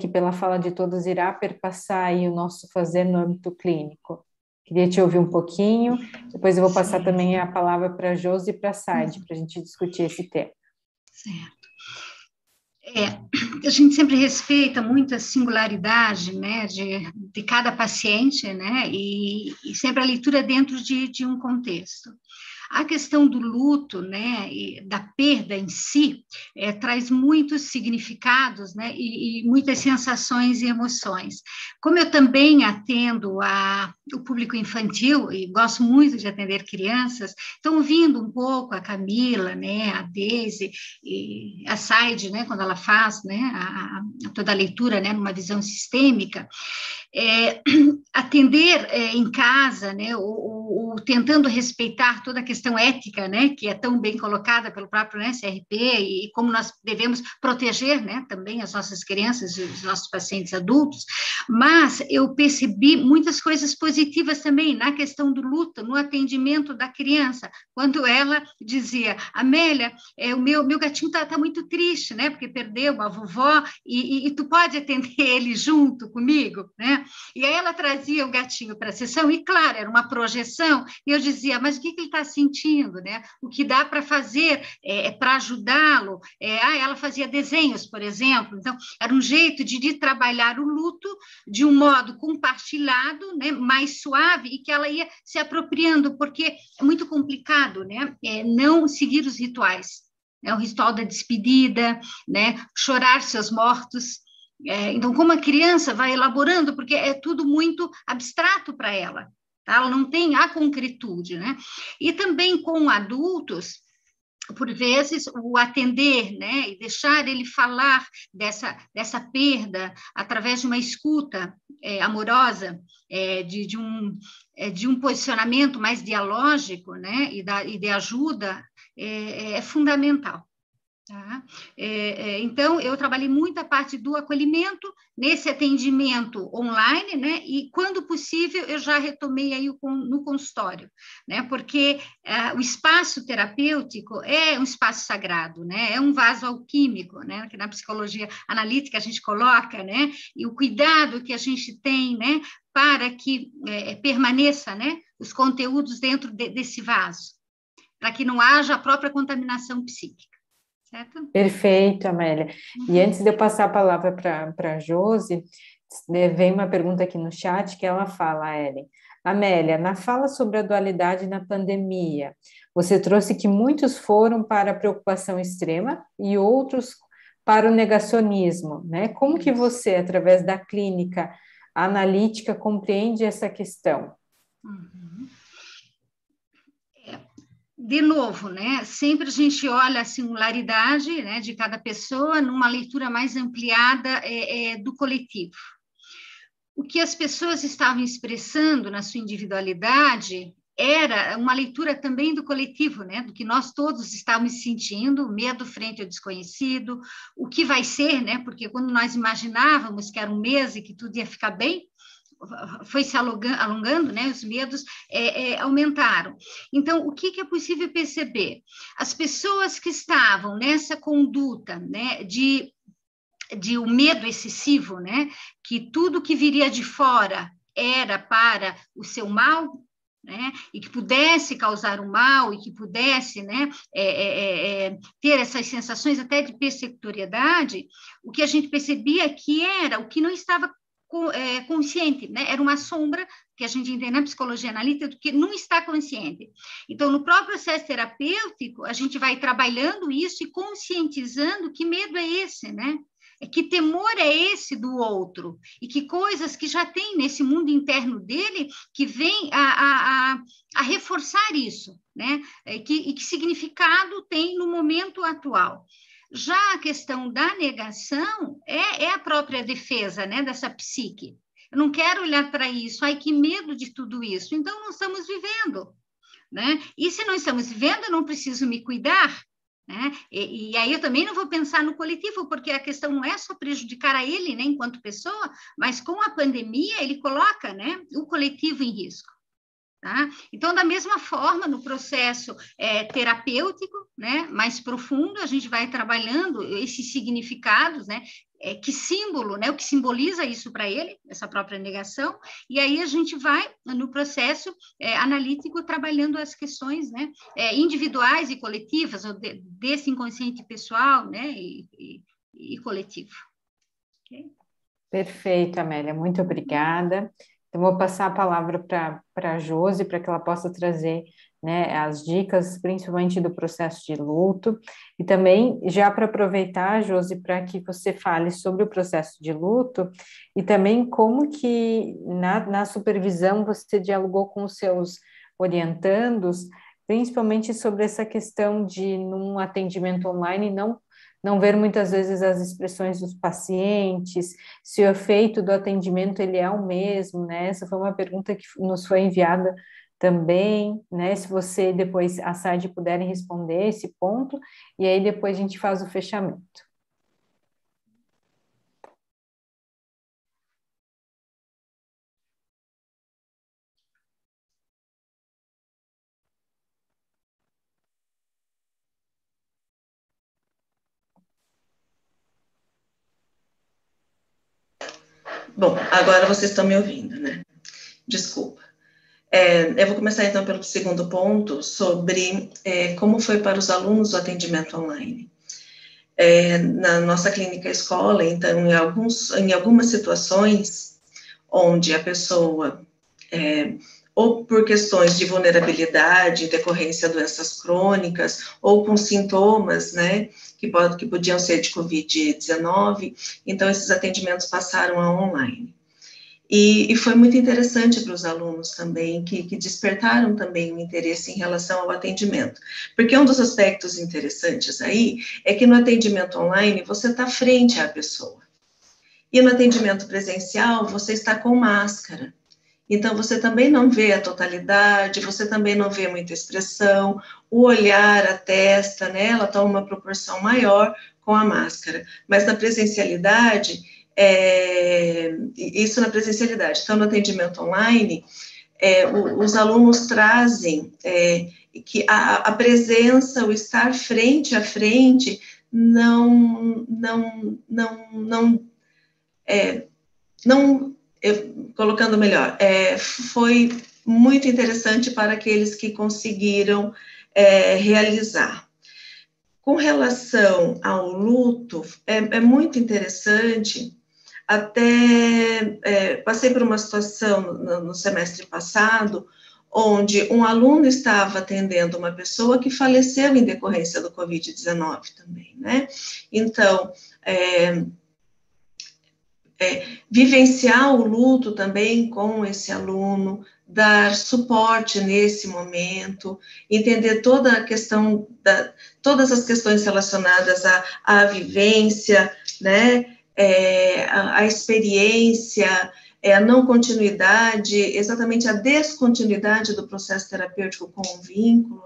que pela fala de todos irá perpassar aí o nosso fazer no âmbito clínico. Queria te ouvir um pouquinho, depois eu vou passar também a palavra para a Josi e para a Saide, para a gente discutir esse tema. Certo. A gente sempre respeita muito a singularidade, de cada paciente, e sempre a leitura dentro de um contexto. A questão do luto, e da perda em si, traz muitos significados, e muitas sensações e emoções. Como eu também atendo o público infantil, e gosto muito de atender crianças, então, ouvindo um pouco a Camila, a Deise, e a Saide, quando ela faz toda a leitura, numa visão sistêmica, atender em casa, ou tentando respeitar toda a questão ética, que é tão bem colocada pelo próprio CRP, e como nós devemos proteger, também as nossas crianças e os nossos pacientes adultos, mas eu percebi muitas coisas positivas também na questão do luto, no atendimento da criança, quando ela dizia: Amélia, o meu gatinho está muito triste, porque perdeu uma vovó, e tu pode atender ele junto comigo, E aí ela trazia o gatinho para a sessão, e claro, era uma projeção, e eu dizia: mas o que ele está sentindo, O que dá para fazer para ajudá-lo? Ela fazia desenhos, por exemplo. Então, era um jeito de trabalhar o luto de um modo compartilhado, mais suave, e que ela ia se apropriando, porque é muito complicado, não seguir os rituais. O ritual da despedida, chorar seus mortos. Então, como a criança vai elaborando, porque é tudo muito abstrato para ela. Tá? Ela não tem a concretude, E também com adultos, por vezes, o atender, e deixar ele falar dessa perda através de uma escuta amorosa, de um posicionamento mais dialógico, e de ajuda, é fundamental. Tá? Então, eu trabalhei muito a parte do acolhimento nesse atendimento online, e quando possível eu já retomei aí no consultório, porque o espaço terapêutico é um espaço sagrado, é um vaso alquímico, que na psicologia analítica a gente coloca, e o cuidado que a gente tem, para que permaneça, os conteúdos dentro desse vaso, para que não haja a própria contaminação psíquica. Certo? Perfeito, Amélia. E antes de eu passar a palavra para a Josi, vem uma pergunta aqui no chat que ela fala, Ellen. Amélia, na fala sobre a dualidade na pandemia, você trouxe que muitos foram para a preocupação extrema e outros para o negacionismo, Como que você, através da clínica analítica, compreende essa questão? Uhum. De novo, sempre a gente olha a singularidade, de cada pessoa numa leitura mais ampliada do coletivo. O que as pessoas estavam expressando na sua individualidade era uma leitura também do coletivo, do que nós todos estávamos sentindo, medo frente ao desconhecido, o que vai ser, porque quando nós imaginávamos que era um mês e que tudo ia ficar bem, foi se alongando, os medos aumentaram. Então, o que é possível perceber? As pessoas que estavam nessa conduta de um medo excessivo, que tudo que viria de fora era para o seu mal, e que pudesse causar o mal, e que pudesse ter essas sensações até de persecutoriedade, o que a gente percebia que era o que não estava consciente, era uma sombra que a gente entende na psicologia analítica do que não está consciente. Então, no próprio processo terapêutico, a gente vai trabalhando isso e conscientizando que medo é esse, que temor é esse do outro, e que coisas que já tem nesse mundo interno dele que vem a reforçar isso, e que significado tem no momento atual. Já a questão da negação é a própria defesa, né, dessa psique. Eu não quero olhar para isso, ai, que medo de tudo isso. Então, não estamos vivendo, né? E se não estamos vivendo, eu não preciso me cuidar, né? E aí eu também não vou pensar no coletivo, porque a questão não é só prejudicar a ele, né, enquanto pessoa, mas com a pandemia ele coloca, né, o coletivo em risco. Tá? Então, da mesma forma, no processo terapêutico, né, mais profundo, a gente vai trabalhando esses significados, né, que símbolo, né, o que simboliza isso para ele, essa própria negação, e aí a gente vai, no processo analítico, trabalhando as questões, né, individuais e coletivas, ou desse inconsciente pessoal, né, e coletivo. Okay? Perfeito, Amélia, muito obrigada. Então, vou passar a palavra para a Josi, para que ela possa trazer, né, as dicas, principalmente do processo de luto. E também, já para aproveitar, Josi, para que você fale sobre o processo de luto e também como que na supervisão você dialogou com os seus orientandos, principalmente sobre essa questão de, num atendimento online, não ver muitas vezes as expressões dos pacientes, se o efeito do atendimento ele é o mesmo, né? Essa foi uma pergunta que nos foi enviada também, né? Se você depois, a Saide, puderem responder esse ponto, e aí depois a gente faz o fechamento. Bom, agora vocês estão me ouvindo, né? Desculpa. Eu vou começar, então, pelo segundo ponto, sobre como foi para os alunos o atendimento online. Na nossa clínica escola, então, em algumas situações onde a pessoa, ou por questões de vulnerabilidade, decorrência de doenças crônicas, ou com sintomas, né, que podiam ser de Covid-19, então esses atendimentos passaram a online. E foi muito interessante para os alunos também, que despertaram também o interesse em relação ao atendimento. Porque um dos aspectos interessantes aí é que no atendimento online você está frente à pessoa. E no atendimento presencial você está com máscara. Então, você também não vê a totalidade, você também não vê muita expressão, o olhar, a testa, né, ela toma uma proporção maior com a máscara. Mas na presencialidade, isso na presencialidade. Então, no atendimento online, os alunos trazem que a presença, o estar frente a frente, foi muito interessante para aqueles que conseguiram realizar. Com relação ao luto, é muito interessante, até passei por uma situação no semestre passado, onde um aluno estava atendendo uma pessoa que faleceu em decorrência do Covid-19 também, né? Então, vivenciar o luto também com esse aluno, dar suporte nesse momento, entender toda a questão, todas as questões relacionadas à vivência, né, à experiência, a não continuidade, exatamente a descontinuidade do processo terapêutico com o vínculo,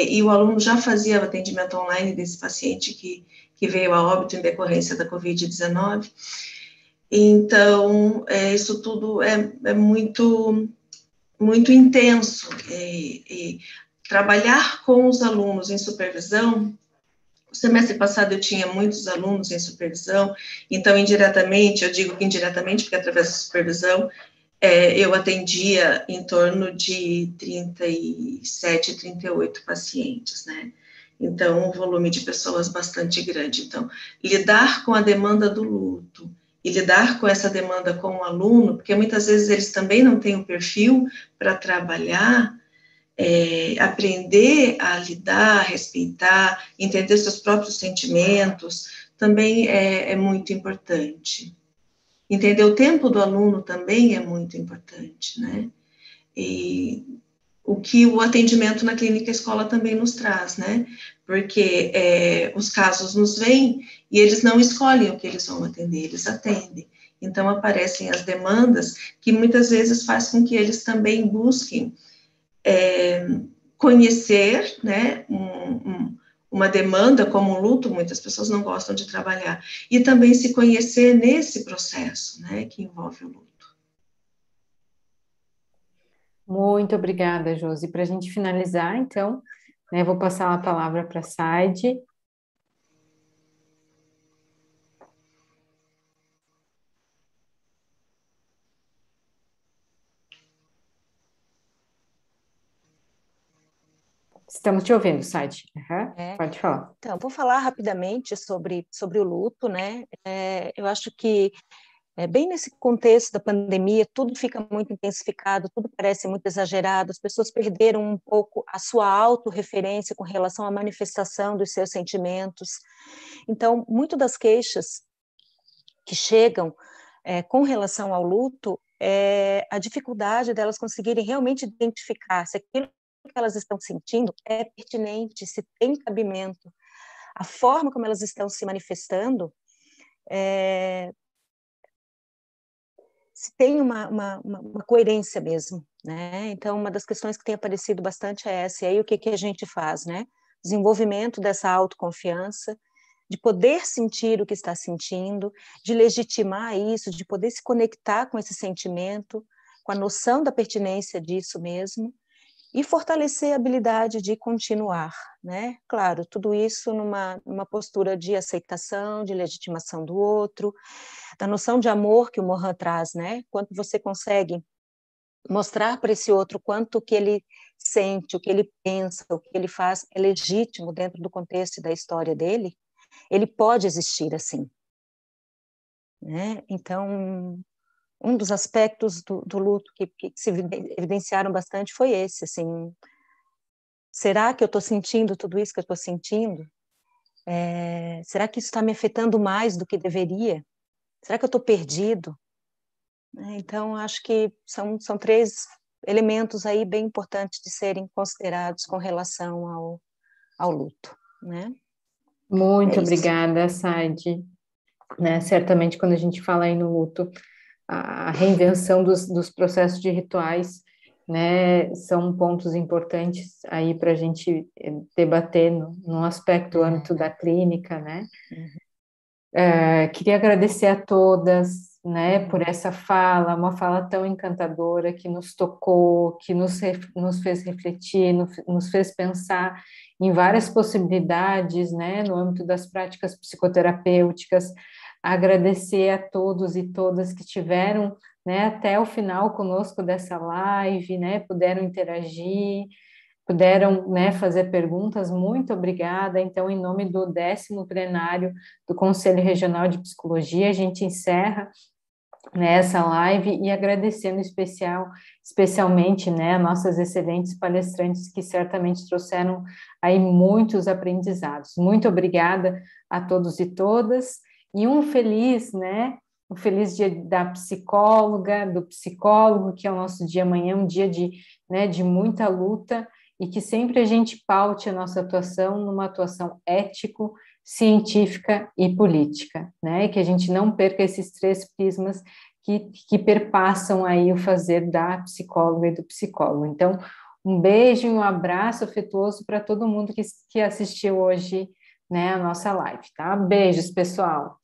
e o aluno já fazia o atendimento online desse paciente que veio a óbito em decorrência da Covid-19. Então, isso tudo é muito, muito intenso. E trabalhar com os alunos em supervisão, o semestre passado eu tinha muitos alunos em supervisão, então, indiretamente, eu digo que indiretamente, porque através da supervisão, eu atendia em torno de 37, 38 pacientes, né? Então, um volume de pessoas bastante grande. Então, lidar com a demanda do luto, e lidar com essa demanda com o aluno, porque muitas vezes eles também não têm o perfil para trabalhar, aprender a lidar, a respeitar, entender seus próprios sentimentos, também é muito importante. Entender o tempo do aluno também é muito importante, né? E o que o atendimento na clínica escola também nos traz, né? Porque os casos nos vêm e eles não escolhem o que eles vão atender, eles atendem. Então, aparecem as demandas que muitas vezes faz com que eles também busquem conhecer, né, uma demanda como um luto, muitas pessoas não gostam de trabalhar, e também se conhecer nesse processo, né, que envolve o luto. Muito obrigada, Josi. Para a gente finalizar, então, né, vou passar a palavra para a Saide. Estamos te ouvindo, Saide. Uhum. Pode falar. Então, vou falar rapidamente sobre o luto, né? Eu acho que bem nesse contexto da pandemia, tudo fica muito intensificado, tudo parece muito exagerado, as pessoas perderam um pouco a sua autorreferência com relação à manifestação dos seus sentimentos. Então, muito das queixas que chegam com relação ao luto, a dificuldade delas conseguirem realmente identificar se aquilo que elas estão sentindo é pertinente, se tem cabimento. A forma como elas estão se manifestando se tem uma coerência mesmo, né? Então, uma das questões que tem aparecido bastante é essa, e aí o que a gente faz, né? Desenvolvimento dessa autoconfiança, de poder sentir o que está sentindo, de legitimar isso, de poder se conectar com esse sentimento, com a noção da pertinência disso mesmo, e fortalecer a habilidade de continuar, né? Claro, tudo isso numa postura de aceitação, de legitimação do outro, da noção de amor que o Morin traz, né? Quanto você consegue mostrar para esse outro quanto que ele sente, o que ele pensa, o que ele faz é legítimo dentro do contexto e da história dele, ele pode existir assim, né? Então, um dos aspectos do luto que se evidenciaram bastante foi esse, assim, será que eu estou sentindo tudo isso que eu estou sentindo? Será que isso está me afetando mais do que deveria? Será que eu estou perdido? Então, acho que são três elementos aí bem importantes de serem considerados com relação ao luto, né? Muito obrigada, Saide. Né, certamente, quando a gente fala aí no luto, a reinvenção dos processos de rituais, né, são pontos importantes aí para a gente debater no aspecto, no âmbito da clínica, né? Uhum. Queria agradecer a todas, né, por essa fala, uma fala tão encantadora, que nos tocou, que nos fez refletir, nos fez pensar em várias possibilidades, né, no âmbito das práticas psicoterapêuticas. Agradecer a todos e todas que tiveram, né, até o final conosco dessa live, né, puderam interagir, puderam, né, fazer perguntas. Muito obrigada. Então, em nome do 10º plenário do Conselho Regional de Psicologia, a gente encerra, né, essa live e agradecendo especialmente, né, nossas excelentes palestrantes que certamente trouxeram aí muitos aprendizados. Muito obrigada a todos e todas e um feliz dia da psicóloga, do psicólogo, que é o nosso dia amanhã, um dia de, né, de muita luta, e que sempre a gente paute a nossa atuação numa atuação ético, científica e política, né? E que a gente não perca esses três prismas que perpassam aí o fazer da psicóloga e do psicólogo. Então, um beijo e um abraço afetuoso para todo mundo que assistiu hoje, né, a nossa live, tá? Beijos, pessoal!